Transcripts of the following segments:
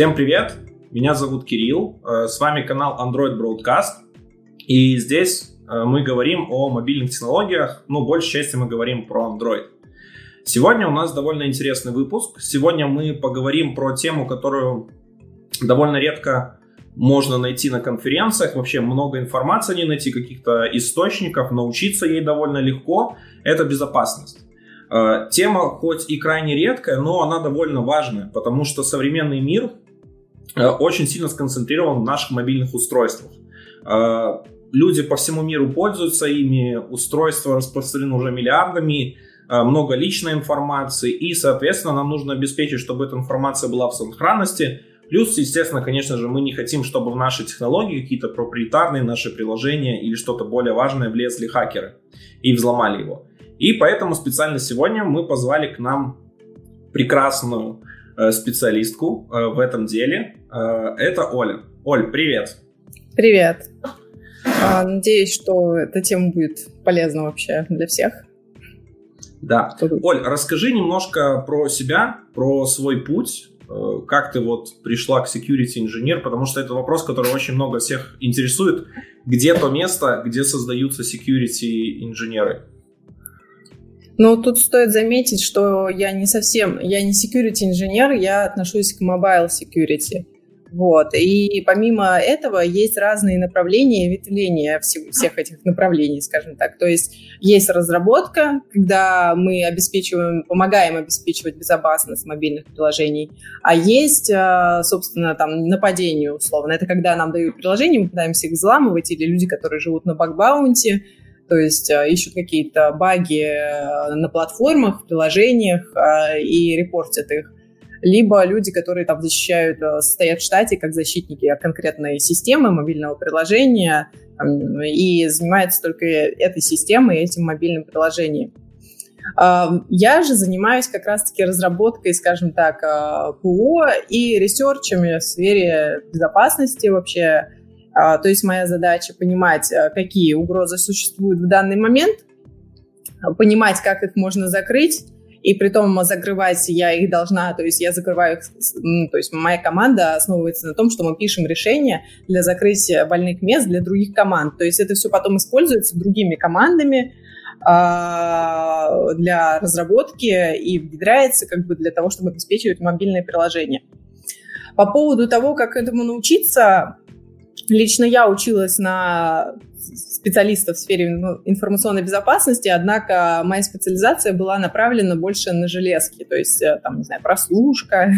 Всем привет, меня зовут Кирилл, с вами канал Android Broadcast, и здесь мы говорим о мобильных технологиях, большей части мы говорим про Android. Сегодня у нас довольно интересный выпуск, сегодня мы поговорим про тему, которую довольно редко можно найти на конференциях, вообще много информации не найти, каких-то источников, научиться ей довольно легко, это безопасность. Тема хоть и крайне редкая, но она довольно важная, потому что современный мир очень сильно сконцентрирован в наших мобильных устройствах. Люди по всему миру пользуются ими, устройства распространены уже миллиардами, много личной информации, и, соответственно, нам нужно обеспечить, чтобы эта информация была в сохранности. Плюс, естественно, конечно же, мы не хотим, чтобы в наши технологии какие-то проприетарные наши приложения или что-то более важное влезли хакеры и взломали его. И поэтому специально сегодня мы позвали к нам прекрасную специалистку в этом деле. Это Оля. Оль, привет. Привет. Надеюсь, что эта тема будет полезна вообще для всех. Да. Оль, расскажи немножко про себя, про свой путь, как ты пришла к security engineer, потому что это вопрос, который очень много всех интересует. Где то место, где создаются security инженеры? Но тут стоит заметить, что я не security-инженер, я отношусь к mobile security. И помимо этого есть разные направления и ветвления всех этих направлений, скажем так. То есть разработка, когда мы помогаем обеспечивать безопасность мобильных приложений, а есть, собственно, нападение условно. Это когда нам дают приложение, мы пытаемся их взламывать, или люди, которые живут на баг-баунти, то есть ищут какие-то баги на платформах, в приложениях и репортят их. Либо люди, которые стоят в штате как защитники конкретной системы мобильного приложения и занимаются только этой системой и этим мобильным приложением. Я же занимаюсь как раз-таки разработкой, скажем так, ПО и ресерчами в сфере безопасности вообще. То есть моя задача понимать, какие угрозы существуют в данный момент, понимать, как их можно закрыть, и притом закрывать я их должна, то есть я закрываю их, то есть моя команда основывается на том, что мы пишем решения для закрытия больных мест для других команд. То есть это все потом используется другими командами для разработки и внедряется для того, чтобы обеспечивать мобильные приложения. По поводу того, как этому научиться... Лично я училась на специалиста в сфере информационной безопасности, однако моя специализация была направлена больше на железки, то есть, прослушка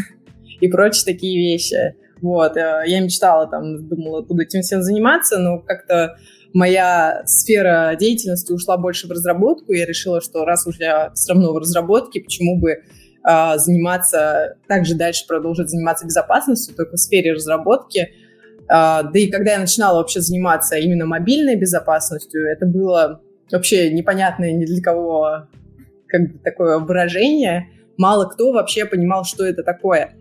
и прочие такие вещи. Я мечтала, думала, буду этим всем заниматься, но как-то моя сфера деятельности ушла больше в разработку, и я решила, что раз уж я все равно в разработке, почему бы заниматься, также дальше продолжить заниматься безопасностью, только в сфере разработки. Да и когда я начинала вообще заниматься именно мобильной безопасностью, это было вообще непонятное ни для кого такое выражение. Мало кто вообще понимал, что это такое.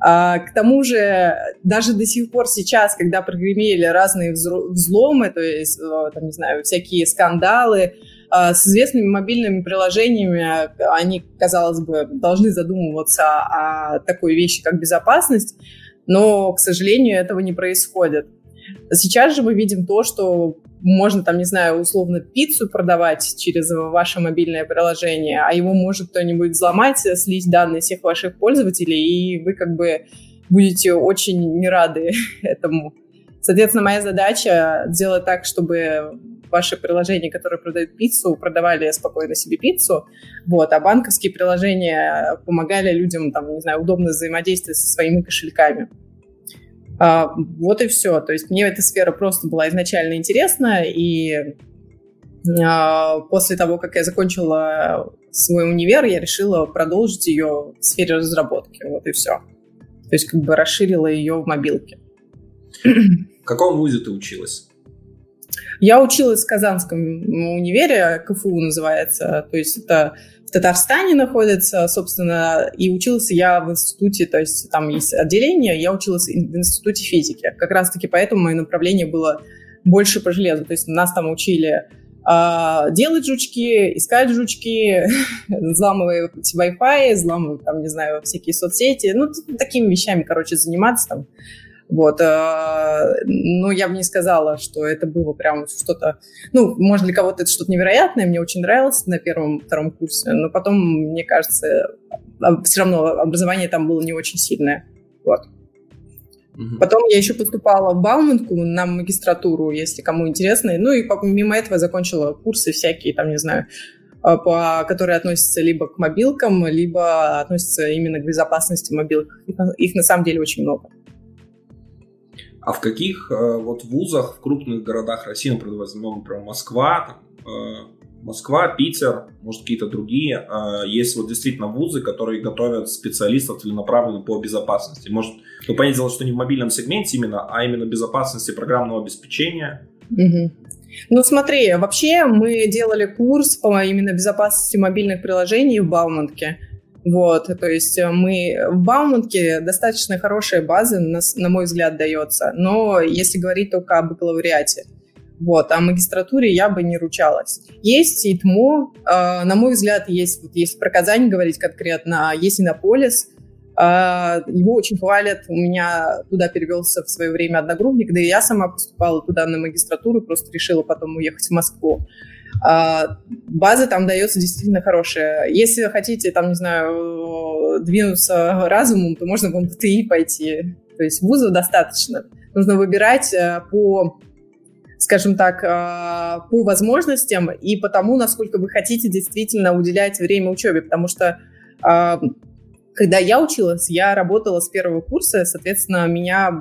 К тому же, даже до сих пор сейчас, когда прогремели разные взломы, то есть, всякие скандалы, с известными мобильными приложениями они, казалось бы, должны задумываться о такой вещи, как безопасность. Но, к сожалению, этого не происходит. Сейчас же мы видим то, что можно, условно пиццу продавать через ваше мобильное приложение, а его может кто-нибудь взломать, слить данные всех ваших пользователей, и вы будете очень не рады этому. Соответственно, моя задача сделать так, чтобы ваши приложения, которые продают пиццу, продавали спокойно себе пиццу, а банковские приложения помогали людям, удобно взаимодействовать со своими кошельками. И все. То есть мне эта сфера просто была изначально интересна, и после того, как я закончила свой универ, я решила продолжить ее в сфере разработки. И все. То есть расширила ее в мобилке. В каком вузе ты училась? Я училась в Казанском универе, КФУ называется, то есть это в Татарстане находится, собственно, и училась я в институте, то есть там есть отделение, я училась в институте физики. Как раз-таки поэтому мое направление было больше по железу, то есть нас там учили делать жучки, искать жучки, взламывая Wi-Fi, взламывая, там, не знаю, всякие соцсети, ну, такими вещами, короче, заниматься там, вот, но я бы не сказала, что это было прям что-то, ну, может, для кого-то это что-то невероятное, мне очень нравилось на первом-втором курсе, но потом, мне кажется, все равно образование там было не очень сильное, вот. Потом я еще поступала в Бауманку на магистратуру, если кому интересно. Ну и помимо этого я закончила курсы всякие, там, не знаю, которые относятся либо к мобилкам, либо относятся именно к безопасности мобилок. Их на самом деле очень много. А в каких вот вузах в крупных городах России, например, возьмем, например, Москва, Питер, может, какие-то другие, есть вот действительно вузы, которые готовят специалистов целенаправленно по безопасности. Может, ну, понятное дело, что не в мобильном сегменте именно, а именно безопасности программного обеспечения. Угу. Ну, смотри, вообще мы делали курс по именно безопасности мобильных приложений в Бауманке. Вот, то есть мы в Бауманке достаточно хорошая база, на мой взгляд, дается, но если говорить только о бакалавриате. Вот, а магистратуре я бы не ручалась. Есть ИТМО, на мой взгляд, есть, вот если про Казань говорить конкретно, есть Иннополис, его очень хвалят, у меня туда перевелся в свое время одногруппник, да и я сама поступала туда на магистратуру, просто решила потом уехать в Москву. База там дается действительно хорошая. Если хотите, там, не знаю, двинуться разумом, то можно в МТИ пойти, то есть вузов достаточно. Нужно выбирать по... скажем так, по возможностям и по тому, насколько вы хотите действительно уделять время учебе, потому что когда я училась, я работала с первого курса, соответственно, меня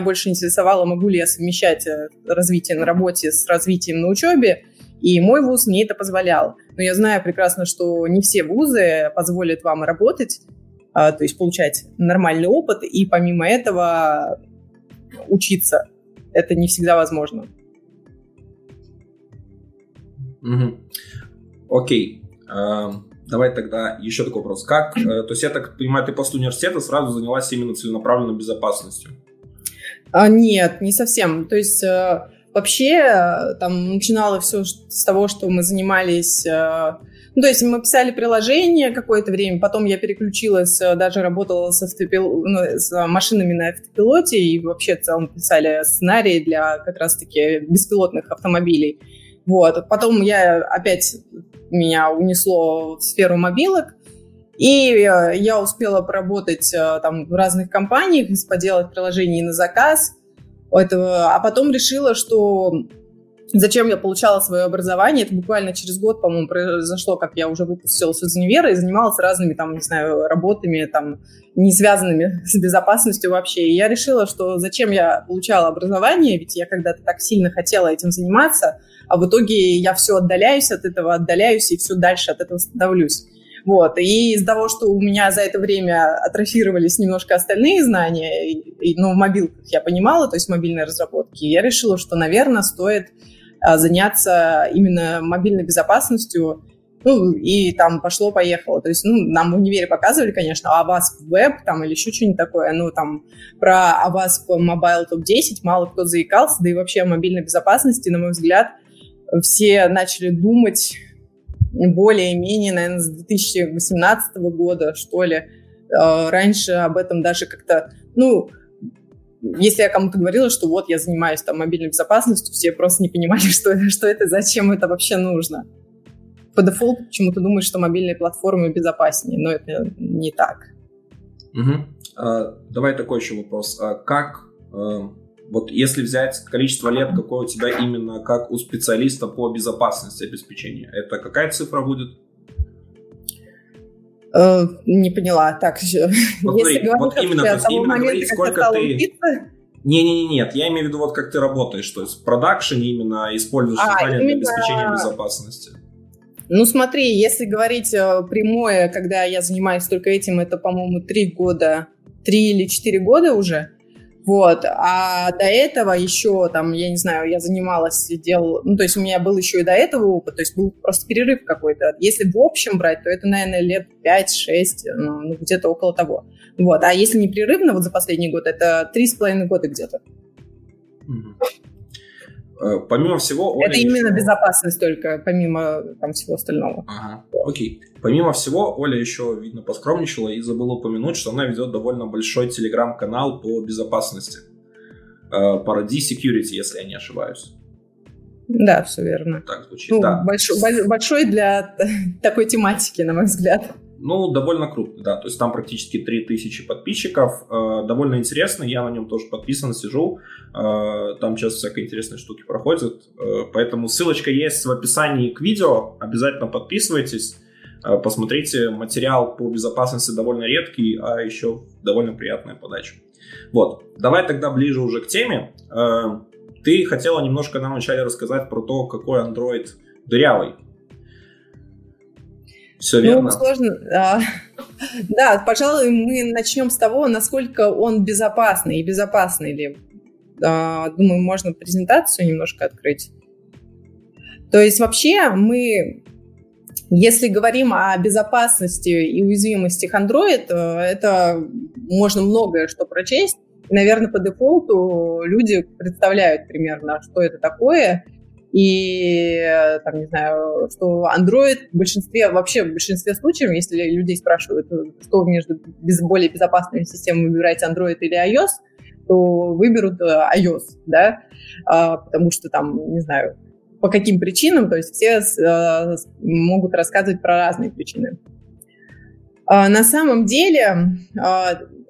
больше интересовало, могу ли я совмещать развитие на работе с развитием на учебе, и мой вуз мне это позволял. Но я знаю прекрасно, что не все вузы позволят вам работать, то есть получать нормальный опыт, и помимо этого учиться. Это не всегда возможно. Окей. Давай тогда еще такой вопрос. Как, то есть я так понимаю, ты после университета сразу занялась именно целенаправленной безопасностью? Нет, не совсем. То есть вообще там начинало все с того, что мы занимались... Ну, то есть мы писали приложение какое-то время, потом я переключилась, даже работала с машинами на автопилоте, и вообще в целом писали сценарии для как раз-таки беспилотных автомобилей. Вот. Потом меня унесло в сферу мобилок, и я успела поработать там в разных компаниях, поделать приложения на заказ, а потом решила, что... Зачем я получала свое образование? Это буквально через год, по-моему, произошло, как я уже выпустилась из универа и занималась разными, там, не знаю, работами, там, не связанными с безопасностью вообще. И я решила, что зачем я получала образование, ведь я когда-то так сильно хотела этим заниматься, а в итоге я все отдаляюсь и все дальше от этого становлюсь. Вот. И из-за того, что у меня за это время атрофировались немножко остальные знания, в мобилках я понимала, то есть мобильные разработки, я решила, что, наверное, стоит заняться именно мобильной безопасностью, и там пошло-поехало. То есть, нам в универе показывали, конечно, OWASP Web, там, или еще что-нибудь такое, про OWASP Mobile Top 10 мало кто заикался, да и вообще о мобильной безопасности, на мой взгляд, все начали думать более-менее, наверное, с 2018 года, что ли. Раньше об этом даже как-то, если я кому-то говорила, что вот я занимаюсь там мобильной безопасностью, все просто не понимали, что это, зачем это вообще нужно. По дефолту почему-то думают, что мобильные платформы безопаснее, но это не так. Давай такой еще вопрос. Вот если взять количество лет, какое у тебя именно как у специалиста по безопасности обеспечения, это какая цифра будет? Не поняла. Так, вот если говорить, вот именно, то есть, именно говорить, сколько ты... Нет, я имею в виду, вот как ты работаешь, то есть в продакшене именно используешь компоненты обеспечения безопасности. Ну смотри, если говорить прямое, когда я занимаюсь только этим, это, по-моему, 3 или 4 года уже. Вот, а до этого еще, там, я не знаю, я занималась, то есть у меня был еще и до этого опыт, то есть был просто перерыв какой-то. Если в общем брать, то это, наверное, лет 5-6, где-то около того. Вот, а если непрерывно, вот за последний год, это 3,5 года где-то. Помимо всего... Оля... Это именно безопасность только, помимо там всего остального. Ага, окей. Помимо всего, Оля еще, видно, поскромничала и забыла упомянуть, что она ведет довольно большой телеграм-канал по безопасности. Paradise Security, если я не ошибаюсь. Да, все верно. Так звучит, ну, да. Большой для такой тематики, на мой взгляд. Ну, довольно крупный, да. То есть там практически 3000 подписчиков. Довольно интересно. Я на нем тоже подписан, сижу. Там сейчас всякие интересные штуки проходят. Поэтому ссылочка есть в описании к видео. Обязательно подписывайтесь. Посмотрите. Материал по безопасности довольно редкий, а еще довольно приятная подача. Вот. Давай тогда ближе уже к теме. Ты хотела немножко нам вначале рассказать про то, какой Android дырявый. Все верно. Ну, сложно. Да, пожалуй, мы начнем с того, насколько он безопасный и безопасный ли. Думаю, можно презентацию немножко открыть. То есть вообще мы, если говорим о безопасности и уязвимостях Android, это можно многое что прочесть. И, наверное, по дефолту люди представляют примерно, что это такое. И, там, не знаю, что Android в большинстве, вообще в большинстве случаев, если людей спрашивают, что между более безопасными системами выбираете, Android или iOS, то выберут iOS, да, потому что там, не знаю, по каким причинам, то есть все могут рассказывать про разные причины. На самом деле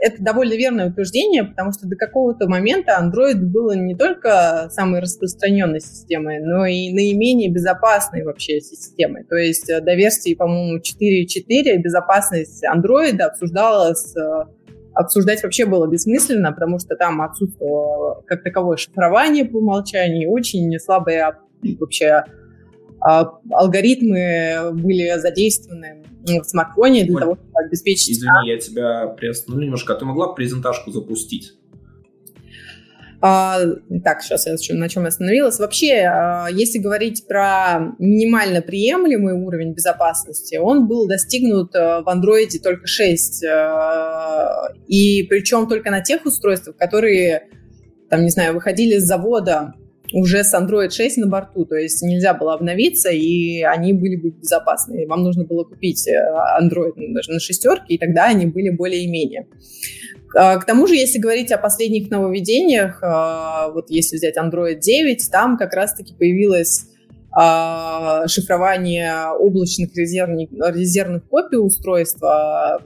это довольно верное утверждение, потому что до какого-то момента Android был не только самой распространенной системой, но и наименее безопасной вообще системой. То есть до версии, по-моему, 4.4 безопасность Android обсуждать вообще было бессмысленно, потому что там отсутствовало как таковое шифрование по умолчанию, очень слабые вообще алгоритмы были задействованы в смартфоне для того, чтобы обеспечить... Извини, я тебя приостановлю немножко. А ты могла презентажку запустить? Так, сейчас я на чем я остановилась. Вообще, если говорить про минимально приемлемый уровень безопасности, он был достигнут в Android только 6. И причем только на тех устройствах, которые, там, не знаю, выходили с завода уже с Android 6 на борту, то есть нельзя было обновиться, и они были бы безопасны. Вам нужно было купить Android даже на 6, и тогда они были более-менее. К тому же, если говорить о последних нововведениях, вот если взять Android 9, там как раз-таки появилось шифрование облачных резервных копий устройства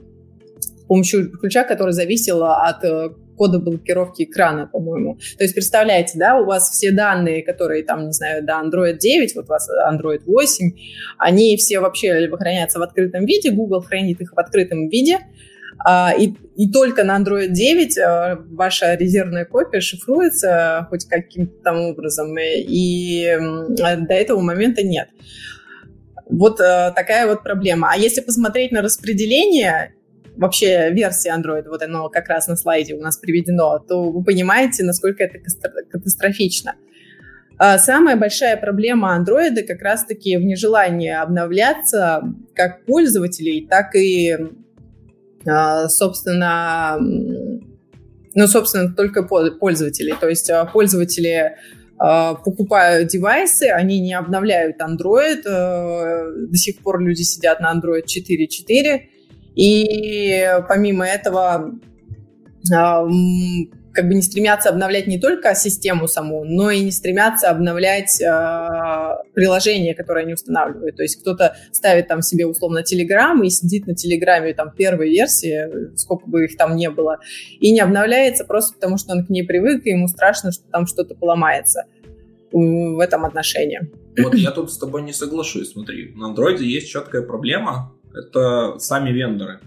с помощью ключа, который зависел от кода блокировки экрана, по-моему. То есть, представляете, да, у вас все данные, которые там, не знаю, до Android 9, вот у вас Android 8, они все вообще либо хранятся в открытом виде, Google хранит их в открытом виде, и только на Android 9 ваша резервная копия шифруется хоть каким-то там образом, и до этого момента нет. Вот такая вот проблема. А если посмотреть на распределение вообще версии Android, вот оно как раз на слайде у нас приведено, то вы понимаете, насколько это катастрофично. Самая большая проблема Android как раз-таки в нежелании обновляться как пользователей, так и, собственно, только пользователей. То есть пользователи покупают девайсы, они не обновляют Android, до сих пор люди сидят на Android 4.4, и помимо этого, как бы не стремятся обновлять не только систему саму, но и не стремятся обновлять приложение, которое они устанавливают. То есть кто-то ставит там себе условно Telegram и сидит на Телеграме там первой версии, сколько бы их там не было, и не обновляется просто потому, что он к ней привык, и ему страшно, что там что-то поломается в этом отношении. Вот я тут с тобой не соглашусь. Смотри, на Android есть четкая проблема. Это сами вендоры.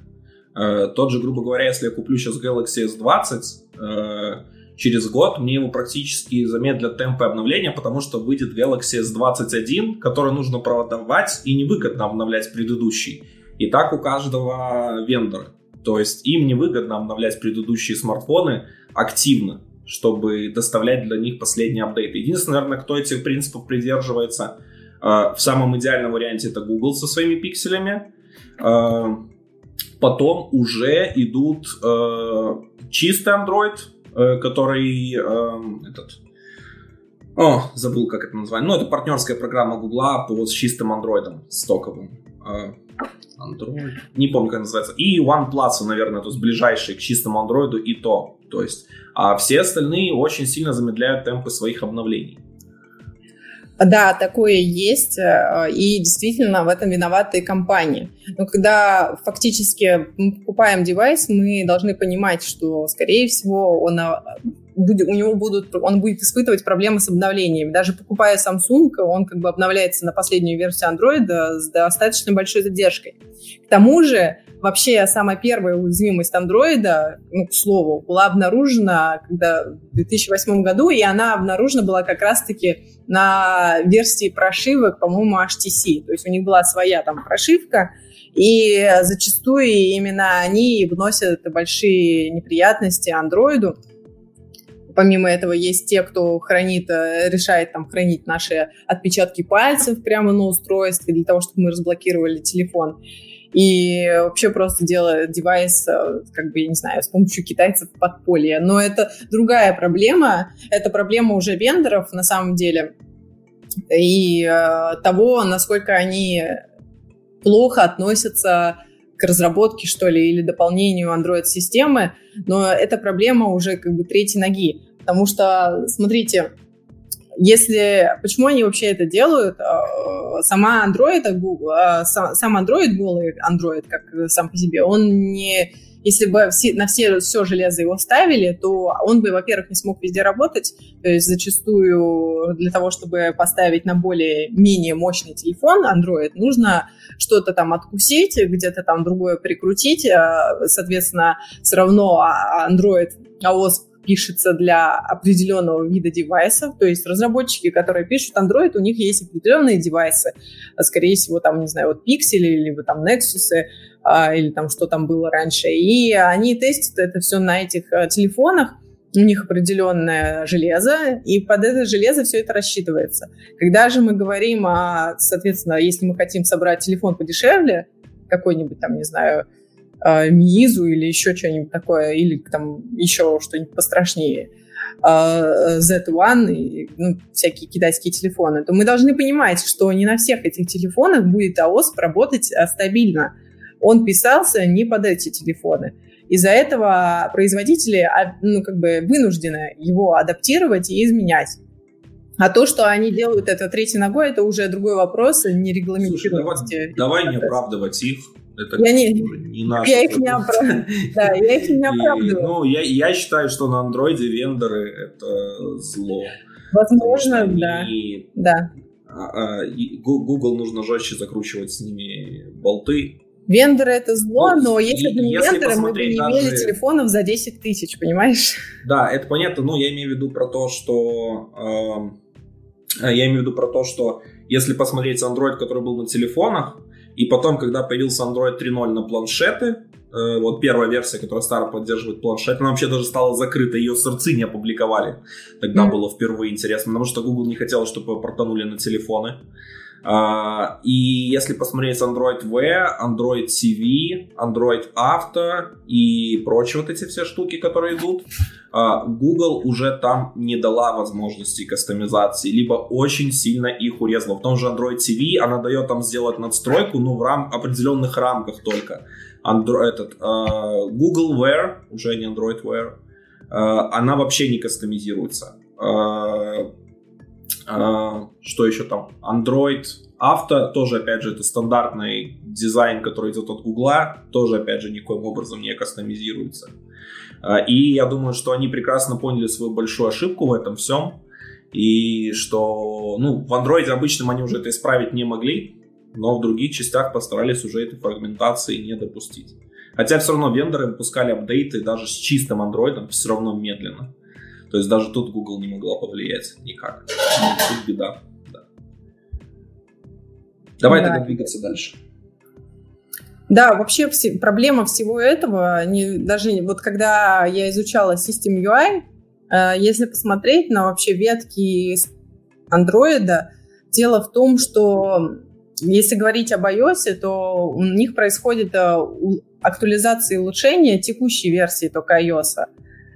Тот же, грубо говоря, если я куплю сейчас Galaxy S20, через год мне его практически замедлят темпы обновления, потому что выйдет Galaxy S21, который нужно продавать, и невыгодно обновлять предыдущий. И так у каждого вендора. То есть им невыгодно обновлять предыдущие смартфоны активно, чтобы доставлять для них последний апдейт. Единственное, наверное, кто этих принципов придерживается в самом идеальном варианте, это Google со своими пикселями. Потом уже идут чистый Android, который этот забыл, как это название. Ну, это партнерская программа Google по с чистым андроидом, стоковым. Android. Не помню, как называется. И OnePlus, наверное, то есть ближайший к чистому андроиду и то. То есть, а все остальные очень сильно замедляют темпы своих обновлений. Да, такое есть, и действительно в этом виноваты компании. Но когда фактически мы покупаем девайс, мы должны понимать, что, скорее всего, он будет испытывать проблемы с обновлениями. Даже покупая Samsung, он как бы обновляется на последнюю версию Android с достаточно большой задержкой. К тому же, вообще, самая первая уязвимость Android, к слову, была обнаружена в 2008 году, и она обнаружена была как раз-таки на версии прошивок, по-моему, HTC. То есть у них была своя там прошивка, и зачастую именно они вносят большие неприятности Android. Помимо этого, есть те, кто решает там, хранить наши отпечатки пальцев прямо на устройстве для того, чтобы мы разблокировали телефон. И вообще просто делает девайс, как бы, я не знаю, с помощью китайцев в подполье. Но это другая проблема. Это проблема уже вендоров, на самом деле. И того, насколько они плохо относятся к разработке, что ли, или дополнению Android-системы. Но это проблема уже как бы третьей ноги. Потому что, смотрите, почему они вообще это делают? Сам Android, голый Android, как сам по себе, если бы все железо его ставили, то он бы, во-первых, не смог везде работать. То есть зачастую для того, чтобы поставить на более-менее мощный телефон Android, нужно что-то там откусить, где-то там другое прикрутить. Соответственно, все равно Android, OWASP пишется для определенного вида девайсов, то есть разработчики, которые пишут Android, у них есть определенные девайсы, скорее всего, там, не знаю, вот Pixel, либо там Nexus, или там что там было раньше, и они тестят это все на этих телефонах, у них определенное железо, и под это железо все это рассчитывается. Когда же мы говорим, соответственно, если мы хотим собрать телефон подешевле, какой-нибудь там, не знаю, Meizu или еще что-нибудь такое, или там еще что-нибудь пострашнее, Z1, всякие китайские телефоны, то мы должны понимать, что не на всех этих телефонах будет OWASP работать стабильно. Он писался не под эти телефоны. Из-за этого производители вынуждены его адаптировать и изменять. А то, что они делают это третьей ногой, это уже другой вопрос, не регламентируемости. Слушай, давай не оправдывать их. Я их не оправдываю. Я считаю, что на андроиде вендоры это зло. Возможно, да. Google нужно жестче закручивать с ними болты. Вендоры это зло, но если бы не вендоры, мы бы не имели телефонов за 10 тысяч, понимаешь? Да, это понятно, но я имею в виду про то, что если посмотреть Android, который был на телефонах, и потом, когда появился Android 3.0 на планшеты, вот первая версия, которая старо поддерживает планшет, она вообще даже стала закрыта, ее сорцы не опубликовали. Тогда было впервые интересно, потому что Google не хотел, чтобы портанули на телефоны. И если посмотреть Android V, Android TV, Android Auto и прочие вот эти все штуки, которые идут, Google уже там не дала возможности кастомизации, либо очень сильно их урезала. В том же Android TV она дает там сделать надстройку, но в определенных рамках только. Google Wear, уже не Android Wear, она вообще не кастомизируется. Что еще там? Android Auto, тоже, опять же, это стандартный дизайн, который идет от Гугла, тоже, опять же, никоим образом не кастомизируется. И я думаю, что они прекрасно поняли свою большую ошибку в этом всем, и что, в Android обычном они уже это исправить не могли, но в других частях постарались уже этой фрагментации не допустить. Хотя все равно вендоры выпускали апдейты даже с чистым Android, все равно медленно. То есть даже тут Google не могла повлиять никак. Тут беда. Да. Давай тогда двигаться дальше. Да, вообще проблема всего этого, даже вот когда я изучала System UI, если посмотреть на вообще ветки Android, дело в том, что если говорить об iOS, то у них происходит актуализация и улучшение текущей версии только iOS.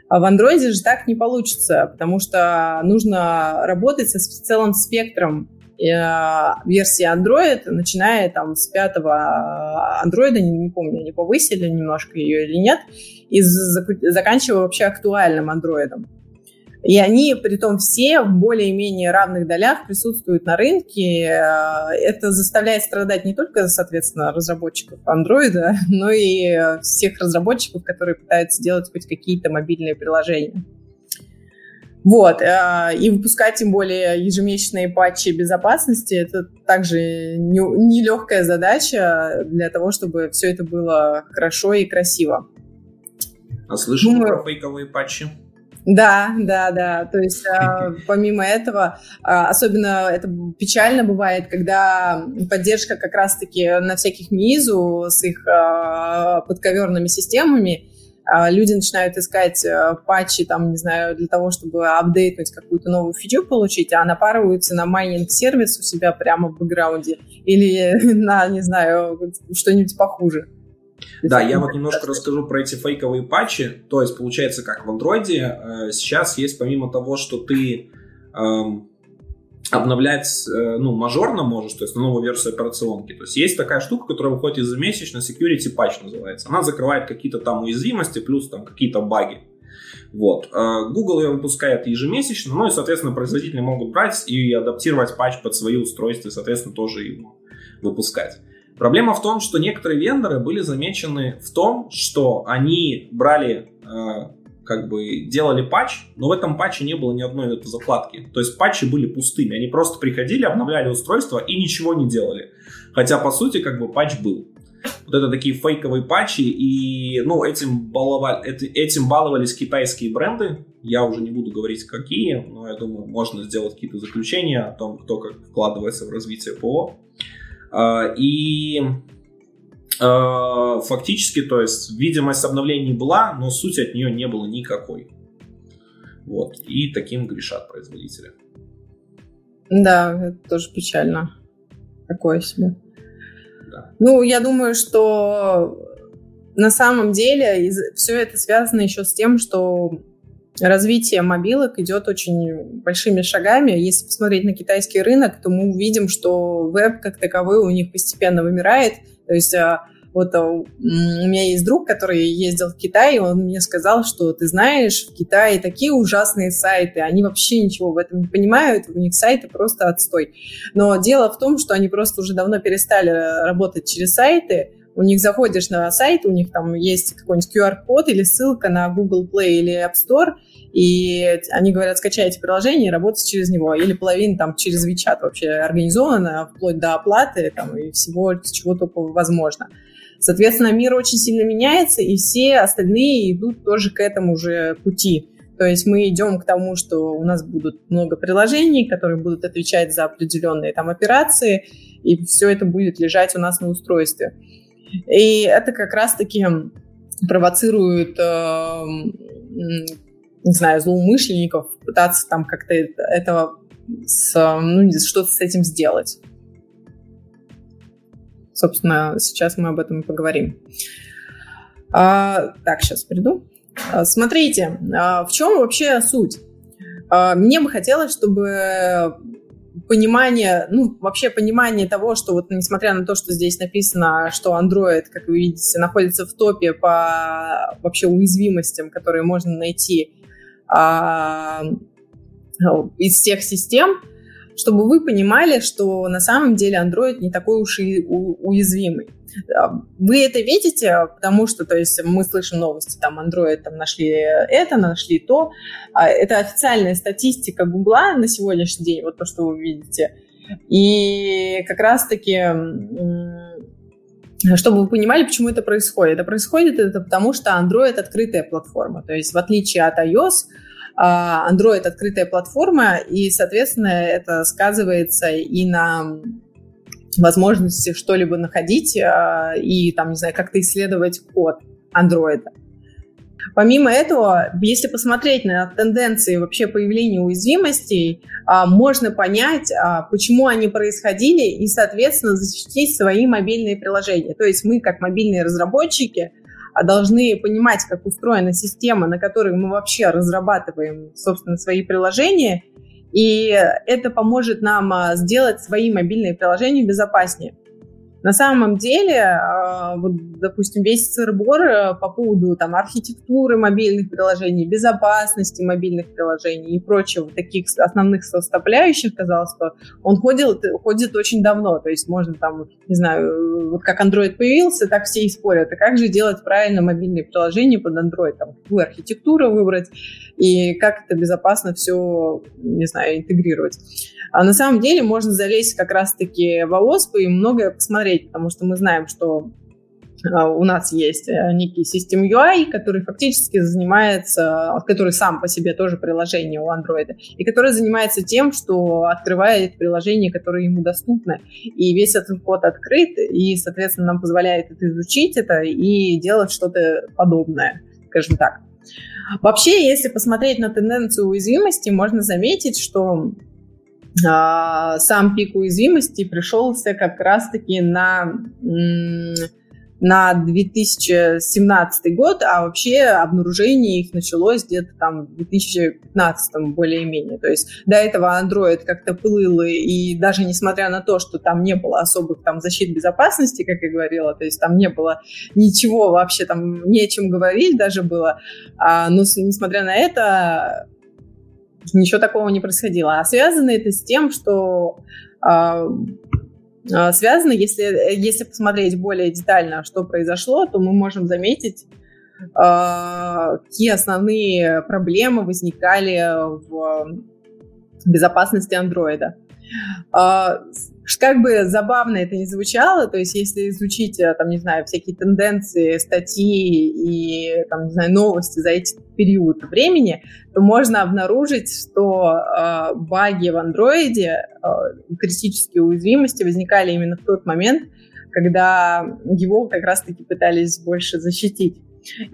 В Android же так не получится, потому что нужно работать со целым спектром версии Android, начиная там с 5-го Android, не помню, они повысили немножко ее или нет, и заканчивая вообще актуальным Android. И они, притом все, в более-менее равных долях присутствуют на рынке. Это заставляет страдать не только, соответственно, разработчиков Android, но и всех разработчиков, которые пытаются делать хоть какие-то мобильные приложения. Вот. И выпускать, тем более, ежемесячные патчи безопасности – это также нелегкая задача для того, чтобы все это было хорошо и красиво. А слышал про фейковые патчи? Да. То есть помимо этого, особенно это печально бывает, когда поддержка как раз-таки на всяких Meizu с их подковерными системами, люди начинают искать патчи, там, не знаю, для того, чтобы апдейтнуть какую-то новую фичу получить, а напарываются на майнинг-сервис у себя прямо в бэкграунде или на, не знаю, что-нибудь похуже. Да, я вот немножко расскажу про эти фейковые патчи. То есть, получается, как в Android сейчас есть, помимо того, что ты обновлять, мажорно можешь, то есть на новую версию операционки. То есть есть такая штука, которая выходит ежемесячно, security patch называется. Она закрывает какие-то там уязвимости, плюс там какие-то баги. Вот. Google ее выпускает ежемесячно, и, соответственно, производители могут брать и адаптировать патч под свои устройства, и, соответственно, тоже его выпускать. Проблема в том, что некоторые вендоры были замечены в том, что они брали, делали патч, но в этом патче не было ни одной закладки. То есть патчи были пустыми, они просто приходили, обновляли устройство и ничего не делали. Хотя, по сути, патч был. Вот это такие фейковые патчи, и этим баловались китайские бренды. Я уже не буду говорить, какие, но я думаю, можно сделать какие-то заключения о том, кто как вкладывается в развитие ПО. И фактически, то есть, видимость обновлений была, но суть от нее не было никакой. Вот. И таким грешат производители. Да, это тоже печально. Такое себе. Да. Я думаю, что на самом деле все это связано еще с тем, что развитие мобилок идет очень большими шагами. Если посмотреть на китайский рынок, то мы увидим, что веб как таковой у них постепенно вымирает. То есть вот у меня есть друг, который ездил в Китай, и он мне сказал, что ты знаешь, в Китае такие ужасные сайты, они вообще ничего в этом не понимают, у них сайты просто отстой. Но дело в том, что они просто уже давно перестали работать через сайты. У них заходишь на сайт, у них там есть какой-нибудь QR-код или ссылка на Google Play или App Store, и они говорят, скачайте приложение и работайте через него. Или половина там через WeChat вообще организована, вплоть до оплаты там, и всего, чего только возможно. Соответственно, мир очень сильно меняется, и все остальные идут тоже к этому же пути. То есть мы идем к тому, что у нас будут много приложений, которые будут отвечать за определенные там операции, и все это будет лежать у нас на устройстве. И это как раз-таки провоцирует, злоумышленников пытаться там как-то что-то с этим сделать. Собственно, сейчас мы об этом и поговорим. Сейчас приду. Смотрите, в чем вообще суть? Мне бы хотелось, чтобы понимание, вообще понимание того, что вот несмотря на то, что здесь написано, что Android, как вы видите, находится в топе по вообще уязвимостям, которые можно найти из всех систем, чтобы вы понимали, что на самом деле Android не такой уж и уязвимый. Вы это видите, потому что, то есть, мы слышим новости, там, Android, там, нашли то. Это официальная статистика Гугла на сегодняшний день, вот то, что вы видите. И как раз-таки, чтобы вы понимали, почему это происходит. Это потому, что Android – открытая платформа. То есть, в отличие от iOS, Android – открытая платформа, и, соответственно, это сказывается и на возможности что-либо находить и, там, не знаю, как-то исследовать код андроида. Помимо этого, если посмотреть на тенденции вообще появления уязвимостей, можно понять, почему они происходили и, соответственно, защитить свои мобильные приложения. То есть мы, как мобильные разработчики, а должны понимать, как устроена система, на которой мы вообще разрабатываем, собственно, свои приложения, и это поможет нам сделать свои мобильные приложения безопаснее. На самом деле, вот, допустим, весь сыр-бор по поводу там, архитектуры мобильных приложений, безопасности мобильных приложений и прочего, таких основных составляющих, казалось, что он ходит очень давно. То есть можно там, не знаю, вот как Android появился, так все и спорят. А как же делать правильно мобильные приложения под Android? Там, какую архитектуру выбрать и как это безопасно все, не знаю, интегрировать. А на самом деле можно залезть как раз-таки в OWASP и многое посмотреть, потому что мы знаем, что у нас есть некий систем UI, который фактически занимается, который сам по себе тоже приложение у Android, и который занимается тем, что открывает приложения, которые ему доступны, и весь этот код открыт, и, соответственно, нам позволяет это изучить это и делать что-то подобное, скажем так. Вообще, если посмотреть на тенденцию уязвимости, можно заметить, что сам пик уязвимости пришелся как раз-таки на 2017 год, а вообще обнаружение их началось где-то там в 2015 более-менее. То есть до этого Android как-то плыл, и даже несмотря на то, что там не было особых там защит безопасности, как я говорила, то есть там не было ничего вообще, там не о чем говорить даже было, но несмотря на это ничего такого не происходило. А связано это с тем, что связано, если посмотреть более детально, что произошло, то мы можем заметить, какие основные проблемы возникали в безопасности андроида. Как бы забавно это ни звучало, то есть если изучить, там, не знаю, всякие тенденции, статьи и, там, не знаю, новости за этот период времени, то можно обнаружить, что баги в андроиде, критические уязвимости возникали именно в тот момент, когда его как раз-таки пытались больше защитить.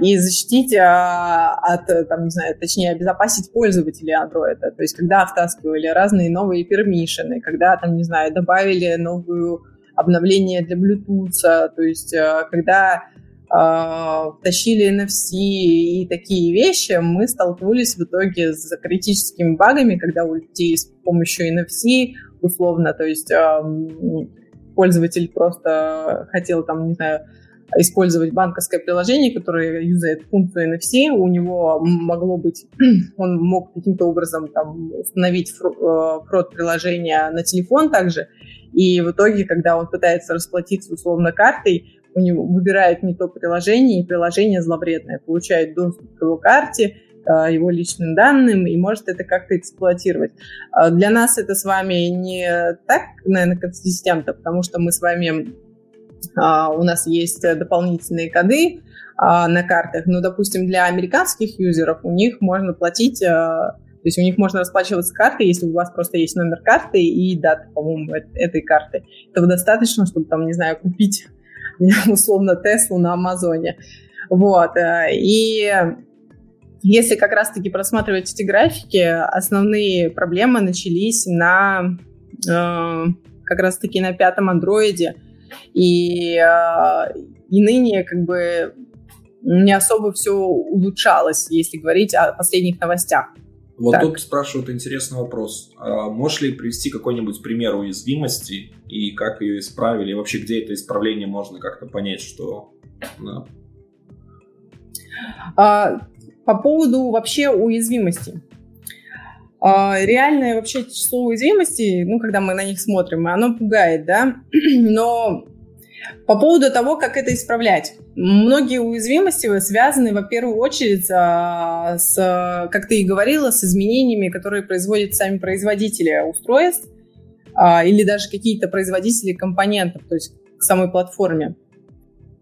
И защитить от, там, не знаю, точнее, обезопасить пользователей Android. То есть, когда втаскивали разные новые пермишины, когда, там, не знаю, добавили новое обновление для Bluetooth, то есть, когда втащили NFC и такие вещи, мы столкнулись в итоге с критическими багами, когда у людей с помощью NFC, условно, то есть, пользователь просто хотел, там, не знаю, использовать банковское приложение, которое юзает функцию NFC, у него могло быть, он мог каким-то образом там, установить фрод приложения на телефон также, и в итоге, когда он пытается расплатиться условно картой, у него выбирает не то приложение, и приложение зловредное, получает доступ к его карте, его личным данным, и может это как-то эксплуатировать. Для нас это с вами не так, наверное, консистентно, потому что мы с вами у нас есть дополнительные коды на картах, но, допустим, для американских юзеров у них можно платить, то есть у них можно расплачиваться картой, если у вас просто есть номер карты и дата, по-моему, этой карты. Этого достаточно, чтобы, там, не знаю, купить, условно, Теслу на Амазоне. Вот. И если как раз-таки просматривать эти графики, основные проблемы начались на как раз-таки на 5-м андроиде, и ныне как бы не особо все улучшалось, если говорить о последних новостях. Вот так. Тут спрашивают интересный вопрос. Можешь ли привести какой-нибудь пример уязвимости и как ее исправили? И вообще, где это исправление можно как-то понять, что... Да. По поводу вообще уязвимости. Реальное вообще число уязвимостей, ну, когда мы на них смотрим, оно пугает, да, но по поводу того, как это исправлять. Многие уязвимости связаны, во первую очередь, с, как ты и говорила, с изменениями, которые производят сами производители устройств или даже какие-то производители компонентов, то есть к самой платформе.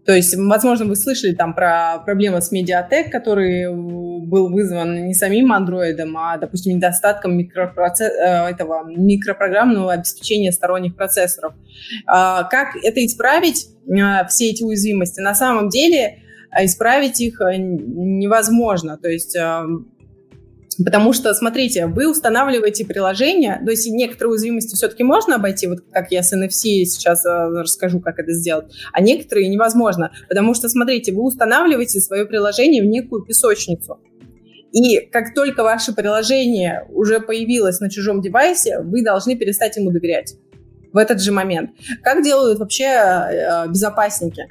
То есть, возможно, вы слышали там про проблемы с медиатек, который был вызван не самим андроидом, а, допустим, недостатком микропрограммного обеспечения сторонних процессоров. Как это исправить, все эти уязвимости? На самом деле, исправить их невозможно. То есть, Потому что, смотрите, вы устанавливаете приложение, то есть некоторые уязвимости все-таки можно обойти, вот как я с NFC сейчас расскажу, как это сделать, а некоторые невозможно, потому что, смотрите, вы устанавливаете свое приложение в некую песочницу, и как только ваше приложение уже появилось на чужом девайсе, вы должны перестать ему доверять в этот же момент. Как делают вообще безопасники?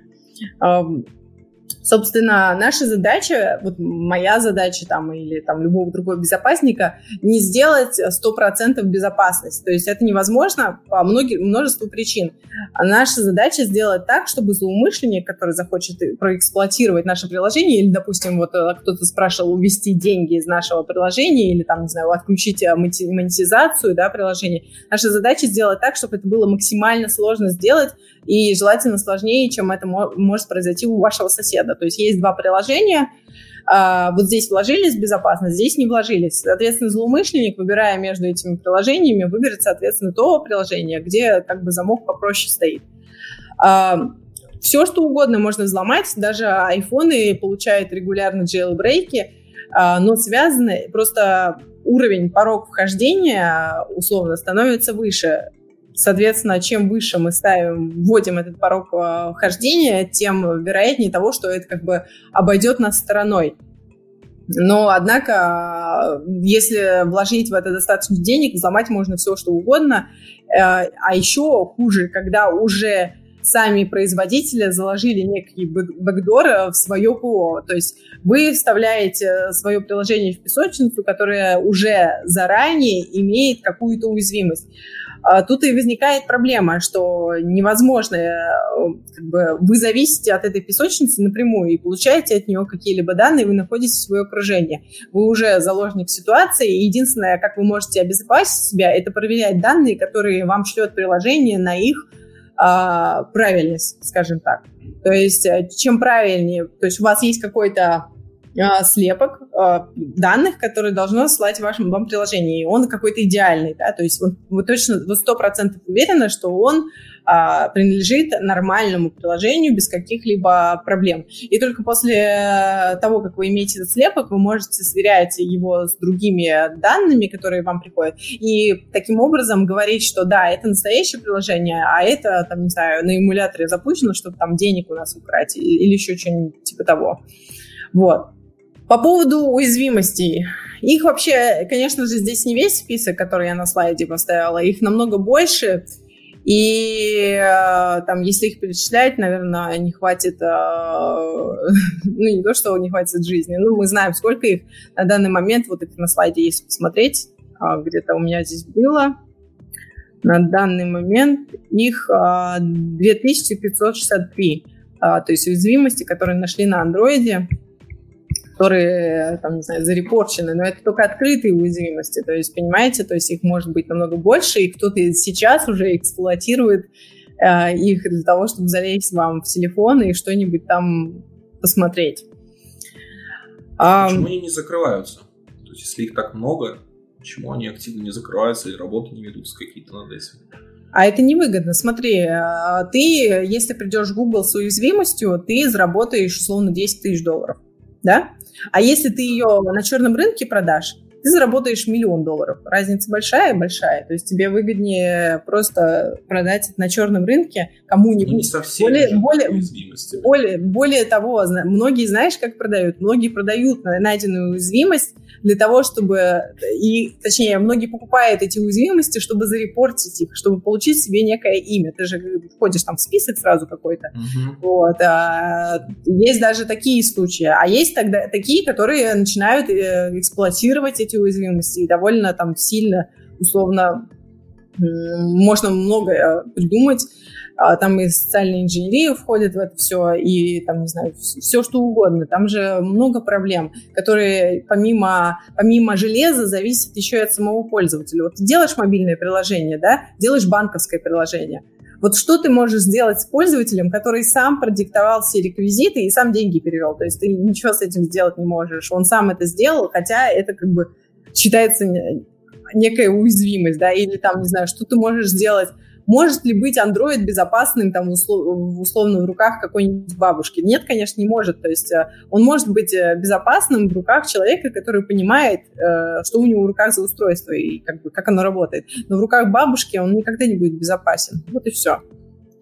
Собственно, наша задача, вот моя задача там, или там, любого другого безопасника, не сделать 100% безопасность. То есть это невозможно по множеству причин. А наша задача сделать так, чтобы злоумышленник, который захочет проэксплуатировать наше приложение, или, допустим, вот кто-то спрашивал увести деньги из нашего приложения, или там, не знаю, отключить монетизацию, да, приложения. Наша задача сделать так, чтобы это было максимально сложно сделать, и желательно сложнее, чем это может произойти у вашего соседа. То есть есть два приложения, вот здесь вложились в безопасность, здесь не вложились. Соответственно, злоумышленник, выбирая между этими приложениями, выберет, соответственно, то приложение, где как бы замок попроще стоит. Все, что угодно можно взломать, даже айфоны получают регулярно джейлбрейки, но связаны, просто уровень, порог вхождения условно становится выше. Соответственно, чем выше мы ставим, вводим этот порог вхождения, тем вероятнее того, что это как бы обойдет нас стороной. Но, однако, если вложить в это достаточно денег, взломать можно все, что угодно. А еще хуже, когда уже сами производители заложили некий бэкдор в свое ПО. То есть вы вставляете свое приложение в песочницу, которая уже заранее имеет какую-то уязвимость. Тут и возникает проблема, что невозможно, как бы, вы зависите от этой песочницы напрямую и получаете от нее какие-либо данные, вы находитесь в своем окружении. Вы уже заложник ситуации, и единственное, как вы можете обезопасить себя, это проверять данные, которые вам шлет приложение, на их правильность, скажем так. То есть чем правильнее, то есть у вас есть какой-то слепок данных, которые должно слать вам приложение, и он какой-то идеальный, да, то есть вы точно, вы 100% уверены, что он принадлежит нормальному приложению без каких-либо проблем. И только после того, как вы имеете этот слепок, вы можете сверять его с другими данными, которые вам приходят, и таким образом говорить, что да, это настоящее приложение, а это, там, не знаю, на эмуляторе запущено, чтобы там денег у нас украсть или еще что-нибудь типа того. Вот. По поводу уязвимостей. Их вообще, конечно же, здесь не весь список, который я на слайде поставила. Их намного больше. И там, если их перечислять, наверное, не хватит... ну, не то, что не хватит жизни. Ну, мы знаем, сколько их на данный момент. Вот это на слайде, если посмотреть. Где-то у меня здесь было. На данный момент их 2563. То есть уязвимости, которые нашли на андроиде, которые, там, не знаю, зарепорчены, но это только открытые уязвимости, то есть, понимаете, то есть их может быть намного больше, и кто-то сейчас уже эксплуатирует их для того, чтобы залезть вам в телефон и что-нибудь там посмотреть. Почему они не закрываются? То есть, если их так много, почему они активно не закрываются и работы не ведутся какие-то над этим? А это невыгодно. Смотри, ты, если придешь в Google с уязвимостью, ты заработаешь, условно, $10 тысяч, да? А если ты ее на черном рынке продашь, ты заработаешь $1 миллион. Разница большая-большая. То есть тебе выгоднее просто продать это на черном рынке кому-нибудь. Ну, не совсем. Более того, многие, знаешь, как продают? Многие продают найденную уязвимость для того, чтобы... И, точнее, многие покупают эти уязвимости, чтобы зарепортить их, чтобы получить себе некое имя. Ты же входишь там в список сразу какой-то. Угу. Вот. Есть даже такие случаи. А есть тогда такие, которые начинают эксплуатировать эти уязвимости, и довольно там сильно, условно, можно много придумать, там и социальная инженерия входит в это все, и там, не знаю, все что угодно, там же много проблем, которые помимо железа зависят еще и от самого пользователя. Вот ты делаешь мобильное приложение, да, делаешь банковское приложение, вот что ты можешь сделать с пользователем, который сам продиктовал все реквизиты и сам деньги перевел? То есть ты ничего с этим сделать не можешь. Он сам это сделал, хотя это как бы считается некая уязвимость, да, или там, не знаю, что ты можешь сделать Может ли быть Android безопасным там, условно в руках какой-нибудь бабушки? Нет, конечно, не может. То есть он может быть безопасным в руках человека, который понимает, что у него в руках за устройство и как бы, как оно работает. Но в руках бабушки он никогда не будет безопасен. Вот и все.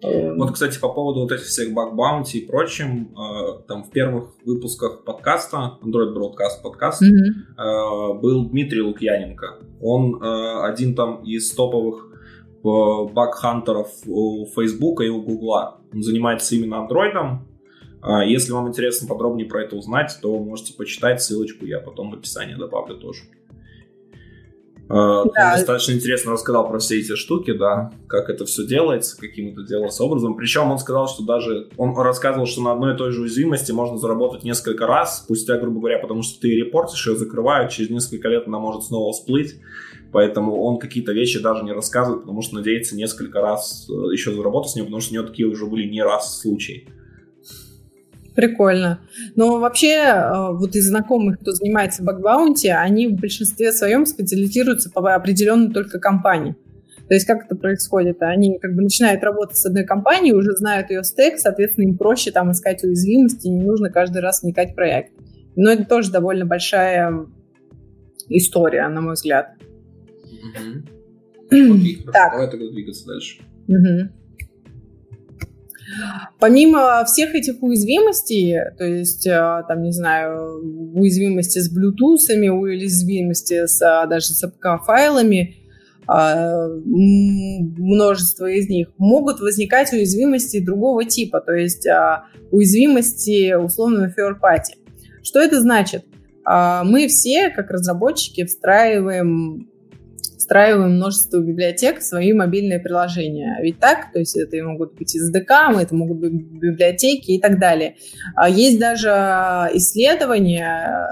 Вот, кстати, по поводу вот этих всех баг-баунти и прочим, там в первых выпусках подкаста, Android Broadcast подкаст, был Дмитрий Лукьяненко. Он один там из топовых баг-хантеров у Facebook и у Google. Он занимается именно Android. Если вам интересно подробнее про это узнать, то можете почитать, ссылочку я потом в описании добавлю тоже. Да. Достаточно интересно рассказал про все эти штуки, да, как это все делается, каким это делается образом. Причем он сказал, что даже он рассказывал, что на одной и той же уязвимости можно заработать несколько раз, спустя, грубо говоря, потому что ты репортишь, ее закрывают, через несколько лет она может снова всплыть. Поэтому он какие-то вещи даже не рассказывает, потому что надеется несколько раз еще заработать с ней, потому что у нее такие уже были не раз случаи. Прикольно. Но вообще, вот из знакомых, кто занимается баг-баунти, они в большинстве своем специализируются по определенной только компании. То есть как это происходит? Они как бы начинают работать с одной компанией, уже знают ее стек, соответственно, им проще там искать уязвимости, не нужно каждый раз вникать в проект. Но это тоже довольно большая история, на мой взгляд. Окей, хорошо, давай тогда двигаться дальше. Помимо всех этих уязвимостей, то есть, там, не знаю, уязвимости с Bluetooth, уязвимости даже с APK-файлами, множество из них, могут возникать уязвимости другого типа, то есть уязвимости условного third-party. Что это значит? Мы все, как разработчики, встраиваем множество библиотек в свои мобильные приложения. Ведь так, то есть это могут быть SDK, это могут быть библиотеки и так далее. Есть даже исследования,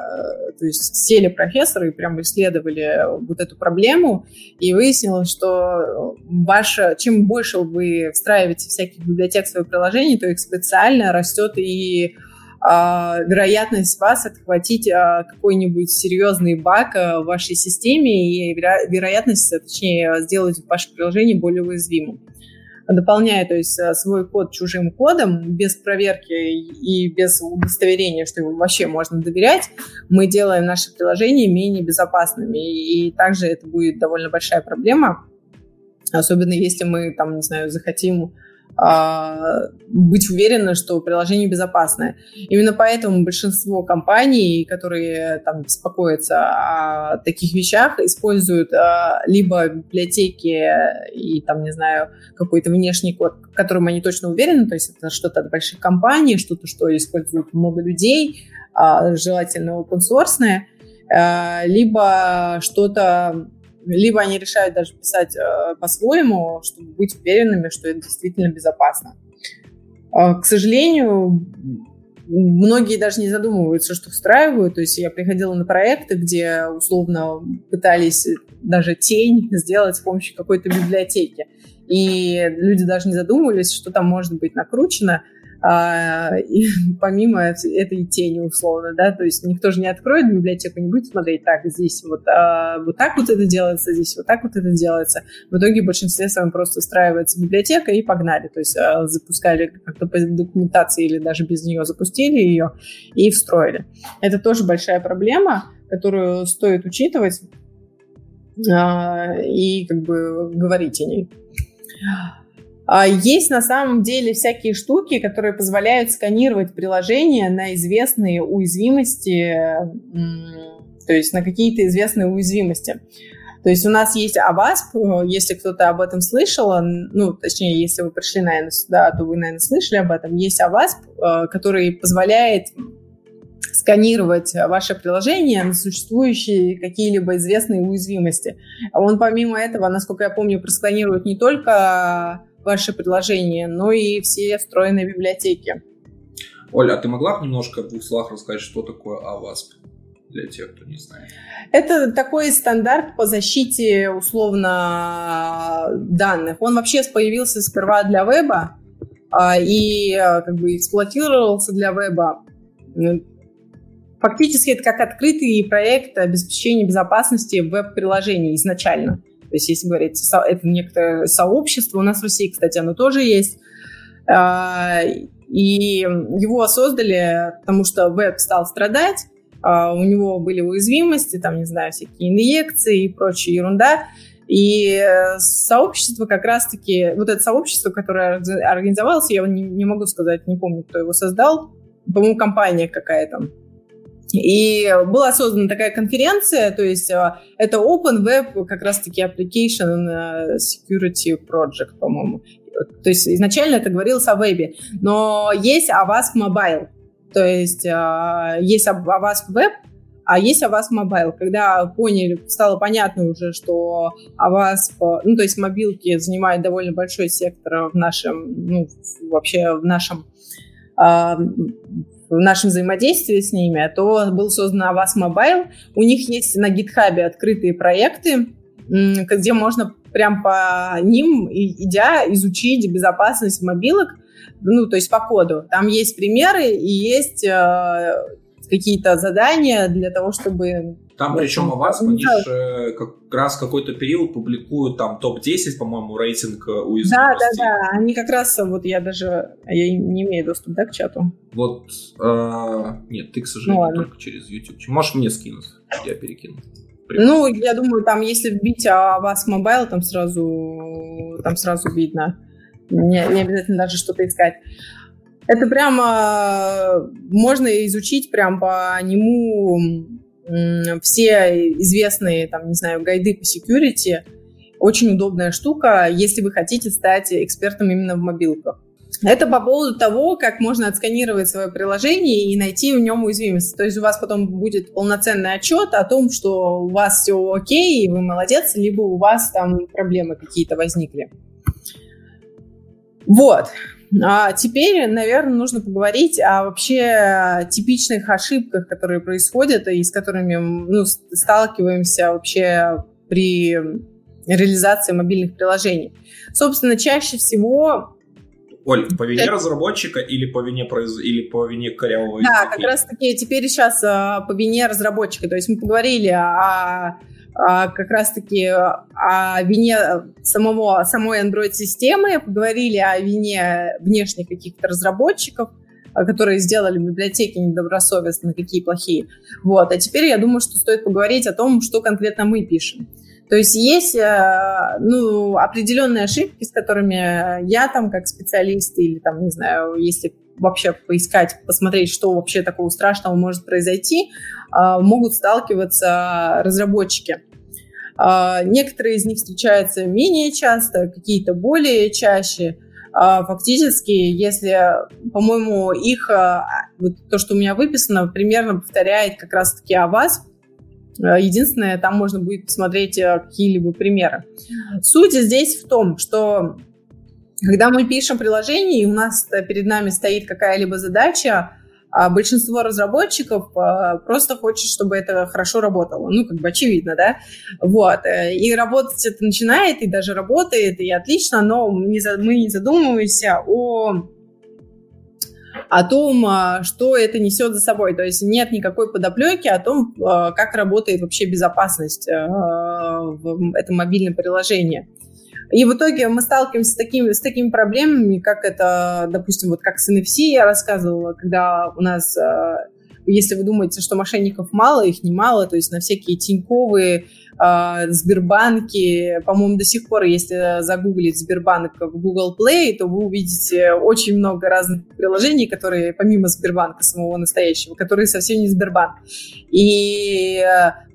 то есть сели профессоры и прямо исследовали вот эту проблему, и выяснилось, что чем больше вы встраиваете всяких библиотек в свои приложения, то их специально растет и вероятность вас отхватить какой-нибудь серьезный баг в вашей системе и вероятность, точнее, сделать ваше приложение более уязвимым. Дополняя, то есть, свой код чужим кодом, без проверки и без удостоверения, что его вообще можно доверять, мы делаем наши приложения менее безопасными. И также это будет довольно большая проблема, особенно если мы, там, не знаю, захотим быть уверены, что приложение безопасное. Именно поэтому большинство компаний, которые там беспокоятся о таких вещах, используют либо библиотеки и там, не знаю, какой-то внешний код, в котором они точно уверены, то есть это что-то от больших компаний, что-то, что используют много людей, желательно open-source, либо что-то. Либо они решают даже писать по-своему, чтобы быть уверенными, что это действительно безопасно. К сожалению, многие даже не задумываются, что встраивают. То есть я приходила на проекты, где условно пытались даже тень сделать с помощью какой-то библиотеки. И люди даже не задумывались, что там может быть накручено. И помимо этой тени условно, да, то есть никто же не откроет библиотеку, не будет смотреть, так, здесь вот так вот это делается, здесь вот так вот это делается. В итоге в большинстве своем просто устраивается библиотека и погнали, то есть запускали как-то по документации или даже без нее запустили ее и встроили. Это тоже большая проблема, которую стоит учитывать и как бы говорить о ней. Есть на самом деле всякие штуки, которые позволяют сканировать приложения на известные уязвимости, то есть на какие-то известные уязвимости. То есть у нас есть OWASP, если кто-то об этом слышал, ну, точнее, если вы пришли, наверное, сюда, то вы, наверное, слышали об этом. Есть OWASP, который позволяет сканировать ваше приложение на существующие какие-либо известные уязвимости. Он, помимо этого, насколько я помню, просканирует не только ваше приложение, но и все встроенные библиотеки. Оля, а ты могла бы немножко в двух словах рассказать, что такое OWASP для тех, кто не знает? Это такой стандарт по защите условно данных. Он вообще появился сперва для веба и как бы эксплуатировался для веба. Фактически это как открытый проект обеспечения безопасности веб-приложений изначально. То есть, если говорить, это некоторое сообщество, у нас в России, кстати, оно тоже есть, и его создали, потому что веб стал страдать, у него были уязвимости, там, не знаю, всякие инъекции и прочая ерунда, и сообщество как раз-таки, вот это сообщество, которое организовалось, я не могу сказать, не помню, кто его создал, по-моему, компания какая-то. И была создана такая конференция, то есть это Open Web, как раз-таки Application Security Project, по-моему. То есть изначально это говорилось о вебе, но есть OWASP Mobile, то есть есть OWASP Web, а есть OWASP Mobile. Когда поняли, стало понятно уже, что OWASP, ну, то есть мобилки занимают довольно большой сектор в нашем, ну, вообще в нашем взаимодействии с ними, то был создан OWASP Mobile. У них есть на GitHub открытые проекты, где можно прям по ним, идя, изучить безопасность мобилок, ну, то есть по коду. Там есть примеры и есть какие-то задания для того, чтобы... Там, вот, причем OWASP, они же как раз какой-то период публикуют там топ-10, по-моему, рейтинг уязвимости. Да, они как раз, вот я даже, я не имею доступ, да, к чату? Вот, нет, ты, к сожалению, ну, только через YouTube. Можешь мне скинуть, я перекину. Привет. Ну, я думаю, там, если вбить OWASP Mobile, там сразу видно. Не обязательно даже что-то искать. Это прямо можно изучить прям по нему все известные, там, не знаю, гайды по security. Очень удобная штука, если вы хотите стать экспертом именно в мобилках. Это по поводу того, как можно отсканировать свое приложение и найти в нем уязвимость. То есть у вас потом будет полноценный отчет о том, что у вас все окей, и вы молодец, либо у вас там проблемы какие-то возникли. Вот. А теперь, наверное, нужно поговорить о вообще типичных ошибках, которые происходят и с которыми, ну, сталкиваемся вообще при реализации мобильных приложений. Собственно, чаще всего... Оль, по вине разработчика или по вине корявого языка? Да, как раз таки теперь сейчас по вине разработчика. То есть мы поговорили как раз-таки о вине самой Android-системы, поговорили о вине внешних каких-то разработчиков, которые сделали библиотеки недобросовестно, какие плохие. Вот. А теперь, я думаю, что стоит поговорить о том, что конкретно мы пишем. То есть есть, ну, определенные ошибки, с которыми я там как специалист или там, не знаю, если вообще поискать, посмотреть, что вообще такого страшного может произойти, могут сталкиваться разработчики. Некоторые из них встречаются менее часто, какие-то более чаще. Фактически, если, по-моему, их, вот то, что у меня выписано, примерно повторяет как раз-таки OWASP. Единственное, там можно будет посмотреть какие-либо примеры. Суть здесь в том, что когда мы пишем приложение, и у нас перед нами стоит какая-либо задача, большинство разработчиков просто хочет, чтобы это хорошо работало. Ну, как бы очевидно, да? Вот. И работать это начинает, и даже работает, и отлично, но мы не задумываемся о том, что это несет за собой. То есть нет никакой подоплеки о том, как работает вообще безопасность в этом мобильном приложении. И в итоге мы сталкиваемся с такими проблемами, как это, допустим, вот как с NFC я рассказывала, когда у нас, если вы думаете, что мошенников мало, их немало, то есть на всякие Тиньковые, Сбербанки, по-моему, до сих пор, если загуглить Сбербанк в Google Play, то вы увидите очень много разных приложений, которые помимо Сбербанка самого настоящего, которые совсем не Сбербанк. И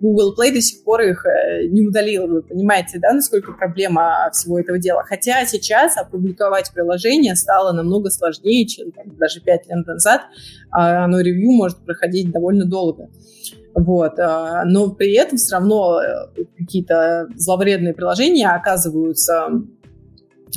Google Play до сих пор их не удалил. Вы понимаете, да, насколько проблема всего этого дела. Хотя сейчас опубликовать приложение стало намного сложнее, чем там, даже 5 лет назад. Оно ревью может проходить довольно долго. Вот. Но при этом все равно какие-то зловредные приложения оказываются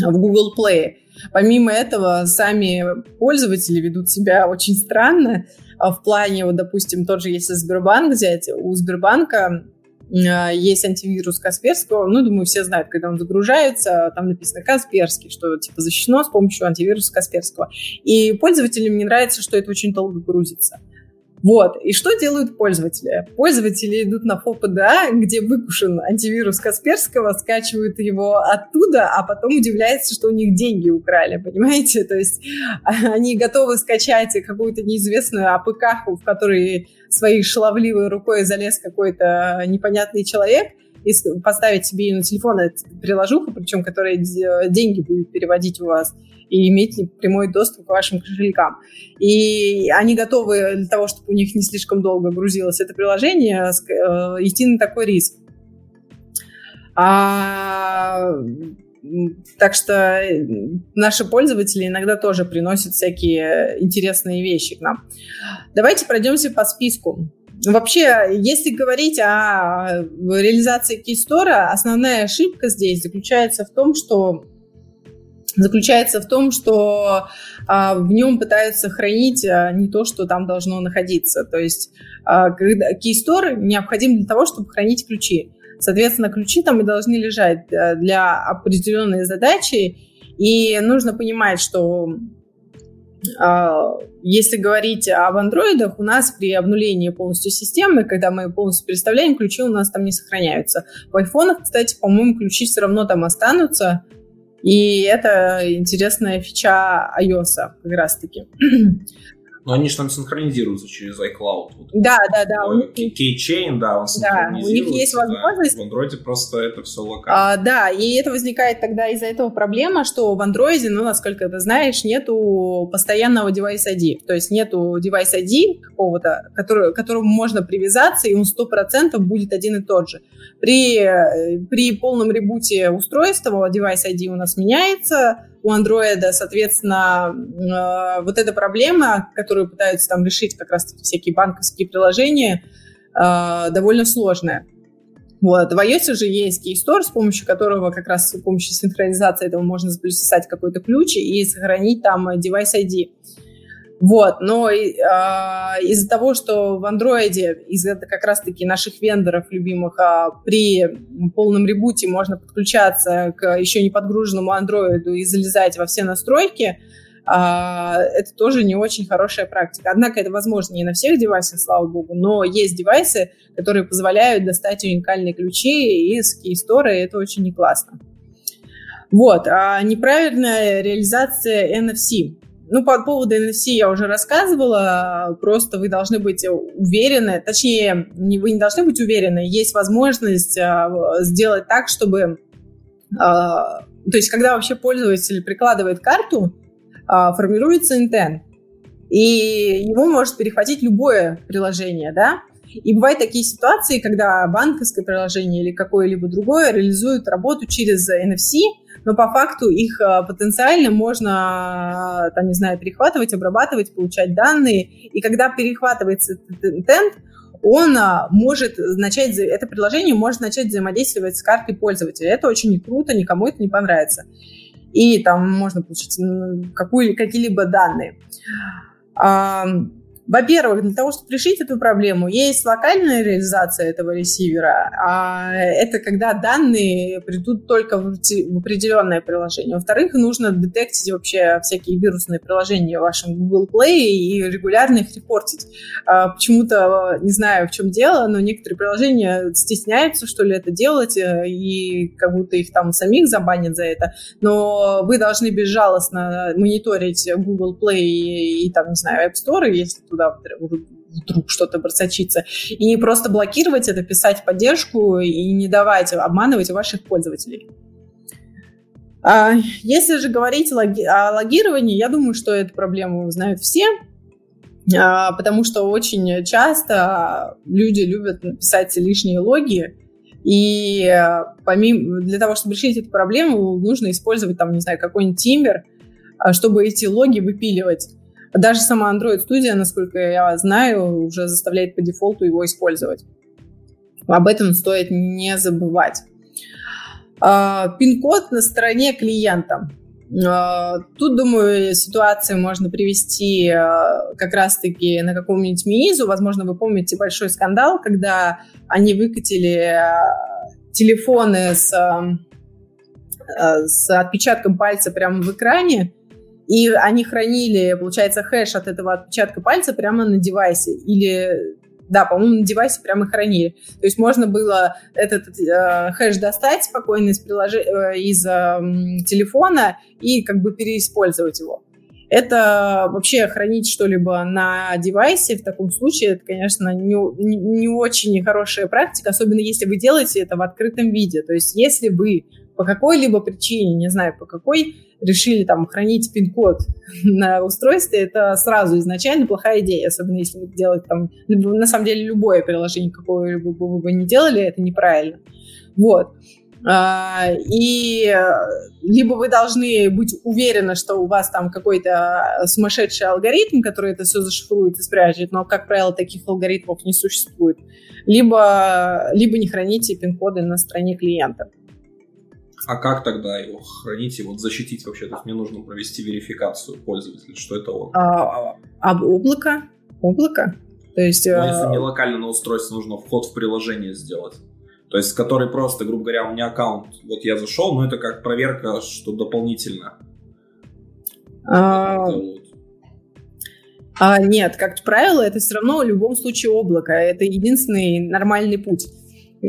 в Google Play. Помимо этого, сами пользователи ведут себя очень странно. В плане, вот, допустим, тот же, если Сбербанк взять, у Сбербанка есть антивирус Касперского. Ну, думаю, все знают, когда он загружается, там написано «Касперский», что типа защищено с помощью антивируса Касперского. И пользователям не нравится, что это очень долго грузится. Вот. И что делают пользователи? Пользователи идут на ФОПДА, где выкушен антивирус Касперского, скачивают его оттуда, а потом удивляются, что у них деньги украли, понимаете? То есть они готовы скачать какую-то неизвестную АПК-ху, в которой своей шаловливой рукой залез какой-то непонятный человек, и поставить себе на телефон приложуху, причем которая деньги будет переводить у вас, и иметь прямой доступ к вашим кошелькам. И они готовы для того, чтобы у них не слишком долго грузилось это приложение, идти на такой риск. Так что наши пользователи иногда тоже приносят всякие интересные вещи к нам. Давайте пройдемся по списку. Вообще, если говорить о реализации кейстора, основная ошибка здесь заключается в том, что в нем пытаются хранить не то, что там должно находиться. То есть кейстор необходим для того, чтобы хранить ключи. Соответственно, ключи там и должны лежать для определенной задачи. И нужно понимать, что если говорить об андроидах, у нас при обнулении полностью системы, когда мы полностью переставляем, ключи у нас там не сохраняются. В айфонах, кстати, по-моему, ключи все равно там останутся. И это интересная фича iOS как раз-таки. Но они же там синхронизируются через iCloud. Вот. Да. Keychain, да, он синхронизируется. Да, у них есть возможность. Да. В Android просто это все локально. Да, и это возникает тогда из-за этого проблема, что в Android, насколько ты знаешь, нету постоянного девайс ID. То есть нету девайс ID какого-то, к которому можно привязаться, и он 100% будет один и тот же. При полном ребуте устройства девайс ID у нас меняется, у андроида, соответственно, вот эта проблема, которую пытаются там решить как раз-таки всякие банковские приложения, довольно сложная. Вот. В iOS же есть Keystore, с помощью которого как раз с помощью синхронизации этого можно записать какой-то ключ и сохранить там device ID. Вот. Но из-за того, что в андроиде, из-за как раз-таки наших вендоров любимых, при полном ребуте можно подключаться к еще не подгруженному андроиду и залезать во все настройки, это тоже не очень хорошая практика. Однако это возможно не на всех девайсах, слава богу, но есть девайсы, которые позволяют достать уникальные ключи из Keystore, и это очень классно. Вот. Неправильная реализация NFC. По поводу NFC я уже рассказывала, просто вы должны быть уверены, точнее, вы не должны быть уверены, есть возможность сделать так, чтобы, то есть, когда вообще пользователь прикладывает карту, формируется интент, и его может перехватить любое приложение, да, и бывают такие ситуации, когда банковское приложение или какое-либо другое реализует работу через NFC, но по факту их потенциально можно, перехватывать, обрабатывать, получать данные. И когда перехватывается интент, он может начать, это приложение может начать взаимодействовать с картой пользователя. Это очень круто, никому это не понравится. И там можно получить какие-либо данные. Во-первых, для того, чтобы решить эту проблему, есть локальная реализация этого ресивера. Это когда данные придут только в определенное приложение. Во-вторых, нужно детектить вообще всякие вирусные приложения в вашем Google Play и регулярно их репортить. Почему-то, не знаю, в чем дело, но некоторые приложения стесняются, что ли, это делать, и как будто их там самих забанят за это. Но вы должны безжалостно мониторить Google Play и там, App Store, если туда вдруг что-то просочится, и просто блокировать это, писать поддержку и не давать обманывать ваших пользователей. Если же говорить о логировании, я думаю, что эту проблему знают все, потому что очень часто люди любят писать лишние логи, и для того, чтобы решить эту проблему, нужно использовать какой-нибудь тимбер, чтобы эти логи выпиливать. Даже сама Android-студия, насколько я знаю, уже заставляет по дефолту его использовать. Об этом стоит не забывать. Пин-код на стороне клиента. Тут, думаю, ситуацию можно привести как раз-таки на каком-нибудь Meizu. Возможно, вы помните большой скандал, когда они выкатили телефоны с отпечатком пальца прямо в экране. И они хранили, получается, хэш от этого отпечатка пальца прямо на девайсе. Или, да, по-моему, на девайсе прямо хранили. То есть можно было этот хэш достать спокойно из телефона и как бы переиспользовать его. Это вообще хранить что-либо на девайсе в таком случае, это, конечно, не очень хорошая практика, особенно если вы делаете это в открытом виде. То есть если вы по какой-либо причине, не знаю по какой, решили там хранить пин-код на устройстве, это сразу изначально плохая идея, особенно если вы делаете там, на самом деле, любое приложение, какое вы бы не делали, это неправильно. Вот. И либо вы должны быть уверены, что у вас там какой-то сумасшедший алгоритм, который это все зашифрует и спрячет, но, как правило, таких алгоритмов не существует, либо не храните пин-коды на стороне клиента. А как тогда его хранить и вот защитить вообще? То есть мне нужно провести верификацию пользователя, что это он? Облако. То есть, если мне локально на устройстве нужно вход в приложение сделать, то есть который просто, грубо говоря, у меня аккаунт, вот я зашел, но это как проверка, что дополнительно. Нет, как правило, это все равно в любом случае облако, это единственный нормальный путь.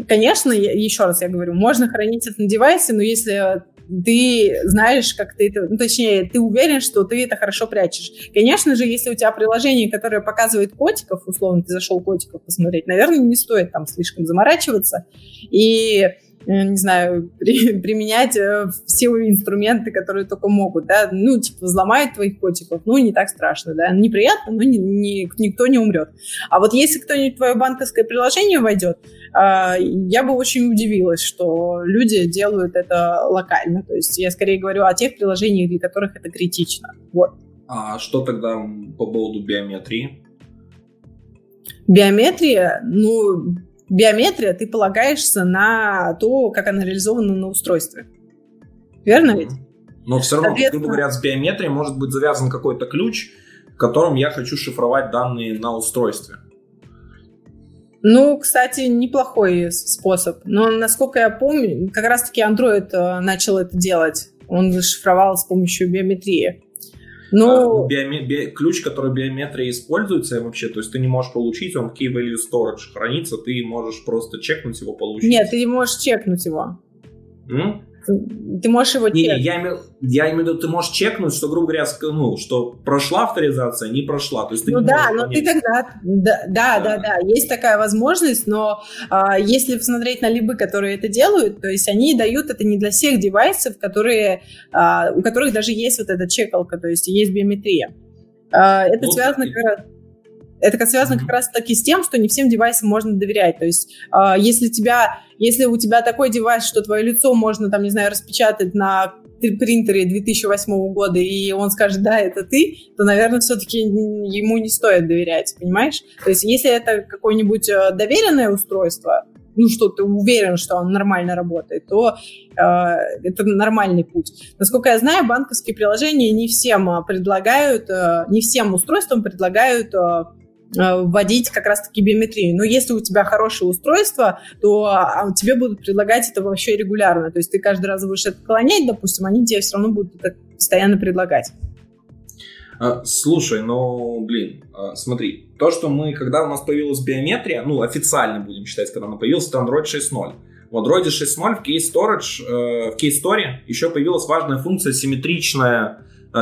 Конечно, еще раз я говорю, можно хранить это на девайсе, но если ты знаешь, как ты это... Ну, точнее, ты уверен, что ты это хорошо прячешь. Конечно же, если у тебя приложение, которое показывает котиков, условно, ты зашел котиков посмотреть, наверное, не стоит там слишком заморачиваться и, не знаю, применять все инструменты, которые только могут, да, ну, типа, взломают твоих котиков, ну, не так страшно, да, неприятно, но никто не умрет. А вот если кто-нибудь в твое банковское приложение войдет, я бы очень удивилась, что люди делают это локально, то есть я скорее говорю о тех приложениях, для которых это критично, вот. А что тогда по поводу биометрии? Биометрия, ты полагаешься на то, как она реализована на устройстве. Верно ведь? Но все равно, грубо говоря, с биометрией может быть завязан какой-то ключ, которым я хочу шифровать данные на устройстве. Ну, кстати, неплохой способ. Но, насколько я помню, как раз-таки Android начал это делать. Он зашифровал с помощью биометрии. Ключ, который биометрия используется вообще, то есть ты не можешь получить, он в Key Value Storage хранится, ты можешь просто чекнуть его, получить. Нет, ты не можешь чекнуть его. Ты можешь его чекнуть. Я имею в виду, ты можешь чекнуть, что, грубо говоря, что прошла авторизация, не прошла. То есть ты есть такая возможность, но если посмотреть на либы, которые это делают, то есть они дают это не для всех девайсов, у которых даже есть вот эта чекалка, то есть есть биометрия. Это связано как раз... Это связано как раз-таки с тем, что не всем девайсам можно доверять. То есть, если у тебя такой девайс, что твое лицо можно, там, не знаю, распечатать на принтере 2008 года, и он скажет, да, это ты, то, наверное, все-таки ему не стоит доверять, понимаешь? То есть, если это какое-нибудь доверенное устройство, ну, что ты уверен, что он нормально работает, то это нормальный путь. Насколько я знаю, банковские приложения не всем предлагают, не всем устройствам предлагают вводить как раз-таки биометрию. Но если у тебя хорошее устройство, то тебе будут предлагать это вообще регулярно. То есть ты каждый раз будешь это отклонять, допустим, они тебе все равно будут это постоянно предлагать. Слушай, смотри, когда у нас появилась биометрия, официально будем считать, когда она появилась, это Android 6.0. В Android 6.0 в Key Store еще появилась важная функция симметричное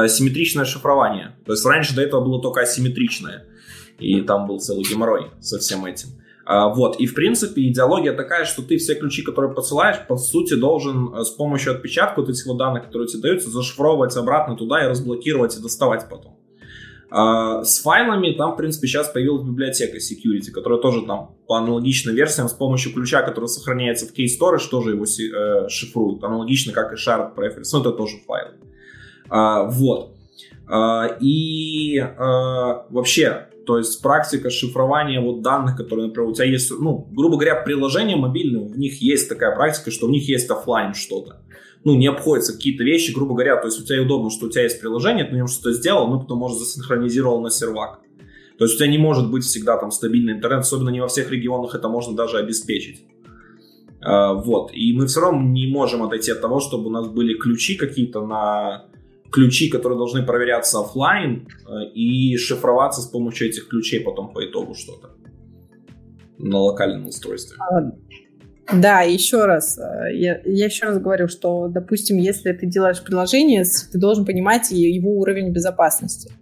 шифрование. То есть раньше до этого было только асимметричное. И там был целый геморрой со всем этим. И в принципе идеология такая, что ты все ключи, которые посылаешь, по сути должен с помощью отпечатка вот этих вот данных, которые тебе даются, зашифровывать обратно туда и разблокировать, и доставать потом. С файлами там, в принципе, сейчас появилась библиотека Security, которая тоже там по аналогичным версиям с помощью ключа, который сохраняется в Key Storage, тоже его шифруют, аналогично как и Shared Preference, это тоже файл. Вообще... То есть практика шифрования данных, которые, например, у тебя есть, грубо говоря, приложения мобильные, у них есть такая практика, что у них есть офлайн что-то. Не обходятся какие-то вещи, грубо говоря, то есть у тебя удобно, что у тебя есть приложение, ты на нем что-то сделал, потом, может, засинхронизировал на сервак. То есть у тебя не может быть всегда там стабильный интернет, особенно не во всех регионах это можно даже обеспечить. И мы все равно не можем отойти от того, чтобы у нас были ключи какие-то на... ключи, которые должны проверяться офлайн и шифроваться с помощью этих ключей потом по итогу что-то на локальном устройстве. Да, еще раз, я еще раз говорю, что, допустим, если ты делаешь приложение, ты должен понимать его уровень безопасности.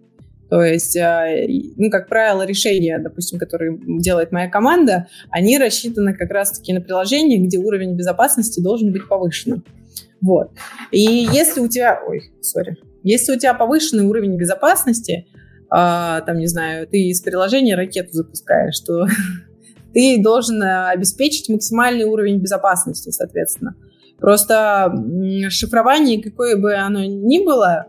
То есть, ну, как правило, решения, допустим, которые делает моя команда, они рассчитаны как раз-таки на приложение, где уровень безопасности должен быть повышенным. Вот. И если у тебя... Если у тебя повышенный уровень безопасности, там, не знаю, ты из приложения ракету запускаешь, то ты должен обеспечить максимальный уровень безопасности, соответственно. Просто шифрование, какое бы оно ни было...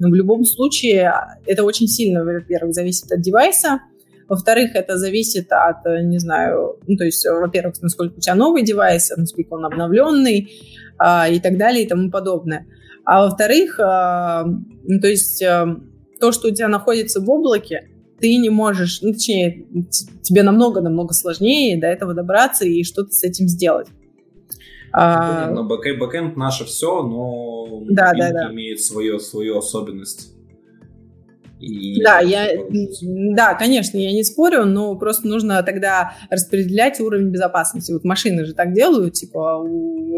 Но в любом случае это очень сильно, во-первых, зависит от девайса, во-вторых, это зависит от, не знаю, ну, то есть, во-первых, насколько у тебя новый девайс, насколько он обновленный и так далее и тому подобное. А во-вторых, ну, то есть то, что у тебя находится в облаке, ты не можешь, ну, точнее, тебе намного-намного сложнее до этого добраться и что-то с этим сделать. Понятно, бэкэнд наше все, но да, имеет свою особенность. И да, конечно, я не спорю, но просто нужно тогда распределять уровень безопасности. Вот машины же так делают, типа,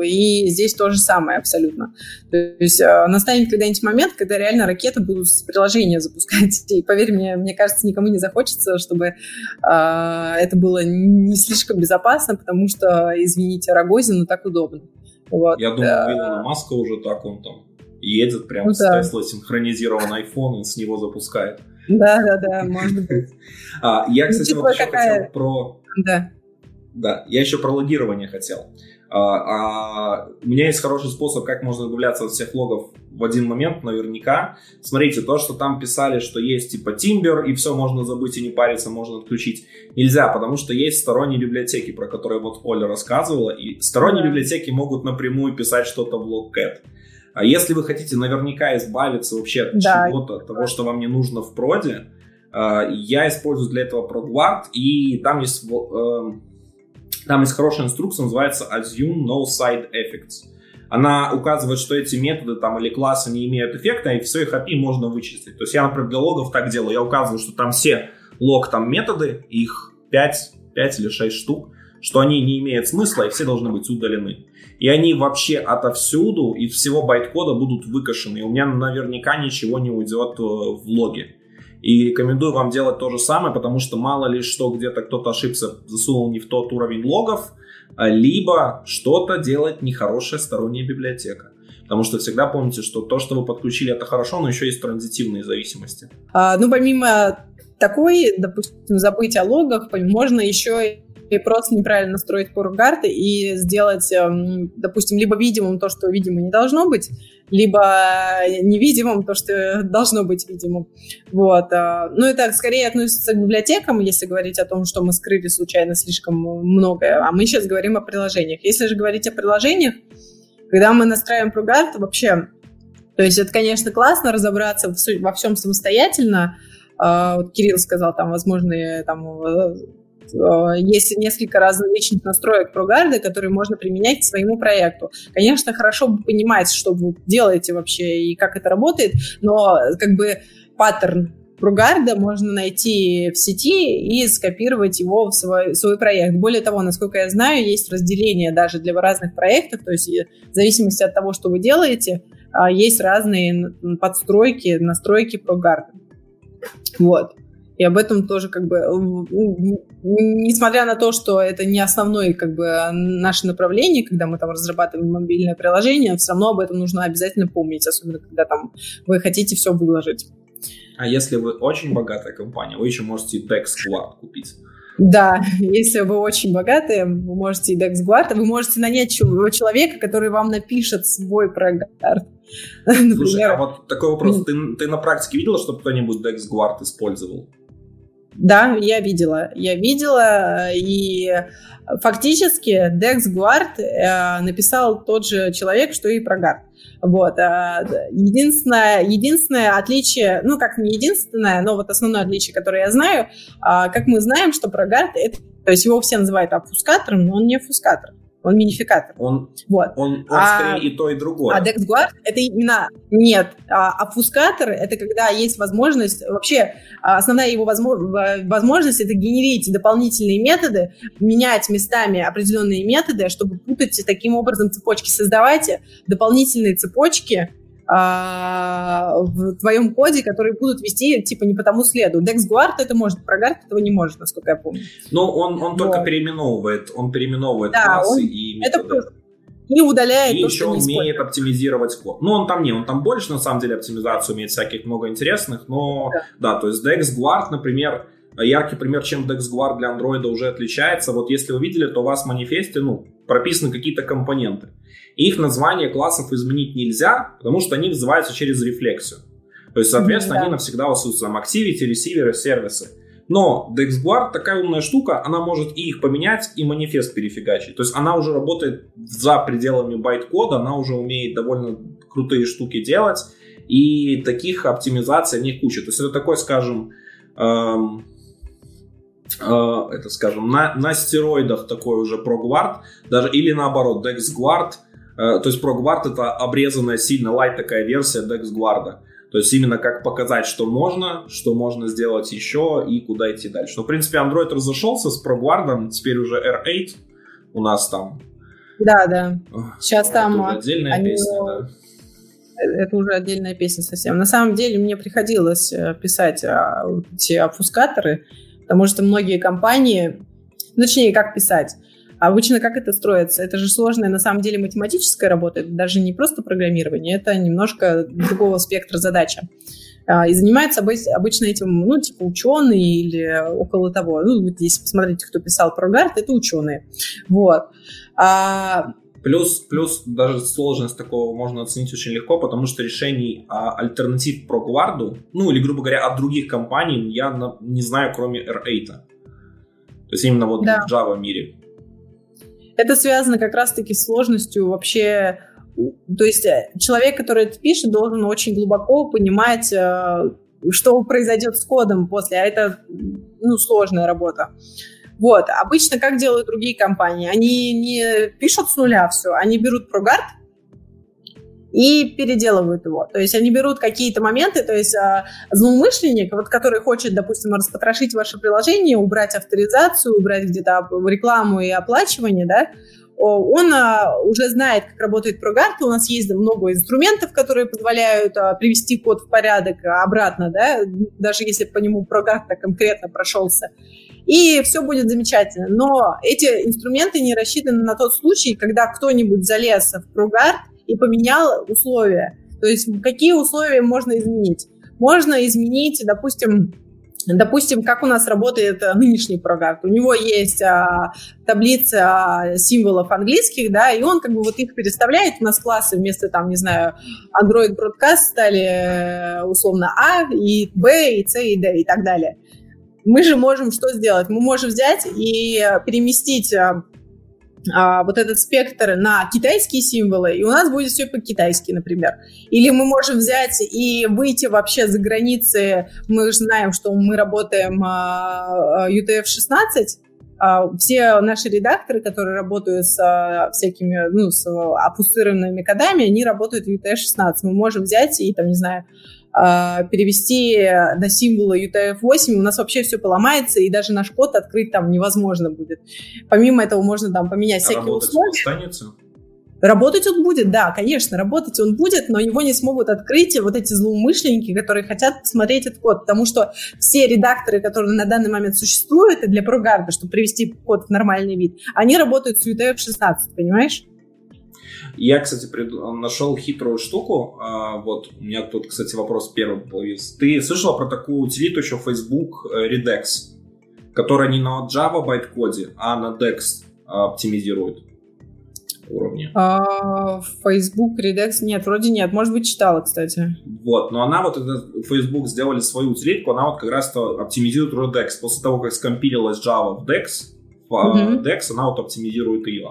и здесь то же самое абсолютно. То есть настанет когда-нибудь момент, когда реально ракеты будут с приложения запускать. И поверь мне кажется, никому не захочется, чтобы это было не слишком безопасно, потому что, извините, Рогозину так удобно. Вот. Я думаю, Илона Маска уже так он там. Едет прямо с Tesla, синхронизирован iPhone и с него запускает. Да, может быть. Я, кстати, вот еще хотел про... Да, я еще про логирование хотел. У меня есть хороший способ, как можно избавляться от всех логов в один момент, наверняка. Смотрите, то, что там писали, что есть типа Timber, и все можно забыть и не париться, можно отключить. Нельзя, потому что есть сторонние библиотеки, про которые вот Оля рассказывала, и сторонние библиотеки могут напрямую писать что-то в LogCat. А если вы хотите наверняка избавиться вообще от чего-то, от того, что вам не нужно в проде, я использую для этого ProGuard, и там есть хорошая инструкция, называется Assume No Side Effects. Она указывает, что эти методы там, или классы не имеют эффекта, и все их API можно вычислить. То есть я, например, для логов так делаю, я указываю, что там все лог там методы, их 5 или 6 штук, что они не имеют смысла, и все должны быть удалены. И они вообще отовсюду и всего байткода будут выкашены. И у меня наверняка ничего не уйдет в логе. И рекомендую вам делать то же самое, потому что мало ли что, где-то кто-то ошибся, засунул не в тот уровень логов, либо что-то делает нехорошая сторонняя библиотека. Потому что всегда помните, что то, что вы подключили, это хорошо, но еще есть транзитивные зависимости. Ну, помимо такой, допустим, забыть о логах, можно еще... и просто неправильно настроить ProGuard и сделать, допустим, либо видимым то, что видимо не должно быть, либо невидимым то, что должно быть видимым. Вот. Ну, это скорее относится к библиотекам, если говорить о том, что мы скрыли случайно слишком многое, а мы сейчас говорим о приложениях. Если же говорить о приложениях, когда мы настраиваем ProGuard, вообще, то есть это, конечно, классно разобраться во всем самостоятельно. Вот Кирилл сказал, там, возможные там, есть несколько различных настроек ProGuard, которые можно применять к своему проекту. Конечно, хорошо бы понимать, что вы делаете вообще и как это работает, но как бы паттерн ProGuard можно найти в сети и скопировать его в свой проект. Более того, насколько я знаю, есть разделение даже для разных проектов, то есть в зависимости от того, что вы делаете, есть разные подстройки, настройки ProGuard. Вот. И об этом тоже, как бы, несмотря на то, что это не основное, как бы, наше направление, когда мы там разрабатываем мобильное приложение, все равно об этом нужно обязательно помнить, особенно когда там вы хотите все выложить. А если вы очень богатая компания, вы еще можете и DexGuard купить. Да, если вы очень богатые, вы можете и DexGuard, вы можете нанять человека, который вам напишет свой ProGuard. Слушай, а вот такой вопрос. Ты на практике видела, чтобы кто-нибудь DexGuard использовал? Да, я видела, и фактически DexGuard написал тот же человек, что и ProGuard. Вот. Единственное отличие, ну как не единственное, но вот основное отличие, которое я знаю, как мы знаем, что ProGuard, это, то есть его все называют обфускатором, но он не обфускатор. он минификатор. Он скорее и то, и другое. А DexGuard — это именно... Нет, обфускаторы — это когда есть возможность... Вообще, основная его возможность — это генерить дополнительные методы, менять местами определенные методы, чтобы путать таким образом цепочки. Создавайте дополнительные цепочки в твоем коде, которые будут вести типа не по тому следу. DexGuard это может, ProGuard этого не может, насколько я помню. Ну, он только переименовывает. Он переименовывает классы и методы. И удаляет и то, что не использует. И еще умеет оптимизировать код. Ну, он там больше, на самом деле, оптимизацию умеет всяких много интересных, но да, то есть DexGuard, например, яркий пример, чем DexGuard для Android уже отличается. Вот если вы видели, то у вас в манифесте, прописаны какие-то компоненты. Их название классов изменить нельзя, потому что они вызываются через рефлексию. То есть, соответственно, они навсегда остаются там Activity, ресиверы, сервисы. Но DexGuard такая умная штука, она может и их поменять, и манифест перефигачить. То есть она уже работает за пределами байт-кода, она уже умеет довольно крутые штуки делать, и таких оптимизаций в ней куча. То есть это такой, скажем... на стероидах такой уже ProGuard, даже, или наоборот, DexGuard, то есть ProGuard это обрезанная сильно light такая версия DexGuard, то есть именно как показать, что можно сделать еще и куда идти дальше. Но, в принципе, Android разошелся с ProGuard, теперь уже R8 у нас там. Да. Сейчас там отдельная песня, да. Это уже отдельная песня совсем. На самом деле мне приходилось писать эти обфускаторы, потому что многие компании, точнее, как писать, обычно как это строится? Это же сложная, на самом деле, математическая работа, это даже не просто программирование, это немножко другого спектра задача. И занимаются обычно этим, ученые или около того. Если посмотрите, кто писал ProGuard, это ученые. Плюс даже сложность такого можно оценить очень легко, потому что решений альтернатив ProGuard, или, грубо говоря, от других компаний я не знаю, кроме R8. То есть именно в Java мире. Это связано как раз-таки с сложностью вообще. То есть человек, который это пишет, должен очень глубоко понимать, что произойдет с кодом после. А это, сложная работа. Обычно как делают другие компании? Они не пишут с нуля все, они берут ProGuard и переделывают его. То есть они берут какие-то моменты, то есть злоумышленник, который хочет, допустим, распотрошить ваше приложение, убрать авторизацию, убрать где-то рекламу и оплачивание, он уже знает, как работает ProGuard. У нас есть много инструментов, которые позволяют привести код в порядок обратно, даже если по нему ProGuard так конкретно прошелся. И все будет замечательно. Но эти инструменты не рассчитаны на тот случай, когда кто-нибудь залез в ProGuard и поменял условия. То есть какие условия можно изменить? Можно изменить, допустим, как у нас работает нынешний ProGuard. У него есть таблица символов английских, и он их переставляет. У нас классы вместо, Android Broadcast стали условно А, и Б, и С, и Д, и так далее. Мы же можем что сделать? Мы можем взять и переместить этот спектр на китайские символы, и у нас будет все по-китайски, например. Или мы можем взять и выйти вообще за границы. Мы же знаем, что мы работаем UTF-16. Все наши редакторы, которые работают с всякими, с опустыренными кодами, они работают в UTF-16. Мы можем взять и, перевести на символы UTF-8, у нас вообще все поломается, и даже наш код открыть там невозможно будет. Помимо этого можно поменять всякие условия. Работать он будет, да, конечно, работать он будет, но его не смогут открыть эти злоумышленники, которые хотят посмотреть этот код, потому что все редакторы, которые на данный момент существуют, и для ProGuard, чтобы привести код в нормальный вид, они работают с UTF-16, понимаешь? Я, кстати, нашел хитрую штуку. У меня тут, кстати, вопрос первый появился. Ты слышала про такую утилиту еще Facebook Redex, которая не на Java байткоде, а на Dex оптимизирует уровни? Facebook Redex? Нет, вроде нет. Может быть, читала, кстати. Но она Facebook сделали свою утилитку, она как раз оптимизирует Redex. После того, как скомпилилась Java в Dex, она оптимизирует ее.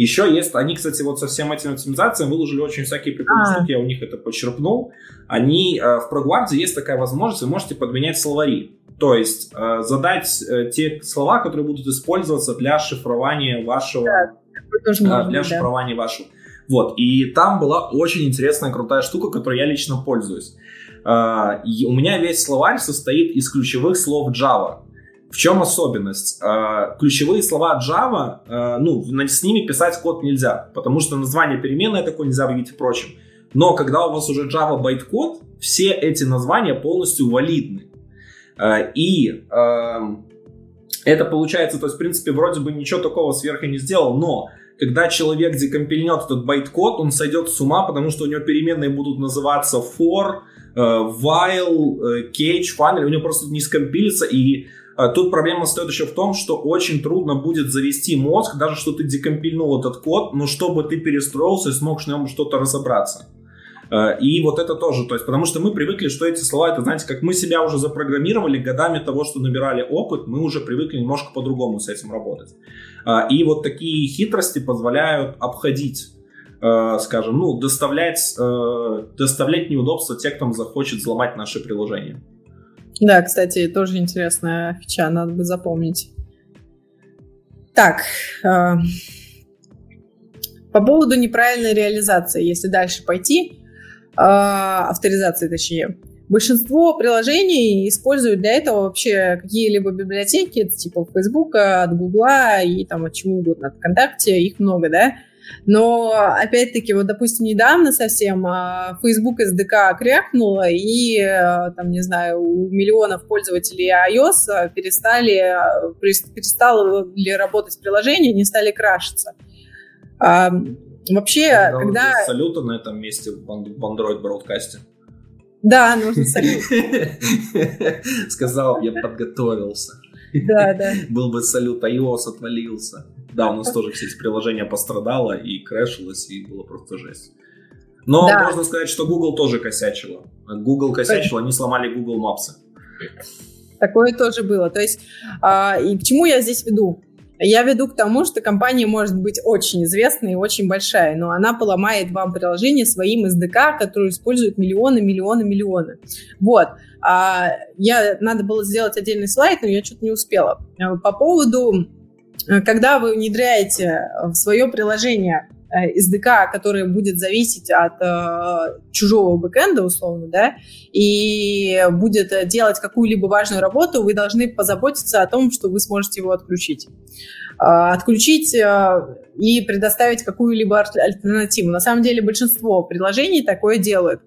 Еще есть, они, кстати, со всем этим оптимизацией выложили очень всякие прикольные штуки, я у них это почерпнул. Они в ProGuard есть такая возможность, вы можете подменять словари. То есть задать те слова, которые будут использоваться для шифрования вашего для шифрования вашего. Вот, и там была очень интересная, крутая штука, которой я лично пользуюсь. У меня весь словарь состоит из ключевых слов Java. В чем особенность? Ключевые слова Java, ну, с ними писать код нельзя, потому что название переменной такое нельзя выявить и прочим. Но когда у вас уже Java байткод, все эти названия полностью валидны. И это получается, то есть, в принципе, вроде бы ничего такого сверху не сделал, но когда человек декомпильнет этот байткод, он сойдет с ума, потому что у него переменные будут называться for, while, catch, funnel, у него просто не скомпилится. И тут проблема состоит еще в том, что очень трудно будет завести мозг, даже что ты декомпильнул этот код, но чтобы ты перестроился и смог в нем что-то разобраться. И вот это тоже, то есть, потому что мы привыкли, что эти слова, это, знаете, как мы себя уже запрограммировали годами того, что набирали опыт, мы уже привыкли немножко по-другому с этим работать. И вот такие хитрости позволяют обходить, скажем, ну, доставлять неудобства тех, кто захочет взломать наши приложения. Да, кстати, тоже интересная фича, надо бы запомнить. Так, по поводу неправильной реализации, если дальше пойти, авторизации точнее, большинство приложений используют для этого вообще какие-либо библиотеки, типа от Facebook, от Google и там от чего угодно, от ВКонтакте, их много, да? Но, опять-таки, вот, допустим, недавно совсем Facebook SDK крякнуло, и, там, не знаю, у миллионов пользователей iOS перестало работать приложение, они стали крашиться. Вообще, да, когда... Салюта на этом месте в Android Broadcast. Да, нужно салют. Сказал, я подготовился. Да, да. Был бы салют, iOS отвалился. Да, у нас тоже все эти приложения пострадало и крашилось, и было просто жесть. Но да, можно сказать, что Google тоже косячило. Google косячило, они сломали Google Maps. Такое тоже было. То есть, и к чему я здесь веду? Я веду к тому, что компания может быть очень известной и очень большая, но она поломает вам приложение своим SDK, которое используют миллионы. Вот. Надо было сделать отдельный слайд, но я что-то не успела. По поводу, когда вы внедряете в свое приложение SDK, которое будет зависеть от чужого бэкэнда, условно, да, и будет делать какую-либо важную работу, вы должны позаботиться о том, что вы сможете его отключить. И предоставить какую-либо альтернативу. На самом деле большинство приложений такое делают.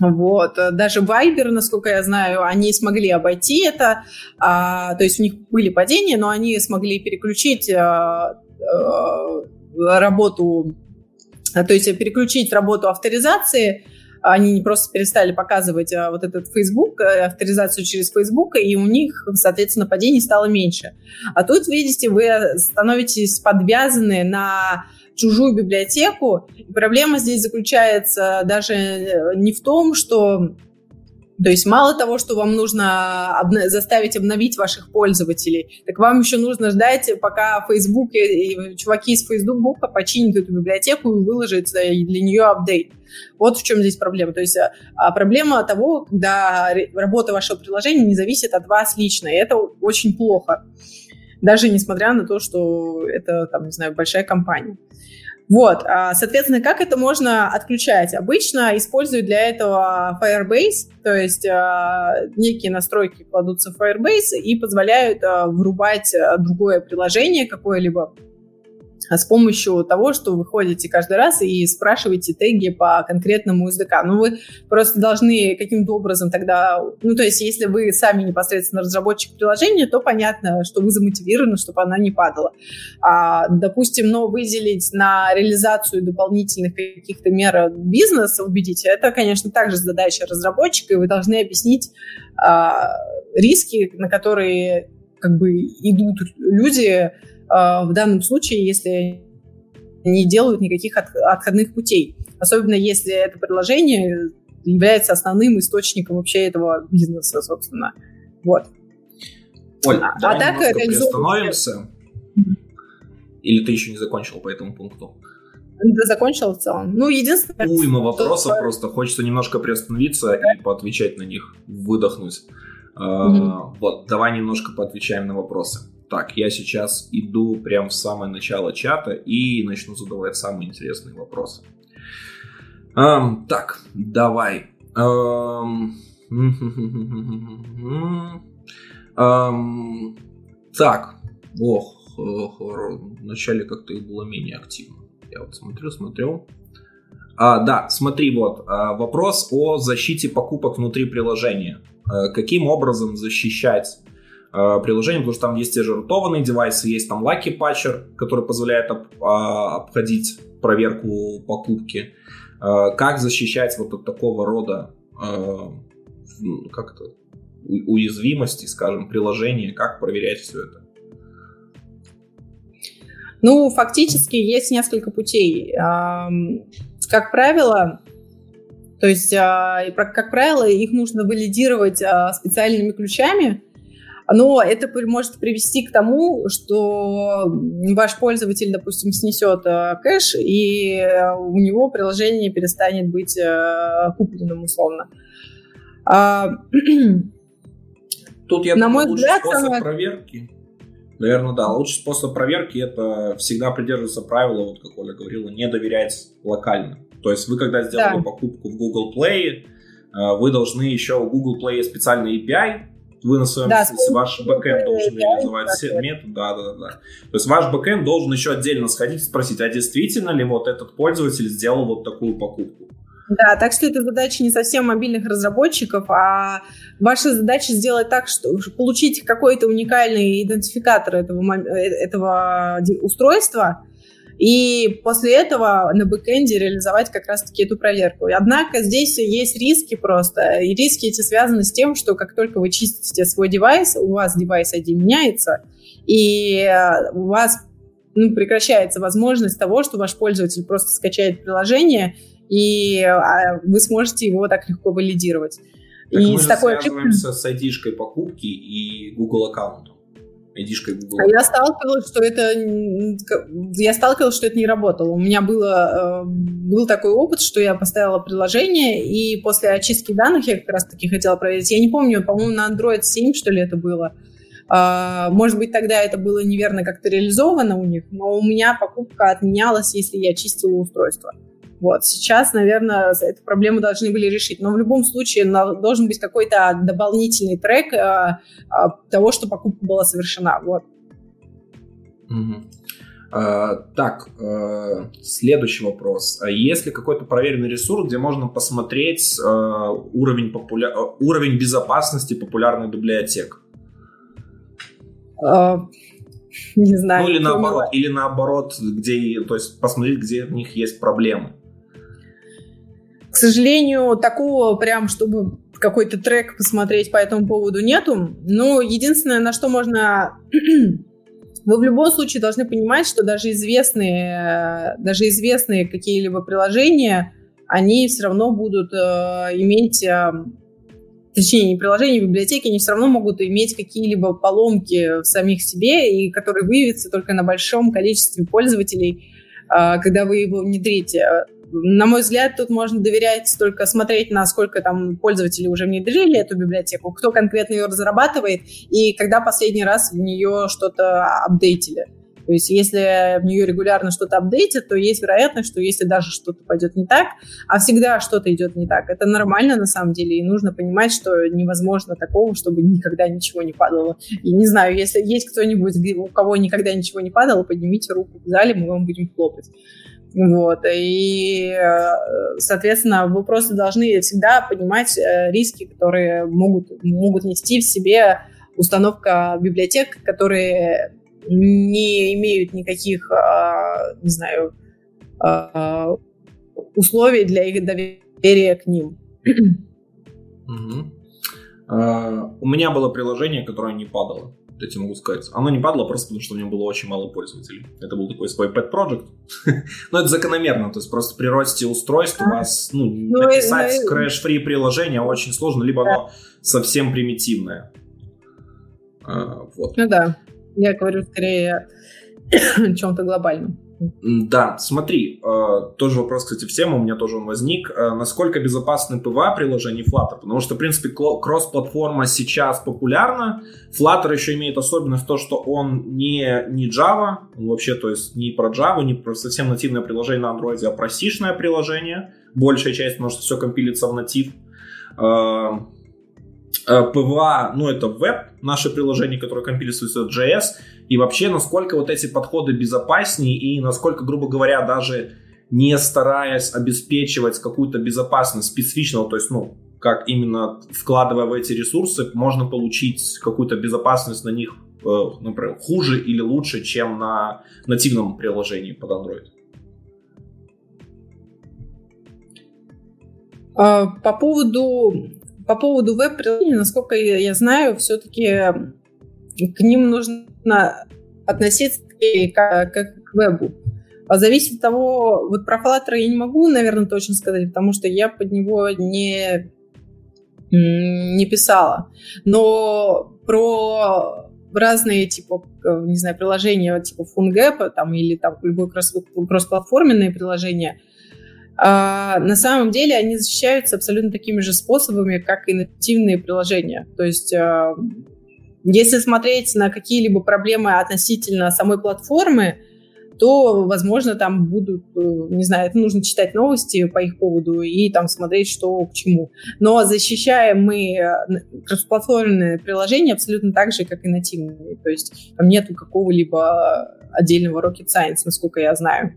Вот. Даже Viber, насколько я знаю, они смогли обойти это. То есть у них были падения, но они смогли переключить... переключить работу авторизации, они просто перестали показывать вот этот Facebook, авторизацию через Facebook, и у них, соответственно, падений стало меньше. А тут, видите, вы становитесь подвязаны на чужую библиотеку, и проблема здесь заключается даже не в том, что... То есть мало того, что вам нужно заставить обновить ваших пользователей, так вам еще нужно ждать, пока Facebook и чуваки из Facebook починят эту библиотеку и выложат для нее апдейт. Вот в чем здесь проблема. То есть проблема того, когда работа вашего приложения не зависит от вас лично, и это очень плохо, даже несмотря на то, что это, там, не знаю, большая компания. Вот, соответственно, как это можно отключать? Обычно используют для этого Firebase, то есть некие настройки кладутся в Firebase и позволяют врубать другое приложение какое-либо с помощью того, что вы ходите каждый раз и спрашиваете теги по конкретному SDK. Ну, вы просто должны каким-то образом тогда... Ну, то есть, если вы сами непосредственно разработчик приложения, то понятно, что вы замотивированы, чтобы она не падала. Допустим, но выделить на реализацию дополнительных каких-то мер бизнеса, убедить, это, конечно, также задача разработчика, и вы должны объяснить риски, на которые как бы идут люди, в данном случае, если не делают никаких отходных путей. Особенно если это приложение является основным источником вообще этого бизнеса, собственно. Вот. Оль, давай немножко приостановимся. Или ты еще не закончила по этому пункту? Закончила в целом. Ну, единственное... Уйма вопросов, просто хочется немножко приостановиться и поотвечать на них, выдохнуть. Вот, давай немножко поотвечаем на вопросы. Так, я сейчас иду прямо в самое начало чата и начну задавать самые интересные вопросы. Так, давай. Так, в начале как-то их было менее активно. Я вот смотрю. Да, смотри, вот вопрос о защите покупок внутри приложения. Каким образом защищать приложение, потому что там есть те же рутованные девайсы, есть там Lucky Patcher, который позволяет обходить проверку покупки. Как защищать вот от такого рода как-то уязвимости, скажем, приложения, как проверять все это? Ну, фактически есть несколько путей. Как правило, то есть, как правило, их нужно валидировать специальными ключами, но это может привести к тому, что ваш пользователь, допустим, снесет кэш, и у него приложение перестанет быть купленным, условно. Тут, я думаю, лучший способ проверки. Наверное, да. Лучший способ проверки — это всегда придерживаться правила, вот как Оля говорила, не доверять локально. То есть вы, когда сделали покупку в Google Play, вы должны еще... У Google Play есть специальный API, вы на своем... Ваш бэкэнд должен реализовать все методы. Да. То есть ваш бэкэнд должен еще отдельно сходить и спросить, а действительно ли вот этот пользователь сделал вот такую покупку? Да, так что это задача не совсем мобильных разработчиков, а ваша задача сделать так, что получить какой-то уникальный идентификатор этого устройства, и после этого на бэкэнде реализовать как раз-таки эту проверку. Однако здесь есть риски просто, и риски эти связаны с тем, что как только вы чистите свой девайс, у вас девайс ID меняется, и у вас прекращается возможность того, что ваш пользователь просто скачает приложение, и вы сможете его так легко валидировать. Так и мы же связываемся с ID-шкой покупки и Google аккаунтом. Я сталкивалась, что это не работало. У меня был такой опыт, что я поставила приложение, и после очистки данных я как раз-таки хотела проверить. Я не помню, по-моему, на Android 7, что ли, это было. Может быть, тогда это было неверно как-то реализовано у них, но у меня покупка отменялась, если я чистила устройство. Вот, сейчас, наверное, эту проблему должны были решить. Но в любом случае должен быть какой-то дополнительный трек того, что покупка была совершена. Вот. Так, следующий вопрос. Есть ли какой-то проверенный ресурс, где можно посмотреть уровень безопасности популярных библиотек? Не знаю. Ну, или наоборот, где, то есть посмотреть, где у них есть проблемы. К сожалению, такого прям, чтобы какой-то трек посмотреть по этому поводу, нету. Но единственное, на что можно... Вы в любом случае должны понимать, что даже известные какие-либо приложения, они все равно будут иметь... Точнее, не приложения, библиотеки, они все равно могут иметь какие-либо поломки в самих себе, и которые выявятся только на большом количестве пользователей, когда вы его внедрите. На мой взгляд, тут можно доверять только смотреть, насколько там пользователи уже внедрили эту библиотеку, кто конкретно ее разрабатывает, и когда последний раз в нее что-то апдейтили. То есть если в нее регулярно что-то апдейтят, то есть вероятность, что если даже что-то пойдет не так, а всегда что-то идет не так, это нормально на самом деле, и нужно понимать, что невозможно такого, чтобы никогда ничего не падало. И не знаю, если есть кто-нибудь, у кого никогда ничего не падало, поднимите руку в зале, мы вам будем хлопать. Вот. И, соответственно, вы просто должны всегда понимать риски, которые могут нести в себе установка библиотек, которые... не имеют никаких, не знаю, условий для их доверия к ним. У меня было приложение, которое не падало. Я тебе могу сказать. Оно не падало просто потому, что у него было очень мало пользователей. Это был такой свой pet project. Но это закономерно. То есть просто при росте устройств у вас написать crash-free приложение очень сложно, либо оно совсем примитивное. Вот. Ну да. Я говорю скорее о чем-то глобальном. Да, смотри, тоже вопрос, кстати, в тему, у меня тоже он возник. Насколько безопасны ПВА приложений Flutter? Потому что, в принципе, кросс-платформа сейчас популярна. Flutter еще имеет особенность то, что он не Java, он вообще, то есть, не про Java, не про совсем нативное приложение на Android, а про сишное приложение. Большая часть, потому что все компилится в натив. ПВА, ну, это веб, наше приложение, которое компилируется в JS, и вообще, насколько вот эти подходы безопаснее, и насколько, грубо говоря, даже не стараясь обеспечивать какую-то безопасность специфичного, то есть, ну, как именно вкладывая в эти ресурсы, можно получить какую-то безопасность на них, например, хуже или лучше, чем на нативном приложении под Android. По поводу веб-приложений, насколько я знаю, все-таки к ним нужно относиться как к вебу. Зависит от того, вот про Flutter я не могу, наверное, точно сказать, потому что я под него не писала. Но про разные, типа, не знаю, приложения типа FunGap там, или там любое кроссплатформенное приложение, на самом деле они защищаются абсолютно такими же способами, как и нативные приложения. То есть, если смотреть на какие-либо проблемы относительно самой платформы, то, возможно, там будут, не знаю, это нужно читать новости по их поводу и там смотреть, что к чему. Но защищаем мы кроссплатформенные приложения абсолютно так же, как и нативные. То есть, там нету какого-либо отдельного rocket science, насколько я знаю.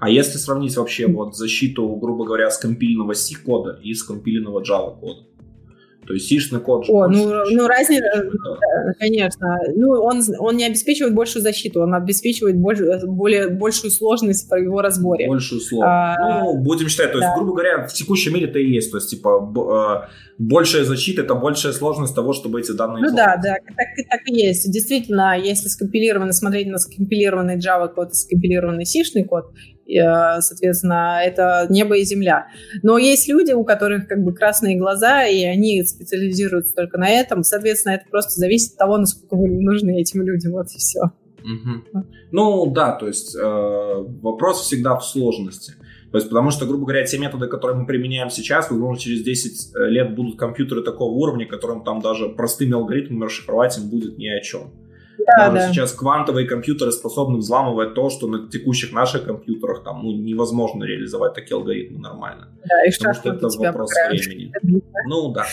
А если сравнить вообще вот защиту, грубо говоря, скомпиленного C-кода и скомпиленного Java-кода? То есть C-шный код же... разница, да, конечно. Он не обеспечивает большую защиту, он обеспечивает большую сложность в его разборе. Большую сложность. Будем считать, то есть, да. Грубо говоря, в текущем мире это и есть. То есть, типа, большая защита — это большая сложность того, чтобы эти данные... так и есть. Действительно, если скомпилированный, смотреть на скомпилированный Java-код и скомпилированный C-шный код, соответственно, это небо и земля. Но есть люди, у которых как бы красные глаза, и они специализируются только на этом. Соответственно, это просто зависит от того, насколько вы нужны этим людям. Вот и все. Угу. Ну да, то есть вопрос всегда в сложности. То есть, потому что, грубо говоря, те методы, которые мы применяем сейчас, возможно, через 10 лет будут компьютеры такого уровня, которым там даже простыми алгоритмами расшифровать им будет ни о чем. Даже сейчас квантовые компьютеры способны взламывать то, что на текущих наших компьютерах там, невозможно реализовать такие алгоритмы нормально. Да, и потому что это вопрос времени. Ну да.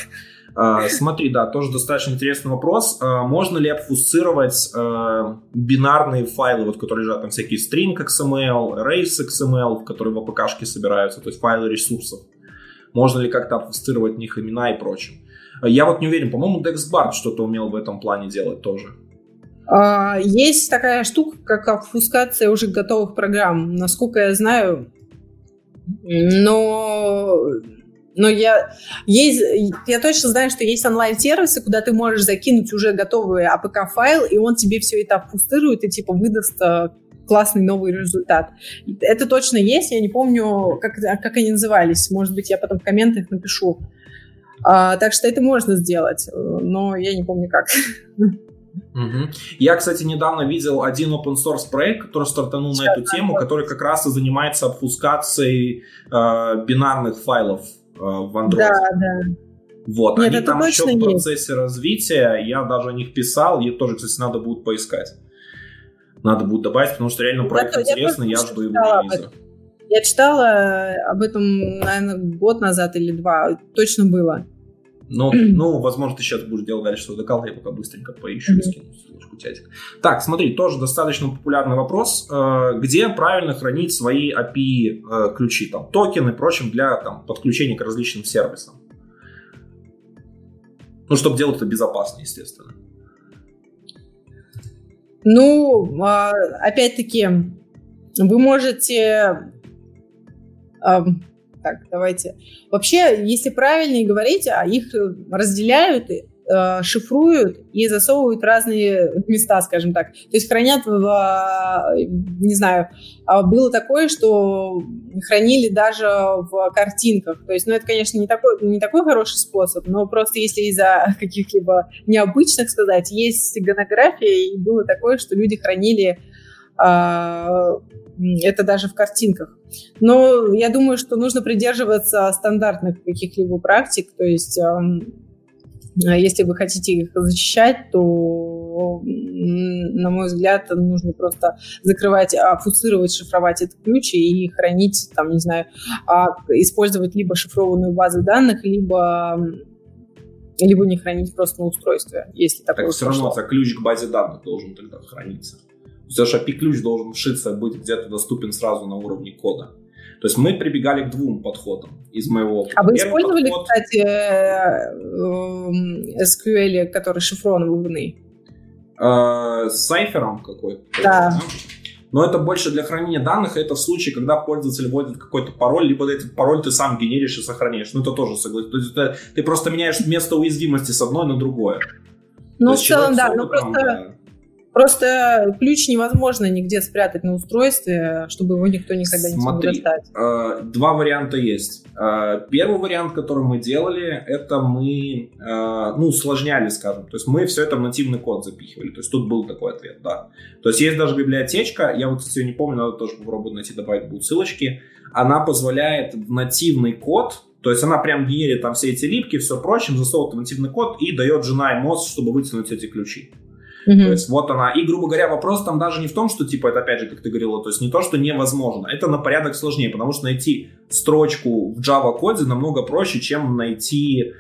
Смотри, да, тоже достаточно интересный вопрос. Можно ли обфусцировать бинарные файлы, вот, которые лежат там всякие string XML, race XML, которые в АПК-шке собираются, то есть файлы ресурсов? Можно ли как-то обфусцировать в них имена и прочее? Я вот не уверен, по-моему, DexGuard что-то умел в этом плане делать тоже. Есть такая штука, как обфускация уже готовых программ, насколько я знаю, но я точно знаю, что есть онлайн-сервисы, куда ты можешь закинуть уже готовый APK-файл, и он тебе все это обфустирует и типа выдаст классный новый результат. Это точно есть, я не помню, как они назывались, может быть, я потом в комментах напишу. Так что это можно сделать, но я не помню как. Угу. Я, кстати, недавно видел один open-source проект, который стартанул на эту тему, который как раз и занимается обфускацией бинарных файлов в Android. Да, да. Вот, нет, они там еще в процессе развития, я даже о них писал, и тоже, кстати, надо будет поискать. Надо будет добавить, потому что реально проект интересный, я жду его релиза. Я читала об этом, наверное, год назад или два, точно было. Ну, возможно, ты сейчас будешь делать дальше, что докал, я пока быстренько поищу и скину ссылочку чатик. Так, смотри, тоже достаточно популярный вопрос. Где правильно хранить свои API-ключи, там, токены и прочим для там, подключения к различным сервисам? Ну, чтобы делать это безопасно, естественно. Ну, опять-таки, вы можете... Так, давайте. Вообще, если правильнее говорить, их разделяют, шифруют и засовывают в разные места, скажем так. То есть хранят, не знаю, было такое, что хранили даже в картинках. То есть, ну, это, конечно, не такой хороший способ, но просто если из-за каких-либо необычных, сказать, есть гонография, и было такое, что люди хранили Это даже в картинках. Но я думаю, что нужно придерживаться стандартных каких-либо практик. То есть, если вы хотите их защищать, то, на мой взгляд, нужно просто закрывать, обфуцировать, шифровать этот ключ и хранить, там, не знаю, использовать либо шифрованную базу данных, либо не хранить просто на устройстве, если такое так все равно, ключ к базе данных должен тогда храниться. То есть API-ключ должен вшиться, быть где-то доступен сразу на уровне кода. То есть мы прибегали к двум подходам из моего опыта. А вы использовали, кстати, SQL, который шифрованный? С сайфером какой-то? Да. Но это больше для хранения данных, это в случае, когда пользователь вводит какой-то пароль, либо этот пароль ты сам генеришь и сохраняешь. Ну, это тоже согласен. То есть это, ты просто меняешь место уязвимости с одной на другое. Ну, в целом, да, но просто... Просто ключ невозможно нигде спрятать на устройстве, чтобы его никто никогда не смог достать. Два варианта есть. Первый вариант, который мы делали, это мы усложняли, скажем. То есть мы все это в нативный код запихивали. То есть тут был такой ответ, да. То есть есть даже библиотечка, я вот ее не помню, надо тоже попробовать найти, добавить будут ссылочки. Она позволяет в нативный код, то есть она прям генерит там все эти липки, все прочим, засовывает в нативный код и дает жена и мозг, чтобы вытянуть эти ключи. Mm-hmm. То есть вот она. И, грубо говоря, вопрос там даже не в том, что, типа, это опять же, как ты говорила, то есть не то, что невозможно. Это на порядок сложнее, потому что найти строчку в Java-коде намного проще, чем найти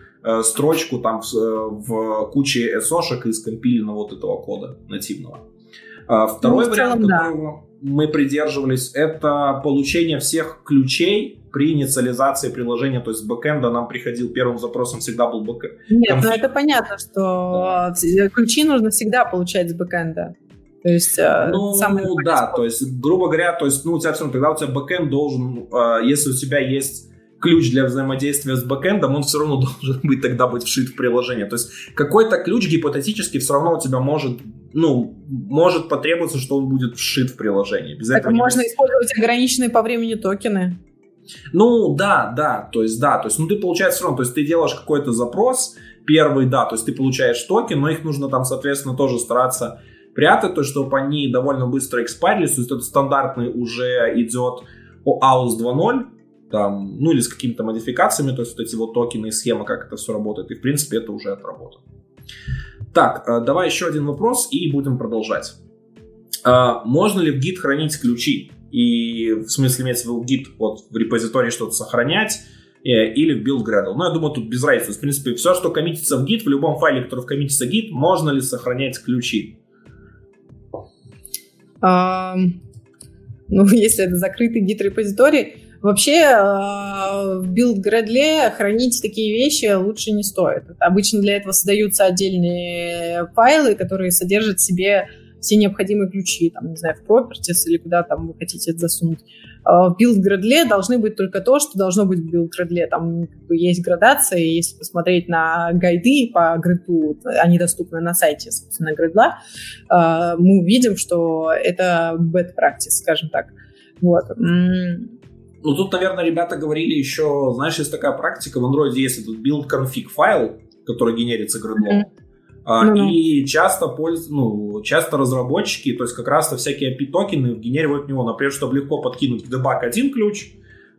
строчку там в куче SO-шек из компиленного вот этого кода нативного. Второй вариант, которого мы придерживались, это получение всех ключей при инициализации приложения, то есть с бэкэнда нам приходил первым запросом всегда был бэкэнд. Нет, ну это понятно, что да. Ключи нужно всегда получать с бэкэнда. То есть, то есть, грубо говоря, то есть, у тебя все равно, тогда у тебя бэкэнд должен, если у тебя есть ключ для взаимодействия с бэкэндом, он все равно должен быть тогда вшит в приложение. То есть какой-то ключ гипотетически все равно у тебя может, может потребоваться, что он будет вшит в приложение. Без этого можно использовать ограниченные по времени токены. То есть ты получаешь все равно, то есть ты делаешь какой-то запрос, первый, да, то есть ты получаешь токен, но их нужно там, соответственно, тоже стараться прятать, то есть чтобы они довольно быстро экспарились, то есть этот стандартный уже идет OWASP 2.0, там, или с какими-то модификациями, то есть вот эти вот токены и схемы, как это все работает, и в принципе это уже отработано. Так, давай еще один вопрос и будем продолжать. Можно ли в Git хранить ключи? И в смысле имеется в виду Git, вот в репозитории что-то сохранять или в build Gradle. Я думаю, тут без разницы. В принципе, все, что коммитится в Git, в любом файле, который коммитится в Git, можно ли сохранять ключи? Если это закрытый Git репозиторий, вообще в build Gradle хранить такие вещи лучше не стоит. Обычно для этого создаются отдельные файлы, которые содержат в себе все необходимые ключи, там, не знаю, в properties или куда там вы хотите это засунуть. В build-Gradle должны быть только то, что должно быть в build-Gradle. Там как бы есть градация, и если посмотреть на гайды по Gradle, они доступны на сайте, собственно, Gradle, мы увидим, что это bad practice, скажем так. Вот. Тут, наверное, ребята говорили еще, знаешь, есть такая практика, в Android есть этот build-config файл, который генерится Gradle. Mm-hmm. И часто разработчики, то есть как раз-то всякие API-токены генерируют в него, например, чтобы легко подкинуть в дебаг один ключ,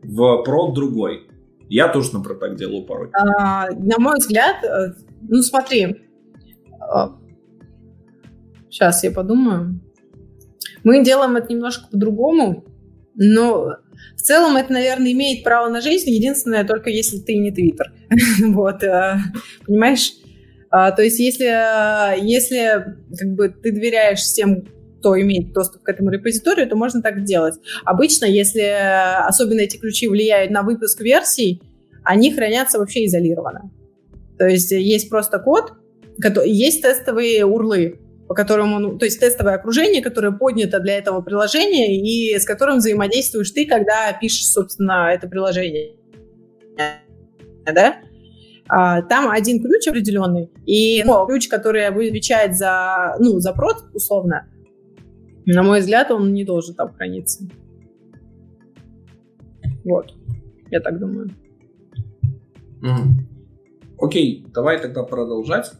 в прод другой. Я тоже, например, так делаю порой. На мой взгляд, смотри, сейчас я подумаю. Мы делаем это немножко по-другому, но в целом это, наверное, имеет право на жизнь, единственное, только если ты не Твиттер. Вот, понимаешь? То есть, если как бы, ты доверяешь всем, кто имеет доступ к этому репозиторию, то можно так делать. Обычно, если особенно эти ключи влияют на выпуск версий, они хранятся вообще изолированно. То есть, есть просто код, есть тестовые урлы, по которым то есть тестовое окружение, которое поднято для этого приложения и с которым взаимодействуешь ты, когда пишешь, собственно, это приложение. Да? Там один ключ определенный, и ключ, который будет отвечать за прод, условно, на мой взгляд, он не должен там храниться. Вот, я так думаю. Окей, давай тогда продолжать.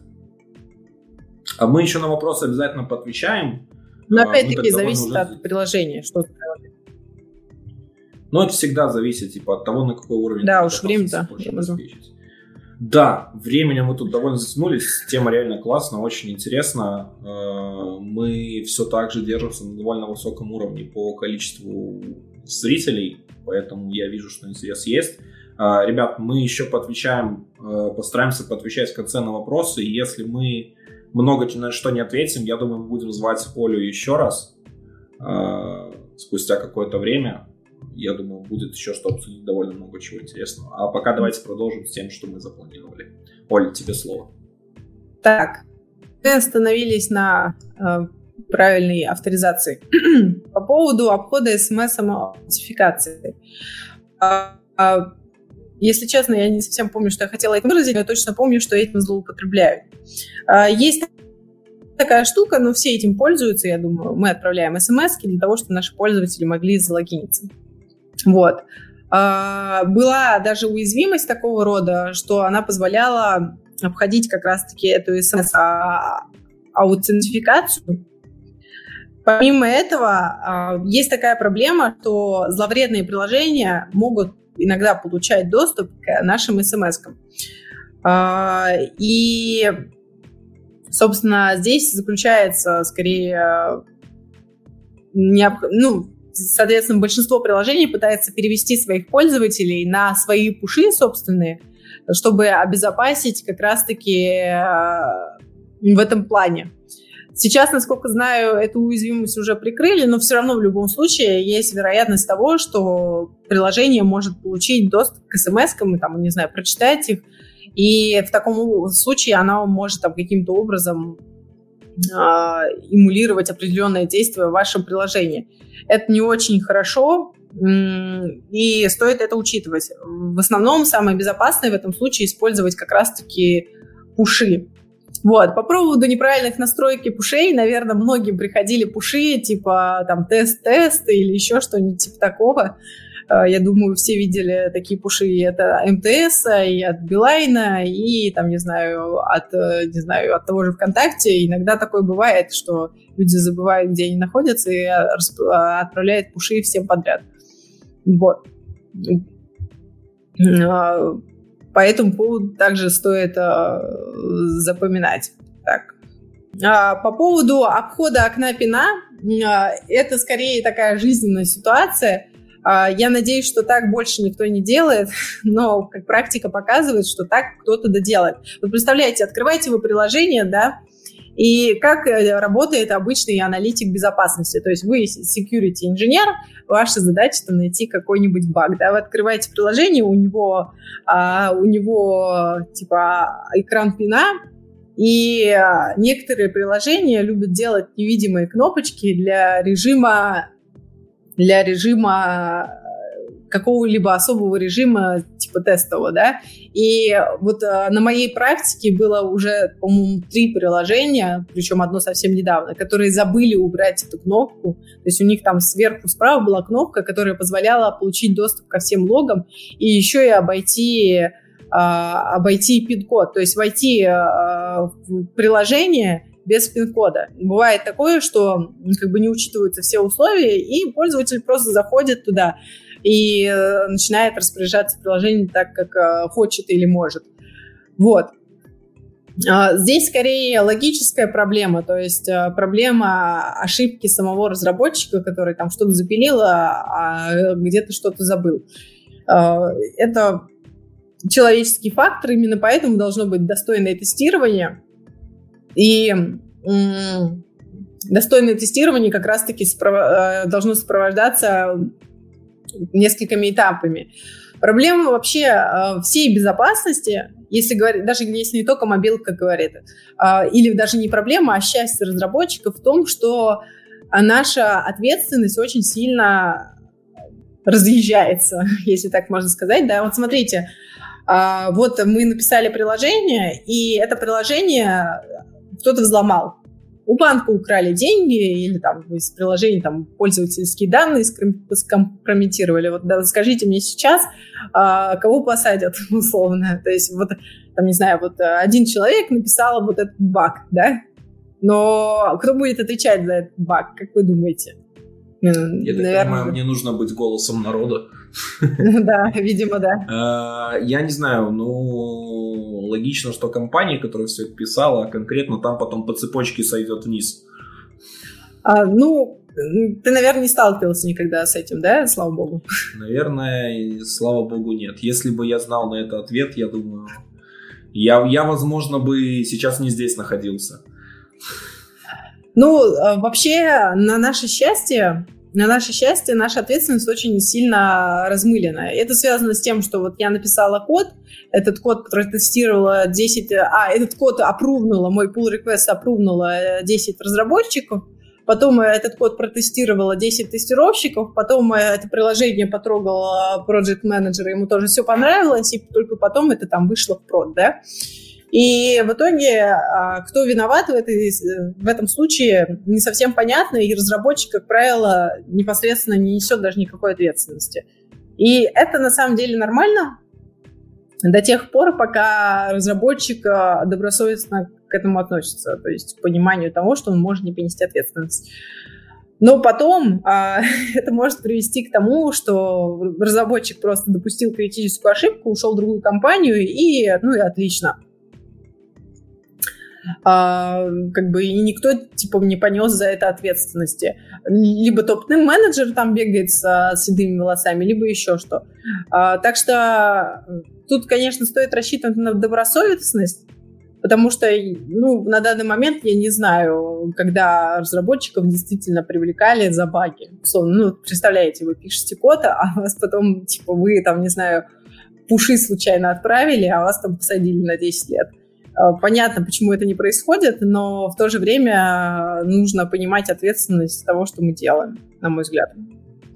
Мы еще на вопросы обязательно поотвечаем. Но опять-таки зависит от приложения. Что ты делаешь. Но это всегда зависит типа, от того, на какой уровень. Да, уж время-то. Да, временем мы тут довольно затянулись. Тема реально классная, очень интересна. Мы все так же держимся на довольно высоком уровне по количеству зрителей, поэтому я вижу, что интерес есть. Ребят, мы еще поотвечаем, постараемся поотвечать в конце на вопросы. И если мы много на что не ответим, я думаю, мы будем звать Олю еще раз спустя какое-то время. Я думаю, будет еще что обсудить, довольно много чего интересного. А пока давайте продолжим с тем, что мы запланировали. Оля, тебе слово. Так, мы остановились на правильной авторизации. По поводу обхода смс-аутентификации. Если честно, я не совсем помню, что я хотела этим выразить, но я точно помню, что этим злоупотребляют. Есть такая штука, но все этим пользуются, я думаю. Мы отправляем смс-ки для того, чтобы наши пользователи могли залогиниться. Вот. Была даже уязвимость такого рода, что она позволяла обходить как раз-таки эту смс-аутентификацию. Помимо этого, есть такая проблема, что зловредные приложения могут иногда получать доступ к нашим смс-кам. И, собственно, здесь заключается скорее необходимость. Соответственно, большинство приложений пытается перевести своих пользователей на свои пуши собственные, чтобы обезопасить как раз-таки в этом плане. Сейчас, насколько знаю, эту уязвимость уже прикрыли, но все равно в любом случае есть вероятность того, что приложение может получить доступ к смс-кам и, там, не знаю, прочитать их, и в таком случае оно может там, каким-то образом эмулировать определенное действие в вашем приложении. Это не очень хорошо, и стоит это учитывать. В основном самое безопасное в этом случае использовать как раз-таки пуши. Вот. По поводу неправильных настроек пушей, наверное, многим приходили пуши, типа там тест-тест или еще что-нибудь типа такого. Я думаю, все видели такие пуши и от МТС, и от Билайна, и там, от того же ВКонтакте. Иногда такое бывает, что люди забывают, где они находятся, и отправляют пуши всем подряд. Вот. По этому поводу также стоит запоминать. Так. По поводу обхода окна пина, это скорее такая жизненная ситуация. Я надеюсь, что так больше никто не делает, но как практика показывает, что так кто-то доделает. Вот представляете, открываете вы приложение, да, и как работает обычный аналитик безопасности. То есть вы security инженер, ваша задача там, найти какой-нибудь баг. Да? Вы открываете приложение, у него типа экран пина, и некоторые приложения любят делать невидимые кнопочки для режима какого-либо особого режима, типа тестового, да, и вот на моей практике было уже, по-моему, 3 приложения, причем одно совсем недавно, которые забыли убрать эту кнопку, то есть у них там сверху справа была кнопка, которая позволяла получить доступ ко всем логам и еще и обойти пин-код, то есть войти в приложение без пин-кода. Бывает такое, что как бы не учитываются все условия, и пользователь просто заходит туда и начинает распоряжаться приложением так, как хочет или может. Вот. Здесь скорее логическая проблема, то есть проблема ошибки самого разработчика, который там что-то запилил, а где-то что-то забыл. Это человеческий фактор, именно поэтому должно быть достойное тестирование. И достойное тестирование как раз-таки должно сопровождаться несколькими этапами. Проблема вообще всей безопасности, если говорить, даже если не только мобилка говорит, или даже не проблема, а счастье разработчиков в том, что наша ответственность очень сильно разъезжается, если так можно сказать. Да, вот смотрите, вот мы написали приложение, и это приложение кто-то взломал. У банка украли деньги или там из приложений там, пользовательские данные скомпрометировали. Вот да, скажите мне сейчас, кого посадят условно. То есть вот, там, не знаю, вот один человек написал вот этот баг, да, Но кто будет отвечать за этот баг, как вы думаете? Я так понимаю, мне нужно быть голосом народа. Да, видимо, да. Я не знаю, ну, логично, что компания, которая все это писала, конкретно там потом по цепочке сойдет вниз. Ну, ты, наверное, не сталкивался никогда с этим, да? Слава богу. Наверное, слава богу, нет. Если бы я знал на это ответ, я думаю, я, возможно, бы сейчас не здесь находился. Ну, вообще, на наше счастье, наша ответственность очень сильно размылена. Это связано с тем, что вот я написала код, этот код протестировала 10... этот код апрувнула, мой pull request апрувнула 10 разработчиков, потом этот код протестировала 10 тестировщиков, потом это приложение потрогала project manager, ему тоже все понравилось, и только потом это там вышло в прод, да? И в итоге, кто виноват в этом случае, не совсем понятно, и разработчик, как правило, непосредственно не несет даже никакой ответственности. И это на самом деле нормально до тех пор, пока разработчик добросовестно к этому относится, то есть к пониманию того, что он может не понести ответственность. Но потом это может привести к тому, что разработчик просто допустил критическую ошибку, ушел в другую компанию, и ну и отлично. Как бы и никто типа не понес за это ответственности. Либо топ-тим менеджер там бегает с седыми волосами, либо еще что. Так что тут, конечно, стоит рассчитывать на добросовестность, потому что ну, на данный момент я не знаю, когда разработчиков действительно привлекали за баги. Ну, представляете, вы пишете код, а вас потом, типа, вы там, не знаю, пуши случайно отправили, а вас там посадили на 10 лет. Понятно, почему это не происходит, но в то же время нужно понимать ответственность того, что мы делаем, на мой взгляд.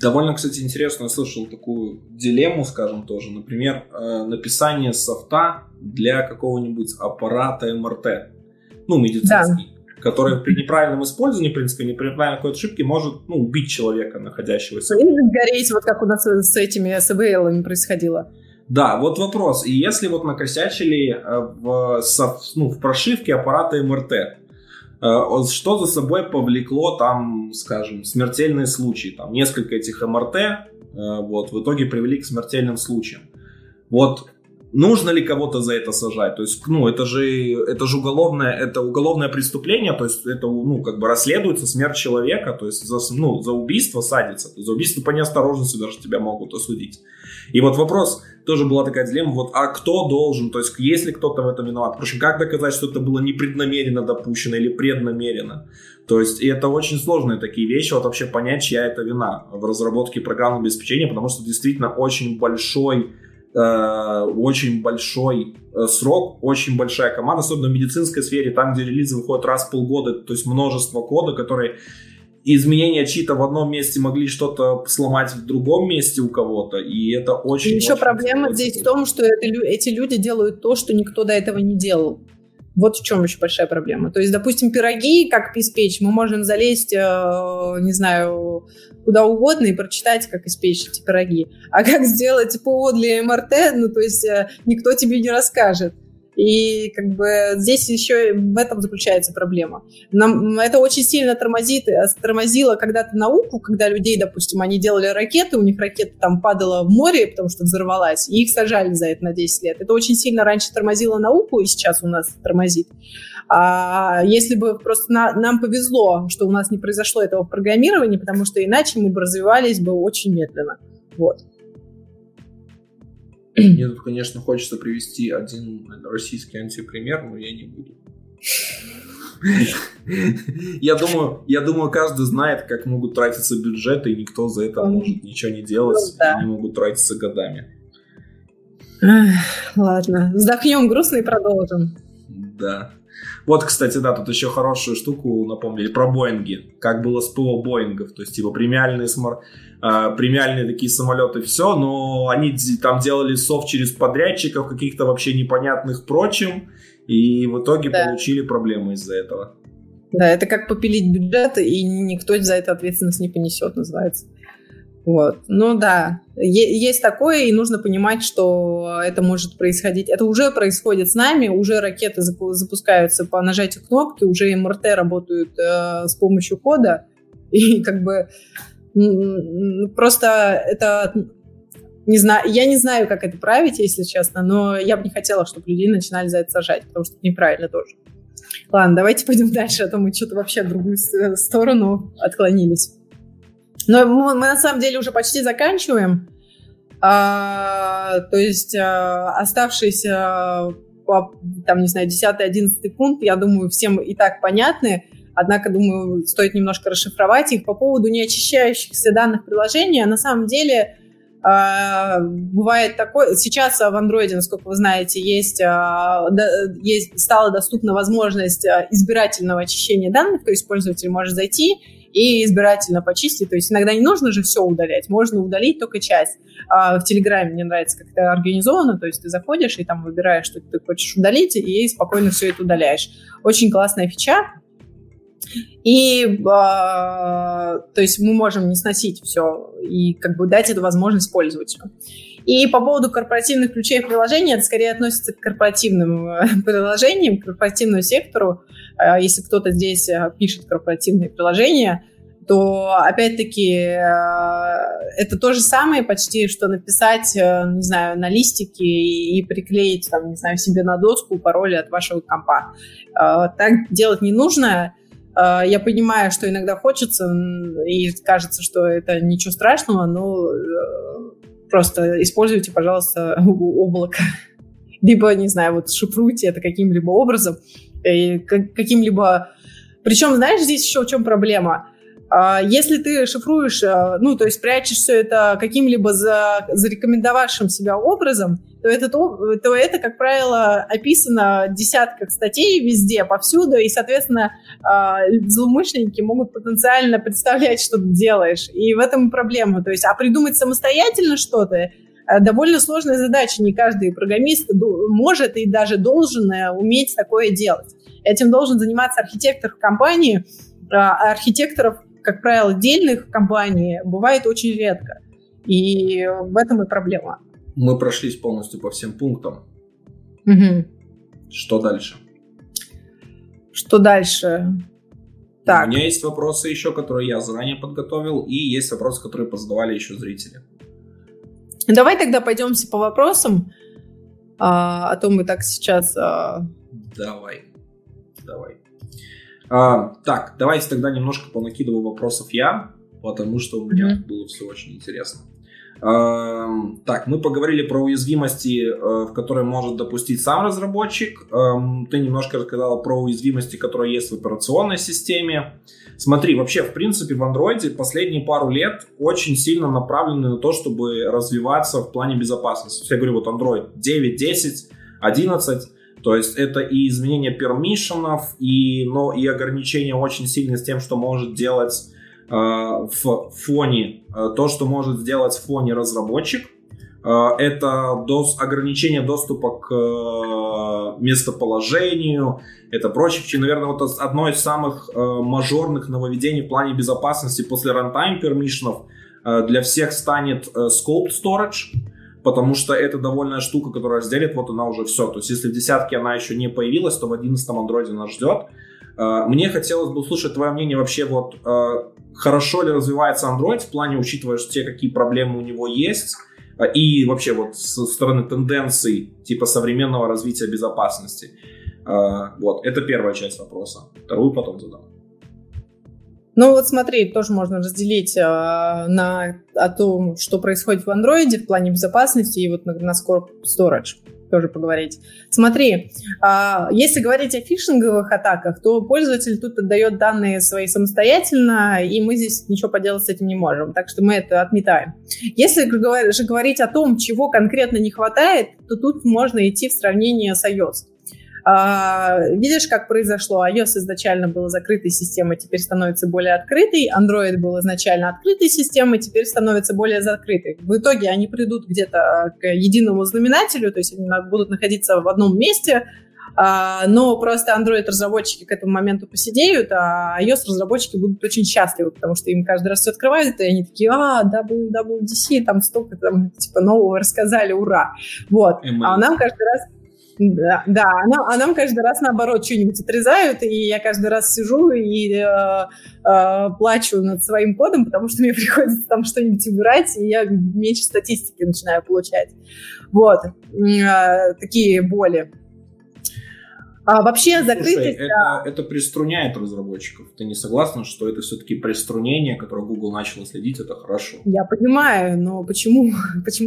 Довольно, кстати, интересно, я слышал такую дилемму, скажем, тоже. Например, написание софта для какого-нибудь аппарата МРТ, ну, медицинский, да, который при неправильном использовании, в принципе, при неправильной какой-то ошибке может, ну, убить человека, находящегося. Или гореть, вот как у нас с этими СВЛами происходило. Да, вот вопрос. И если вот накосячили в прошивке аппарата МРТ, что за собой повлекло там, скажем, смертельные случаи? Там несколько этих МРТ в итоге привели к смертельным случаям. Вот нужно ли кого-то за это сажать? То есть, ну, это же уголовное преступление, то есть это, ну, как бы расследуется смерть человека, то есть за убийство садится, за убийство по неосторожности даже тебя могут осудить. И вот вопрос... Тоже была такая дилемма, а кто должен, то есть если кто-то в этом виноват, впрочем, как доказать, что это было непреднамеренно допущено или преднамеренно, то есть и это очень сложные такие вещи, вот вообще понять, чья это вина в разработке программного обеспечения, потому что действительно очень большой срок, очень большая команда, особенно в медицинской сфере, там где релизы выходят раз в полгода, то есть множество кода, которые... Изменения чьи-то в одном месте могли что-то сломать в другом месте у кого-то, и это очень... И еще очень проблема здесь в том, что эти люди делают то, что никто до этого не делал. Вот в чем еще большая проблема. То есть, допустим, пироги, как испечь, мы можем залезть, не знаю, куда угодно и прочитать, как испечь эти пироги. А как сделать ПО для МРТ, ну, то есть, никто тебе не расскажет. И как бы здесь еще в этом заключается проблема. Нам это очень сильно тормозило когда-то науку, когда людей, допустим, они делали ракеты, у них ракета там падала в море, потому что взорвалась, и их сажали за это на 10 лет. Это очень сильно раньше тормозило науку, и сейчас у нас тормозит. А если бы просто нам повезло, что у нас не произошло этого в программировании, потому что иначе мы бы развивались бы очень медленно. Вот. Мне тут, конечно, хочется привести один российский антипример, но я не буду. Я думаю, каждый знает, как могут тратиться бюджеты, и никто за это может ничего не делать, да. Они могут тратиться годами. Ладно, вздохнем грустно и продолжим. Да. Вот, кстати, да, тут еще хорошую штуку напомнили про Боинги. Как было с ПО Боингов, то есть типа премиальные такие самолеты, все, но они там делали софт через подрядчиков, каких-то вообще непонятных прочим, и в итоге получили проблемы из-за этого. Да, это как попилить бюджет, и никто за это ответственность не понесет, называется. Вот. Ну да, есть такое, и нужно понимать, что это может происходить. Это уже происходит с нами, уже ракеты запускаются по нажатию кнопки, уже МРТ работают с помощью кода, и как бы просто это... Не знаю, я не знаю, как это править, если честно, но я бы не хотела, чтобы людей начинали за это сажать, потому что это неправильно тоже. Ладно, давайте пойдем дальше, а то мы что-то вообще в другую сторону отклонились. Но мы на самом деле уже почти заканчиваем. То есть оставшиеся, там, не знаю, 10-11 пункт, я думаю, всем и так понятны. Однако, думаю, стоит немножко расшифровать их. По поводу неочищающихся данных приложения, на самом деле... бывает такое. Сейчас в Android, насколько вы знаете, стала доступна возможность избирательного очищения данных, то есть пользователь может зайти и избирательно почистить, то есть иногда не нужно же все удалять, можно удалить только часть. В Телеграме мне нравится, как это организовано, то есть ты заходишь и там выбираешь, что ты хочешь удалить, и спокойно все это удаляешь. Очень классная фича. И, то есть мы можем не сносить все и как бы дать эту возможность пользователю. И по поводу корпоративных ключей приложения, это скорее относится к корпоративным приложениям, к корпоративному сектору. Если кто-то здесь пишет корпоративные приложения, то, опять-таки, это то же самое почти, что написать, не знаю, на листике и приклеить, там, не знаю, себе на доску пароль от вашего компа. Так делать не нужно. Я понимаю, что иногда хочется, и кажется, что это ничего страшного, но просто используйте, пожалуйста, облако. Либо, не знаю, вот шифруйте это каким-либо образом. Причем, знаешь, здесь еще в чем проблема? Если ты шифруешь, ну, то есть прячешь все это каким-либо зарекомендовавшим себя образом, то это, как правило, описано в десятках статей везде, повсюду, и, соответственно, злоумышленники могут потенциально представлять, что ты делаешь, и в этом проблема. То есть, а придумать самостоятельно что-то довольно сложная задача, не каждый программист может и даже должен уметь такое делать. Этим должен заниматься архитектор компании, а архитекторов, как правило, дельных компаний бывает очень редко, и в этом и проблема. Мы прошлись полностью по всем пунктам. Угу. Что дальше? Что дальше? Так. У меня есть вопросы еще, которые я заранее подготовил, и есть вопросы, которые позадавали еще зрители. Давай тогда пойдемся по вопросам, а то мы так сейчас... Давай. Так, давайте тогда немножко понакидываю вопросов я, потому что у меня было все очень интересно. Так, мы поговорили про уязвимости, в которые может допустить сам разработчик. Ты немножко рассказала про уязвимости, которые есть в операционной системе. Смотри, вообще, в принципе, в Android последние пару лет очень сильно направлены на то, чтобы развиваться в плане безопасности. Я говорю, вот Android 9, 10, 11... То есть это и изменение пермишенов, но и ограничения очень сильные с тем, что может делать в фоне, то, что может сделать в фоне разработчик. Это ограничение доступа к местоположению, это прочее. Наверное, вот одно из самых мажорных нововведений в плане безопасности после runtime пермишенов для всех станет scoped storage. Потому что это довольная штука, которая разделит, вот она уже все. То есть, если в 10 она еще не появилась, то в 11-м Android нас ждет. Мне хотелось бы услышать твое мнение вообще, вот хорошо ли развивается Android в плане, учитывая те, какие проблемы у него есть, и вообще вот со стороны тенденций типа современного развития безопасности. Вот, это первая часть вопроса. Вторую потом задам. Ну вот смотри, тоже можно разделить о том, что происходит в Android в плане безопасности и вот на Scoped Storage тоже поговорить. Смотри, если говорить о фишинговых атаках, то пользователь тут отдает данные свои самостоятельно, и мы здесь ничего поделать с этим не можем, так что мы это отметаем. Если же говорить о том, чего конкретно не хватает, то тут можно идти в сравнение с iOS. Видишь, как произошло? iOS изначально была закрытой системой, теперь становится более открытой. Android был изначально открытой системой, теперь становится более закрытой. В итоге они придут где-то к единому знаменателю, то есть они будут находиться в одном месте, Но просто Android-разработчики к этому моменту посидеют, а iOS-разработчики будут очень счастливы, потому что им каждый раз все открывают, и они такие, WWDC, там столько там, типа нового рассказали, ура. Вот. А нам каждый раз... Да, а нам каждый раз, наоборот, что-нибудь отрезают, и я каждый раз сижу и плачу над своим кодом, потому что мне приходится там что-нибудь убирать, и я меньше статистики начинаю получать. Вот, такие боли. А вообще закрытость... Это приструняет разработчиков. Ты не согласна, что это все-таки приструнение, которое Google начало следить, это хорошо? Я понимаю, но почему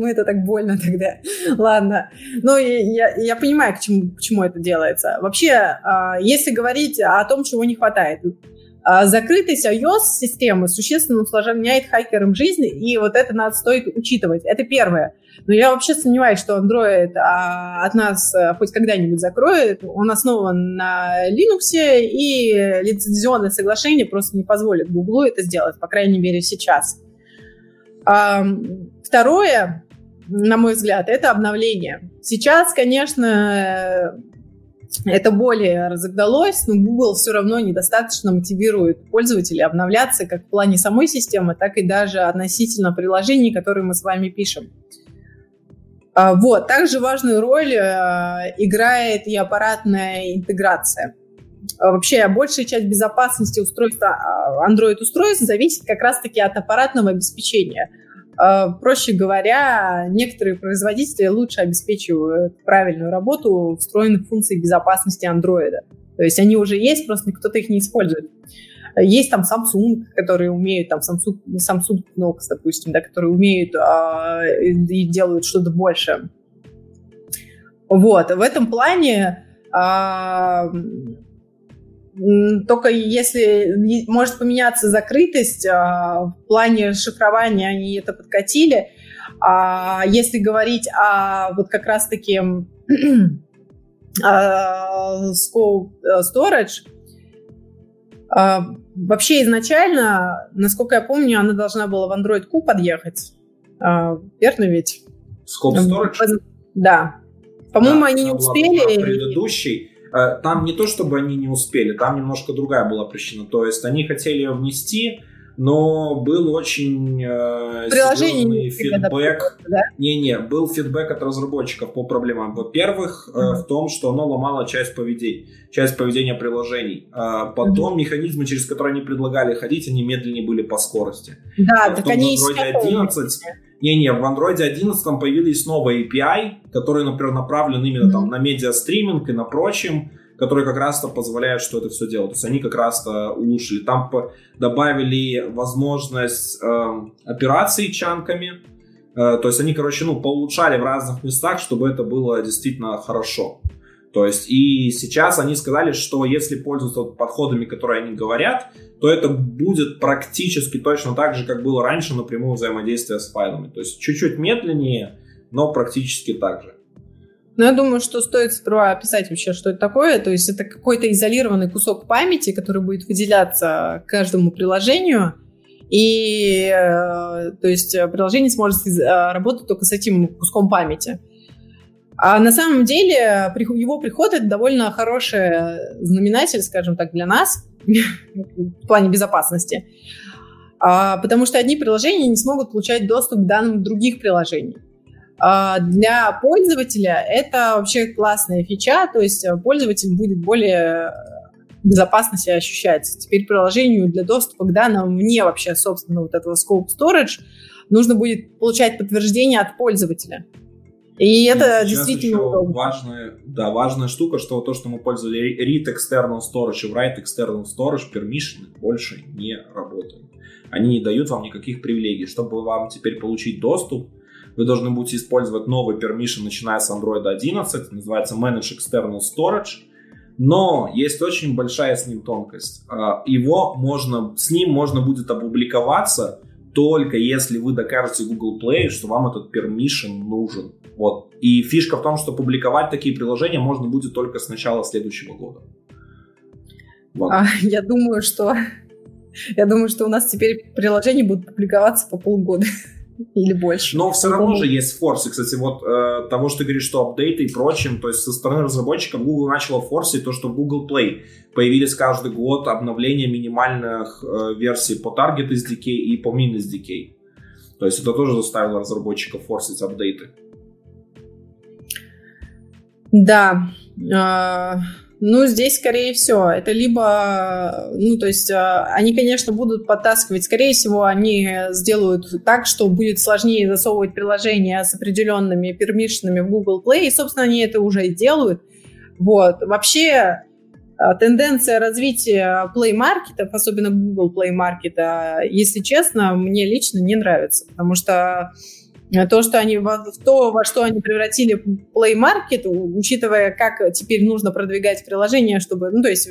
это так больно тогда? Ладно. Ну, я понимаю, почему это делается. Вообще, если говорить о том, чего не хватает... Закрытость iOS-системы существенно усложняет хакерам жизнь, и вот это надо стоит учитывать. Это первое. Но я вообще сомневаюсь, что Android от нас хоть когда-нибудь закроет. Он основан на Linux, и лицензионное соглашение просто не позволит Google это сделать, по крайней мере, сейчас. Второе, на мой взгляд, это обновление. Сейчас, конечно... Это более разогналось, но Google все равно недостаточно мотивирует пользователей обновляться как в плане самой системы, так и даже относительно приложений, которые мы с вами пишем. Вот. Также важную роль играет и аппаратная интеграция. Вообще, большая часть безопасности устройства Android-устройств зависит как раз-таки от аппаратного обеспечения. Проще говоря, некоторые производители лучше обеспечивают правильную работу встроенных функций безопасности Android. То есть они уже есть, просто кто-то их не использует. Есть там Samsung, которые умеют, там Samsung Knox, допустим, да, которые умеют и делают что-то больше. Вот, в этом плане... Только если может поменяться закрытость, в плане шифрования они это подкатили. А если говорить о вот как раз-таки storage, вообще изначально, насколько я помню, она должна была в Android Q подъехать. Верно ведь? Scope storage? Да. По-моему, да, они не успели. Предыдущий. Там не то, чтобы они не успели, там немножко другая была причина. То есть они хотели ее внести, но был очень серьезный фидбэк. Да? Был фидбэк от разработчиков по проблемам. Во-первых, в том, что оно ломало часть поведения приложений. Потом механизмы, через которые они предлагали ходить, они медленнее были по скорости. Да, так они в Android 11 там появились новые API, которые, например, направлены именно там на медиастриминг и на прочим, которые как раз-то позволяют, что это все делать. То есть они как раз-то улучшили. Там добавили возможность операций чанками. То есть они, поулучшали в разных местах, чтобы это было действительно хорошо. То есть и сейчас они сказали, что если пользоваться подходами, которые они говорят, то это будет практически точно так же, как было раньше, напрямую взаимодействие с файлами. То есть чуть-чуть медленнее, но практически так же. Ну, я думаю, что стоит сперва описать вообще, что это такое. То есть это какой-то изолированный кусок памяти, который будет выделяться каждому приложению. И, то есть, приложение сможет работать только с этим куском памяти. А на самом деле его приход – это довольно хороший знаменатель, скажем так, для нас в плане безопасности, потому что одни приложения не смогут получать доступ к данным других приложений. Для пользователя это вообще классная фича, то есть пользователь будет более безопасно себя ощущать. Теперь приложению для доступа к данным вне вообще, собственно, вот этого scope storage нужно будет получать подтверждение от пользователя. И это действительно важная штука, что то, что мы пользовали read external storage и write external storage, permission больше не работают. Они не дают вам никаких привилегий. Чтобы вам теперь получить доступ, вы должны будете использовать новый permission, начиная с Android 11, называется Manage External Storage. Но есть очень большая с ним тонкость. С ним можно будет опубликоваться только если вы докажете Google Play, что вам этот permission нужен. Вот. И фишка в том, что публиковать такие приложения можно будет только с начала следующего года. Вот. Я думаю, что у нас теперь приложения будут публиковаться по полгода. или больше. Но все равно же есть форсы. Кстати, вот того, что ты говоришь, что апдейты и прочим, то есть со стороны разработчиков Google начала форсить то, что в Google Play появились каждый год обновления минимальных версий по Target SDK и по Min SDK. То есть это тоже заставило разработчиков форсить апдейты. Да. Ну, здесь, скорее всего, это либо, ну, то есть, они, конечно, будут подтаскивать, скорее всего, они сделают так, что будет сложнее засовывать приложения с определенными пермишинами в Google Play, и, собственно, они это уже и делают, вот. Вообще, тенденция развития плей-маркетов, особенно Google плей-маркета, если честно, мне лично не нравится, потому что то, что они, то, во что они превратили Play Market, учитывая, как теперь нужно продвигать приложения, чтобы, ну, то есть,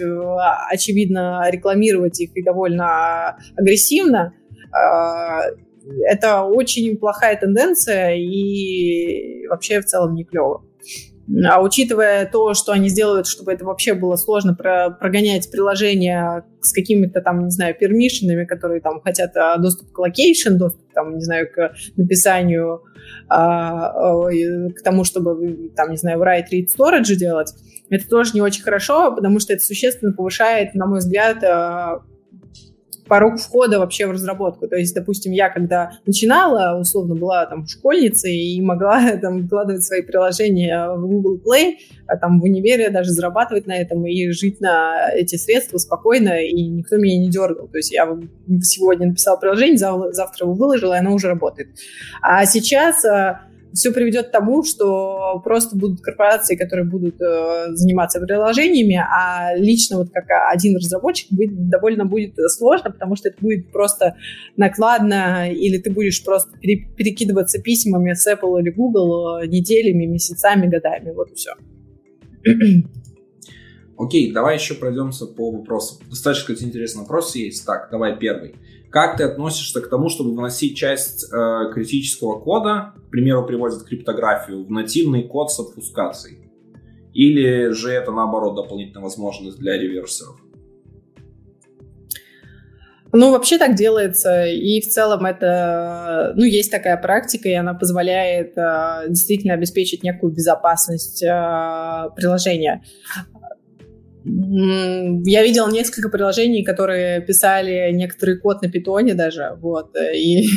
очевидно, рекламировать их и довольно агрессивно, это очень плохая тенденция и вообще в целом не клево. А учитывая то, что они сделают, чтобы это вообще было сложно прогонять приложения с какими-то там, не знаю, пермишинами, которые там хотят доступ к локейшн, доступ там, не знаю, к написанию, к тому, чтобы там, не знаю, write-read storage делать, это тоже не очень хорошо, потому что это существенно повышает, на мой взгляд, порог входа вообще в разработку. То есть, допустим, я когда начинала, условно, была там школьницей и могла там выкладывать свои приложения в Google Play, а там в универе даже зарабатывать на этом и жить на эти средства спокойно, и никто меня не дергал. То есть я сегодня написала приложение, завтра его выложила, и оно уже работает. А сейчас все приведет к тому, что просто будут корпорации, которые будут заниматься приложениями, а лично вот как один разработчик довольно будет сложно, потому что это будет просто накладно, или ты будешь просто перекидываться письмами с Apple или Google неделями, месяцами, годами. Вот и все. Окей, давай еще пройдемся по вопросам. Достаточно, кстати, интересный вопрос есть. Так, давай первый. Как ты относишься к тому, чтобы вносить часть критического кода, к примеру, приводит криптографию, в нативный код с обфускацией? Или же это, наоборот, дополнительная возможность для реверсеров? Ну, вообще так делается, и в целом это, ну, есть такая практика, и она позволяет действительно обеспечить некую безопасность приложения. Я видела несколько приложений, которые писали некоторый код на питоне даже, вот, и